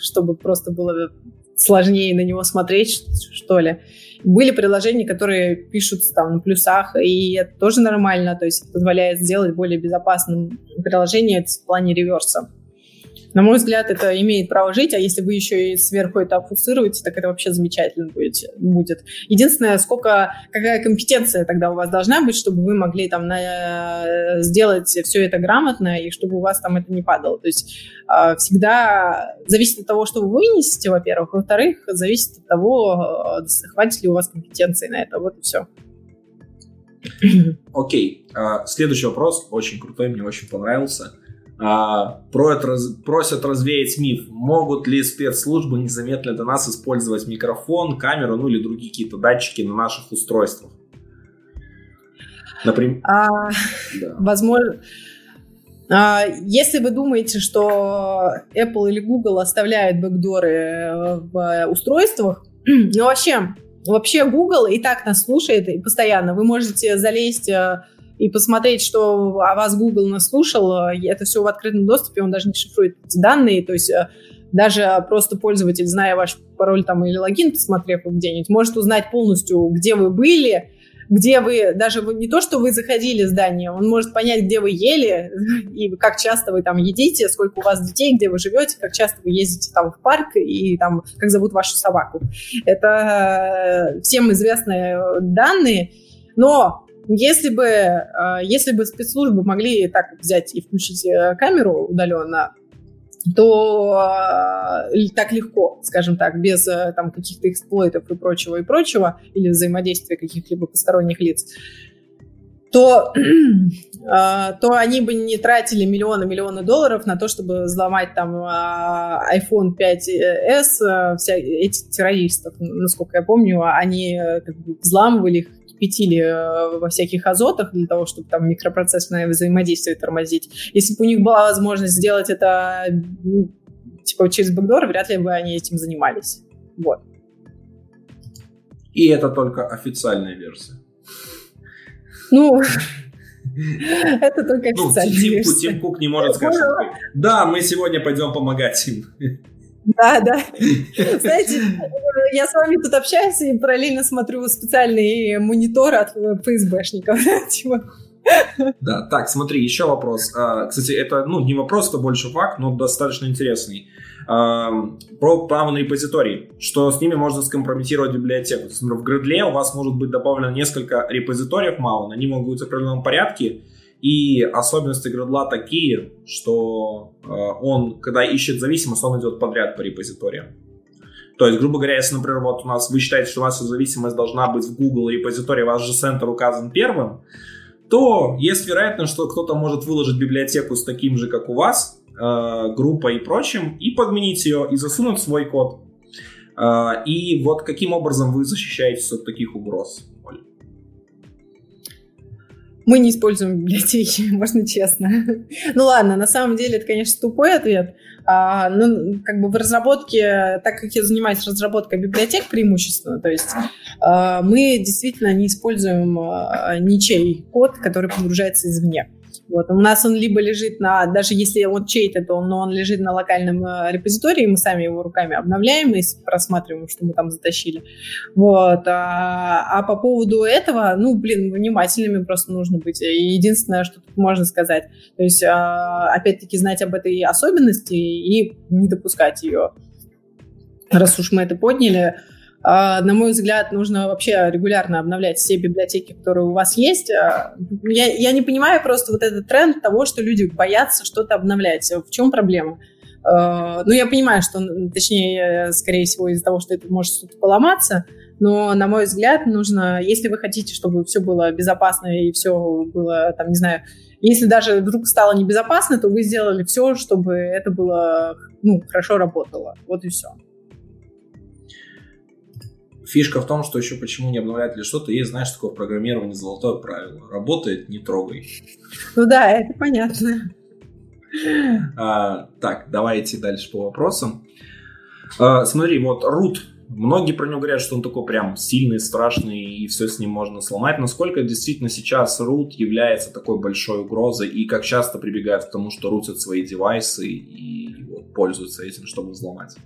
чтобы просто было сложнее на него смотреть, что ли. Были приложения, которые пишутся там на плюсах, и это тоже нормально, то есть позволяет сделать более безопасным приложение в плане реверса. На мой взгляд, это имеет право жить, а если вы еще и сверху это обфусцируете, так это вообще замечательно будет. Единственное, какая компетенция тогда у вас должна быть, чтобы вы могли там сделать все это грамотно, и чтобы у вас там это не падало. То есть всегда зависит от того, что вы вынесете, во-первых, во-вторых, зависит от того, хватит ли у вас компетенции на это. Вот и все. Окей. Следующий вопрос, очень крутой, мне очень понравился. Просят развеять миф. Могут ли спецслужбы незаметно для нас использовать микрофон, камеру, ну или другие какие-то датчики на наших устройствах? Например, да. Возможно. Если вы думаете, что Apple или Google оставляют бэкдоры в устройствах, ну вообще Google и так нас слушает и постоянно. Вы можете залезть и посмотреть, что о вас Google наслушал, это все в открытом доступе, он даже не шифрует эти данные, то есть даже просто пользователь, зная ваш пароль там или логин, посмотрев его где-нибудь, может узнать полностью, где вы были, где вы, даже не то, что вы заходили в здание, он может понять, где вы ели, и как часто вы там едите, сколько у вас детей, где вы живете, как часто вы ездите там в парк, и там, как зовут вашу собаку. Это всем известные данные, но если бы спецслужбы могли так взять и включить камеру удаленно, то так легко, скажем так, без там каких-то эксплойтов и прочего, или взаимодействия каких-либо посторонних лиц, то они бы не тратили миллионы долларов на то, чтобы взломать там iPhone 5s, этих террористов, насколько я помню, они как бы взламывали их, петили во всяких азотах для того, чтобы там микропроцессорное взаимодействие тормозить. Если бы у них была возможность сделать это типа через бэкдор вряд ли бы они этим занимались. Вот. И это только официальная версия. Ну, это только официальная версия. Тим Кук не может сказать, да, мы сегодня пойдем помогать им. Да, да. Знаете, я с вами тут общаюсь и параллельно смотрю специальные мониторы от ФСБшников. Да, так, смотри, еще вопрос. Кстати, это, ну, не вопрос, это больше факт, но достаточно интересный. Про право на репозитории, что с ними можно скомпрометировать библиотеку. Например, в Gradle у вас может быть добавлено несколько репозиториев мало, они могут быть в определенном порядке, и особенности Gradle такие, что он, когда ищет зависимость, он идет подряд по репозиториям. То есть, грубо говоря, если, например, вот у нас вы считаете, что у вас зависимость должна быть в Google репозитории, ваш же центр указан первым, то есть вероятность, что кто-то может выложить библиотеку с таким же, как у вас, группой и прочим, и подменить ее, и засунуть свой код. И вот каким образом вы защищаетесь от таких угроз, Оля? Мы не используем библиотеки, можно честно. Ну ладно, на самом деле это, конечно, тупой ответ. Ну, как бы в разработке, так как я занимаюсь разработкой библиотек преимущественно, то есть мы действительно не используем ничей код, который подгружается извне. Вот. У нас он либо лежит на, даже если он чей-то, то он лежит на локальном репозитории, мы сами его руками обновляем и просматриваем, что мы там затащили. Вот. А по поводу этого, ну, блин, внимательными просто нужно быть. И единственное, что тут можно сказать, то есть, опять-таки, знать об этой особенности и не допускать ее. Раз уж мы это подняли, на мой взгляд, нужно вообще регулярно обновлять все библиотеки, которые у вас есть. Я не понимаю просто вот этот тренд того, что люди боятся что-то обновлять. В чем проблема? Ну, я понимаю, что, точнее, скорее всего, из-за того, что это может что-то поломаться, но, на мой взгляд, нужно, если вы хотите, чтобы все было безопасно и все было, там, не знаю, если даже вдруг стало небезопасно, то вы сделали все, чтобы это было, ну, хорошо работало. Вот и все. Фишка в том, что еще почему не обновлять или что-то, есть, знаешь, такое программирование золотое правило. Работает, не трогай. Ну да, это понятно. Так, давайте дальше по вопросам. Смотри, вот root. Многие про него говорят, что он такой прям сильный, страшный, и все с ним можно сломать. Насколько действительно сейчас root является такой большой угрозой, и как часто прибегают к тому, что рутят свои девайсы и вот, пользуются этим, чтобы взломать?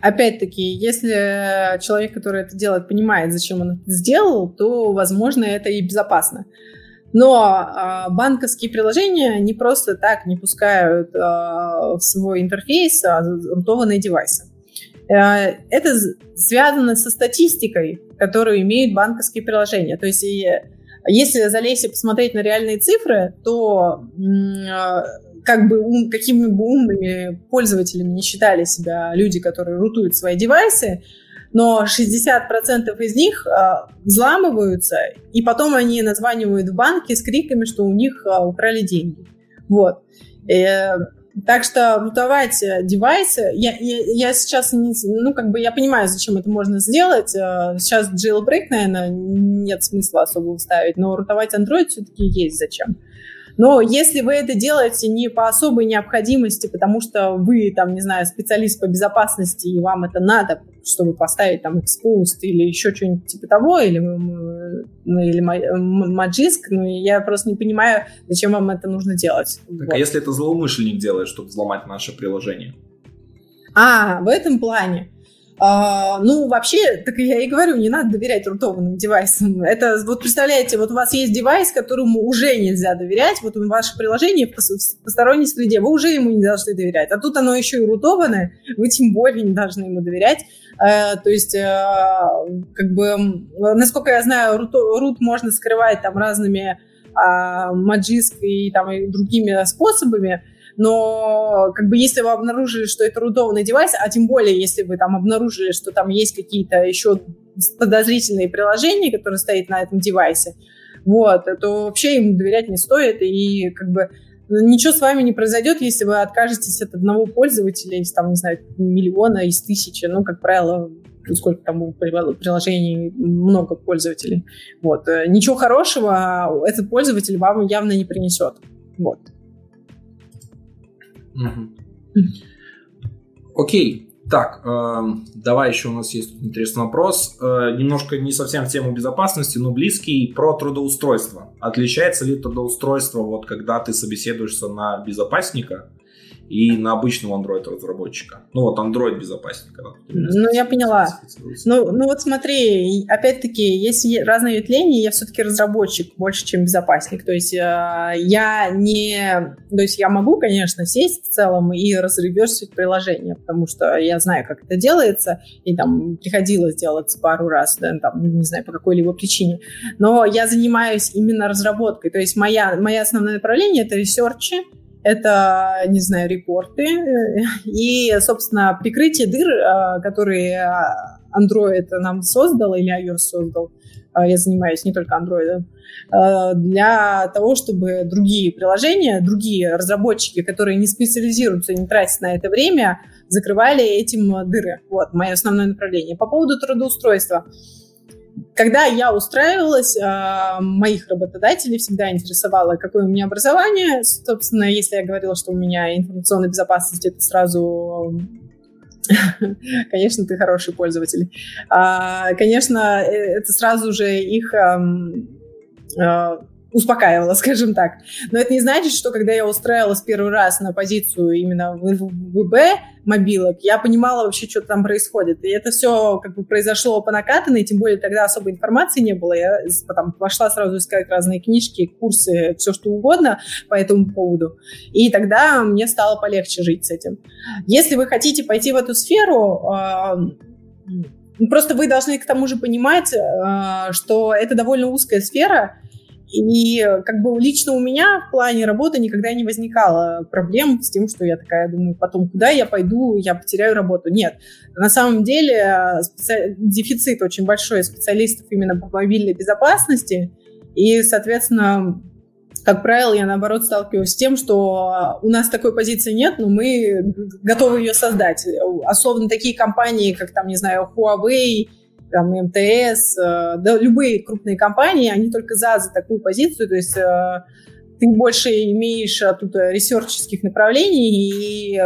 Опять-таки, если человек, который это делает, понимает, зачем он это сделал, то, возможно, это и безопасно. Но банковские приложения не просто так не пускают в свой интерфейс рутованные девайсы. Это связано со статистикой, которую имеют банковские приложения. То есть, если залезть и посмотреть на реальные цифры, то... Как бы какими бы умными пользователями не считали себя люди, которые рутуют свои девайсы, но 60% из них взламываются, и потом они названивают в банке с криками, что у них украли деньги. Вот. Так что рутовать девайсы... Я сейчас не... Ну, как бы я понимаю, зачем это можно сделать. Сейчас jailbreak, наверное, нет смысла особо ставить, но рутовать Android все-таки есть зачем. Но если вы это делаете не по особой необходимости, потому что вы, там, не знаю, специалист по безопасности, и вам это надо, чтобы поставить там Exposed или еще что-нибудь типа того, или Magisk, ну, я просто не понимаю, зачем вам это нужно делать. Так, вот. А если это злоумышленник делает, чтобы взломать наше приложение? В этом плане. Ну, вообще, так я и говорю, не надо доверять рутованным девайсам. Это, вот представляете, вот у вас есть девайс, которому уже нельзя доверять, вот ваше приложение в посторонней среде, вы уже ему не должны доверять. А тут оно еще и рутованное, вы тем более не должны ему доверять. То есть, как бы, насколько я знаю, рут можно скрывать там разными Magisk и там и другими способами. Но как бы если вы обнаружили, что это рутованный девайс, а тем более если вы там обнаружили, что там есть какие-то еще подозрительные приложения, которые стоят на этом девайсе, вот, то вообще им доверять не стоит, и как бы ничего с вами не произойдет, если вы откажетесь от одного пользователя из там, не знаю, миллиона, из тысячи, ну, как правило, сколько там у приложений много пользователей, вот, ничего хорошего этот пользователь вам явно не принесет, вот. Угу. Окей. Так, давай еще у нас есть интересный вопрос. Немножко не совсем в тему безопасности, но близкий, про трудоустройство. Отличается ли трудоустройство, вот когда ты собеседуешься на безопасника и на обычного Android-разработчика? Ну вот Android-безопасника. Ну я поняла. Ну вот смотри, опять-таки есть разные ветвления, я все-таки разработчик больше, чем безопасник. То есть я могу, конечно, сесть в целом и разреверсить приложение, потому что я знаю, как это делается, и там приходилось делать пару раз, да, там, не знаю, по какой-либо причине. Но я занимаюсь именно разработкой. То есть моя основное направление — это ресерчи, это, не знаю, репорты и, собственно, прикрытие дыр, которые Android нам создал или iOS создал, я занимаюсь не только Android, для того, чтобы другие приложения, другие разработчики, которые не специализируются и не тратят на это время, закрывали этим дыры. Вот мое основное направление. По поводу трудоустройства. Когда я устраивалась, моих работодателей всегда интересовало, какое у меня образование. Собственно, если я говорила, что у меня информационная безопасность, это сразу, конечно, ты хороший пользователь. Конечно, это сразу же их успокаивала, скажем так. Но это не значит, что когда я устраивалась первый раз на позицию именно в ВБ мобилок, я понимала вообще, что там происходит. И это все как бы произошло по накатанной, тем более тогда особой информации не было. Я там пошла сразу искать разные книжки, курсы, все что угодно по этому поводу. И тогда мне стало полегче жить с этим. Если вы хотите пойти в эту сферу, просто вы должны к тому же понимать, что это довольно узкая сфера. И как бы лично у меня в плане работы никогда не возникало проблем с тем, что я такая думаю, потом куда я пойду, я потеряю работу. Нет, на самом деле дефицит очень большой специалистов именно по мобильной безопасности. И, соответственно, как правило, я наоборот сталкиваюсь с тем, что у нас такой позиции нет, но мы готовы ее создать. Особенно такие компании, как там, не знаю, Huawei, там, МТС, да, любые крупные компании, они только за такую позицию, то есть ты больше имеешь тут ресерческих направлений, и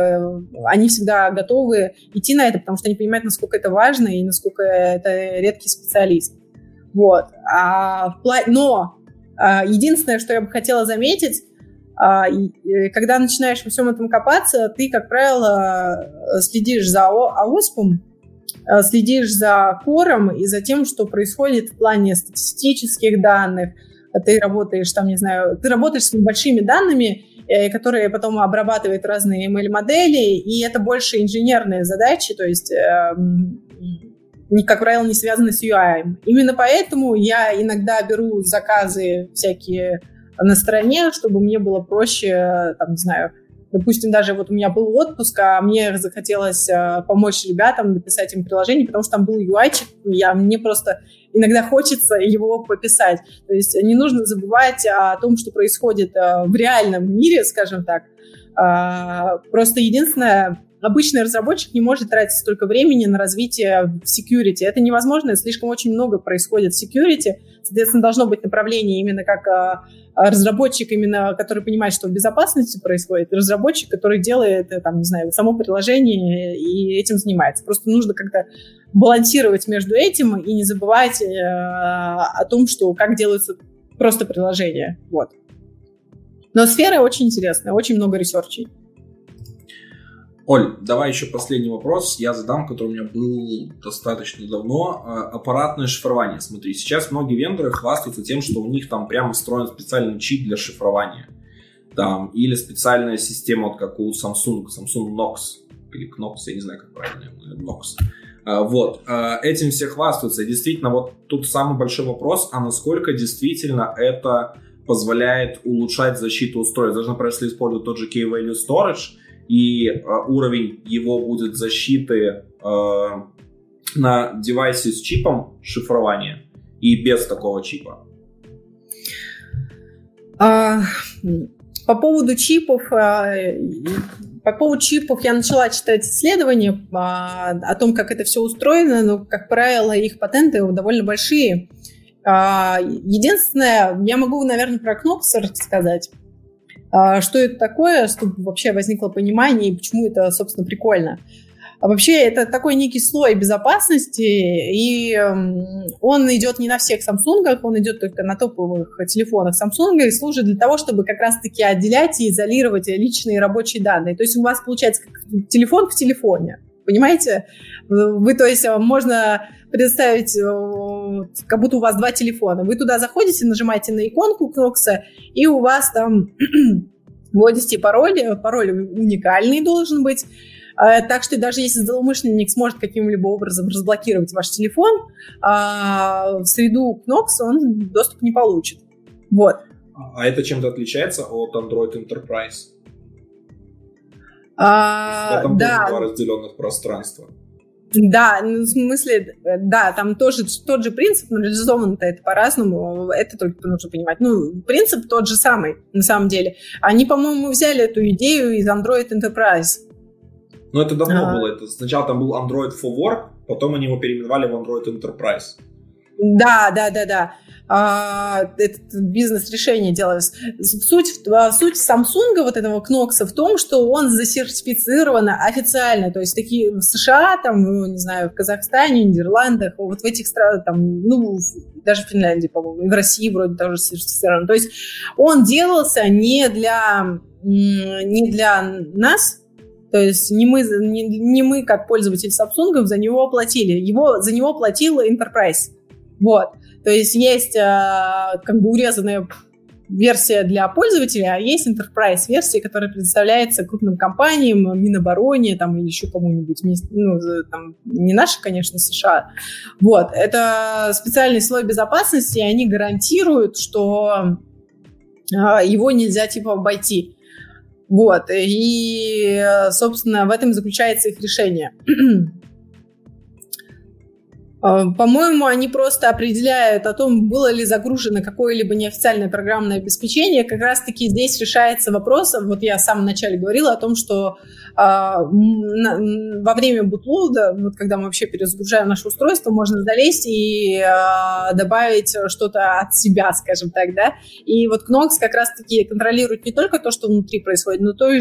они всегда готовы идти на это, потому что они понимают, насколько это важно и насколько это редкий специалист. Вот. Но единственное, что я бы хотела заметить, когда начинаешь во всем этом копаться, ты, как правило, следишь за OWASP-ом, следишь за кором и за тем, что происходит в плане статистических данных. Ты работаешь там, не знаю, ты работаешь с небольшими данными, которые потом обрабатывают разные ML-модели, и это больше инженерные задачи, то есть, как правило, не связаны с UI. Именно поэтому я иногда беру заказы всякие на стороне, чтобы мне было проще, там, не знаю, допустим, даже вот у меня был отпуск, а мне захотелось помочь ребятам написать им приложение, потому что там был UI-чик, мне просто иногда хочется его пописать. То есть не нужно забывать о том, что происходит в реальном мире, скажем так. Просто единственное, обычный разработчик не может тратить столько времени на развитие в security. Это невозможно, слишком очень много происходит в security. Соответственно, должно быть направление именно как разработчик, именно который понимает, что в безопасности происходит, разработчик, который делает, там, не знаю, само приложение и этим занимается. Просто нужно как-то балансировать между этим и не забывать о том, что как делаются просто приложения. Вот. Но сфера очень интересная, очень много ресерчей. Оль, давай еще последний вопрос я задам, который у меня был достаточно давно. Аппаратное шифрование. Смотри, сейчас многие вендоры хвастаются тем, что у них там прямо встроен специальный чип для шифрования. Там, или специальная система, вот как у Samsung Knox, или Knox, я не знаю, как правильно, Knox. Вот, этим все хвастаются. И действительно, вот тут самый большой вопрос, а насколько действительно это позволяет улучшать защиту устройств. Даже, например, если использовать тот же Key-Value Storage, и уровень его будет защиты на девайсе с чипом шифрования и без такого чипа? По поводу чипов я начала читать исследования о том, как это все устроено, но, как правило, их патенты довольно большие. Единственное, я могу, наверное, про Knox рассказать. Что это такое, чтобы вообще возникло понимание и почему это, собственно, прикольно. Вообще это такой некий слой безопасности, и он идет не на всех Samsung, он идет только на топовых телефонах Samsung и служит для того, чтобы как раз-таки отделять и изолировать личные и рабочие данные. То есть у вас получается как телефон в телефоне, понимаете? Вы, то есть, можно представить, как будто у вас два телефона. Вы туда заходите, нажимаете на иконку Кнокса, и у вас там вводите пароль уникальный должен быть. Так что даже если злоумышленник сможет каким-либо образом разблокировать ваш телефон, в среду Knox он доступ не получит. Вот. А это чем-то отличается от Android Enterprise? Там да. Тоже два разделенных пространства. Да, в смысле, да, там тоже тот же принцип, но реализовано-то это по-разному, это только нужно понимать. Ну, принцип тот же самый, на самом деле. Они, по-моему, взяли эту идею из Android Enterprise. Но это давно было. Это сначала там был Android for Work, потом они его переименовали в Android Enterprise. Да. Это бизнес-решение делалось. Суть Samsung, вот этого Knox, в том, что он засертифицирован официально. То есть такие в США, там, не знаю, в Казахстане, Нидерландах, вот в этих странах, там, ну, даже в Финляндии, по-моему, и в России вроде тоже сертифицирован. То есть он делался не для нас. То есть не мы как пользователи Samsung, за него платили. За него платила Enterprise. Вот. То есть есть как бы урезанная версия для пользователя, а есть Enterprise-версия, которая предоставляется крупным компаниям, Минобороне там, или еще кому-нибудь. Ну, там, не наши, конечно, США. Вот. Это специальный слой безопасности, и они гарантируют, что его нельзя типа обойти. Вот, и, собственно, в этом и заключается их решение. По-моему, они просто определяют о том, было ли загружено какое-либо неофициальное программное обеспечение. Как раз-таки здесь решается вопрос, вот я в самом начале говорила о том, что во время бутлоуда, вот когда мы вообще перезагружаем наше устройство, можно залезть и добавить что-то от себя, скажем так, да. И вот Knox как раз-таки контролирует не только то, что внутри происходит, но то,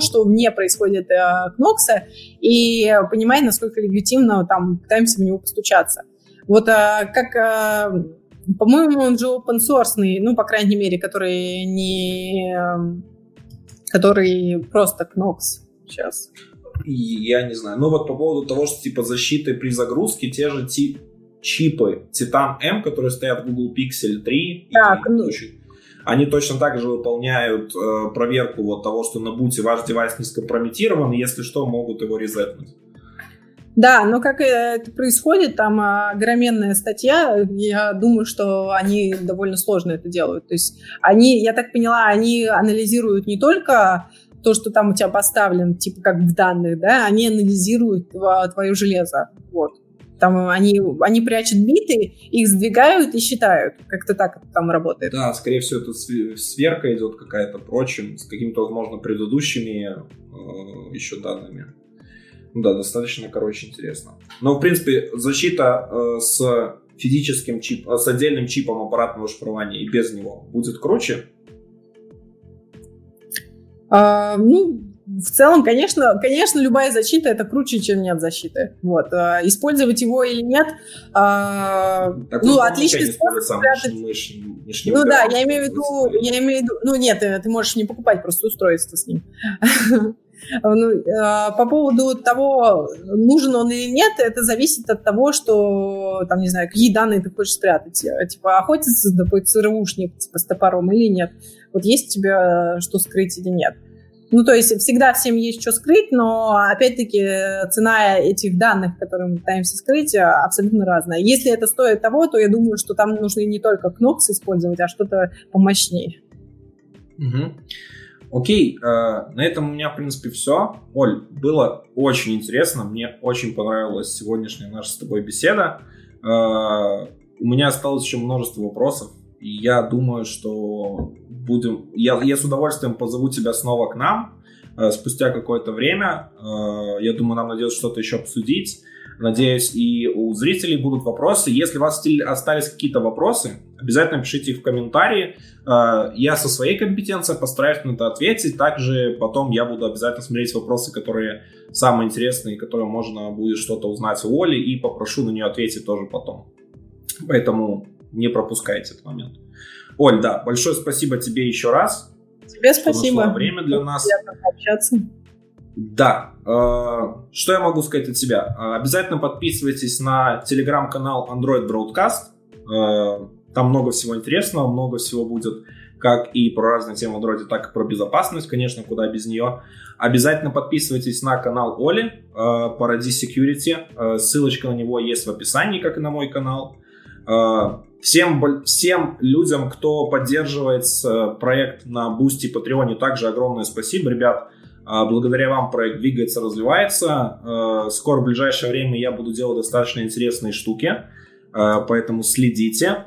что вне происходит Knox, и понимает, насколько легитимно там в него постучаться. Вот по-моему, он же open-source, ну, по крайней мере, который просто Knox сейчас. Я не знаю. Ну, вот по поводу того, что, типа, защиты при загрузке, те же чипы Titan M, которые стоят в Google Pixel 3, так, и они точно так же выполняют проверку вот того, что на буте ваш девайс не скомпрометирован, и если что, могут его резетнуть. Да, но как это происходит, там огроменная статья, я думаю, что они довольно сложно это делают. То есть они, я так поняла, они анализируют не только то, что там у тебя поставлен, типа как в данных, да, они анализируют твое железо, вот. Там они прячут биты, их сдвигают и считают, как-то так это там работает. Да, скорее всего, это сверка идет какая-то прочим, с какими-то, возможно, предыдущими еще данными. Ну да, достаточно, короче, интересно. Но, в принципе, защита с отдельным чипом аппаратного шифрования и без него будет круче? В целом, конечно, любая защита это круче, чем нет защиты. Вот. Использовать его или нет, отличный способ спрятать. Ну да, я имею в виду, ну нет, ты можешь не покупать просто устройство с ним. По поводу того, нужен он или нет, это зависит от того, что, там, не знаю, какие данные ты хочешь спрятать. Типа, охотится за такой ЦРУшник типа, с топором или нет? Вот есть у тебя что скрыть или нет? Ну, то есть всегда всем есть что скрыть, но, опять-таки, цена этих данных, которые мы пытаемся скрыть, абсолютно разная. Если это стоит того, то я думаю, что там нужно не только Knox использовать, а что-то помощнее. Угу. Окей, на этом у меня, в принципе, все. Оль, было очень интересно, мне очень понравилась сегодняшняя наша с тобой беседа. У меня осталось еще множество вопросов, и я думаю, что я с удовольствием позову тебя снова к нам спустя какое-то время. Я думаю, нам надо что-то еще обсудить. Надеюсь, и у зрителей будут вопросы. Если у вас остались какие-то вопросы, обязательно пишите их в комментарии. Я со своей компетенцией постараюсь на это ответить. Также потом я буду обязательно смотреть вопросы, которые самые интересные, которые можно будет что-то узнать у Оли, и попрошу на нее ответить тоже потом. Поэтому не пропускайте этот момент. Оль, да, большое спасибо тебе еще раз. Тебе спасибо. Прошло время для нас. Приятно пообщаться. Да. Что я могу сказать от себя? Обязательно подписывайтесь на телеграм-канал Android Broadcast. Там много всего интересного, много всего будет, как и про разные темы в Android, так и про безопасность, конечно, куда без нее. Обязательно подписывайтесь на канал Оли, Paradise Security. Ссылочка на него есть в описании, как и на мой канал. Всем людям, кто поддерживает проект на Boosty и Патреоне, также огромное спасибо, ребят. Благодаря вам проект двигается, развивается. Скоро, в ближайшее время, я буду делать достаточно интересные штуки, поэтому следите.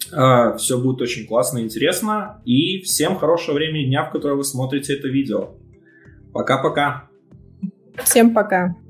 Все будет очень классно и интересно. И всем хорошего времени дня, в которое вы смотрите это видео. Пока-пока. Всем пока.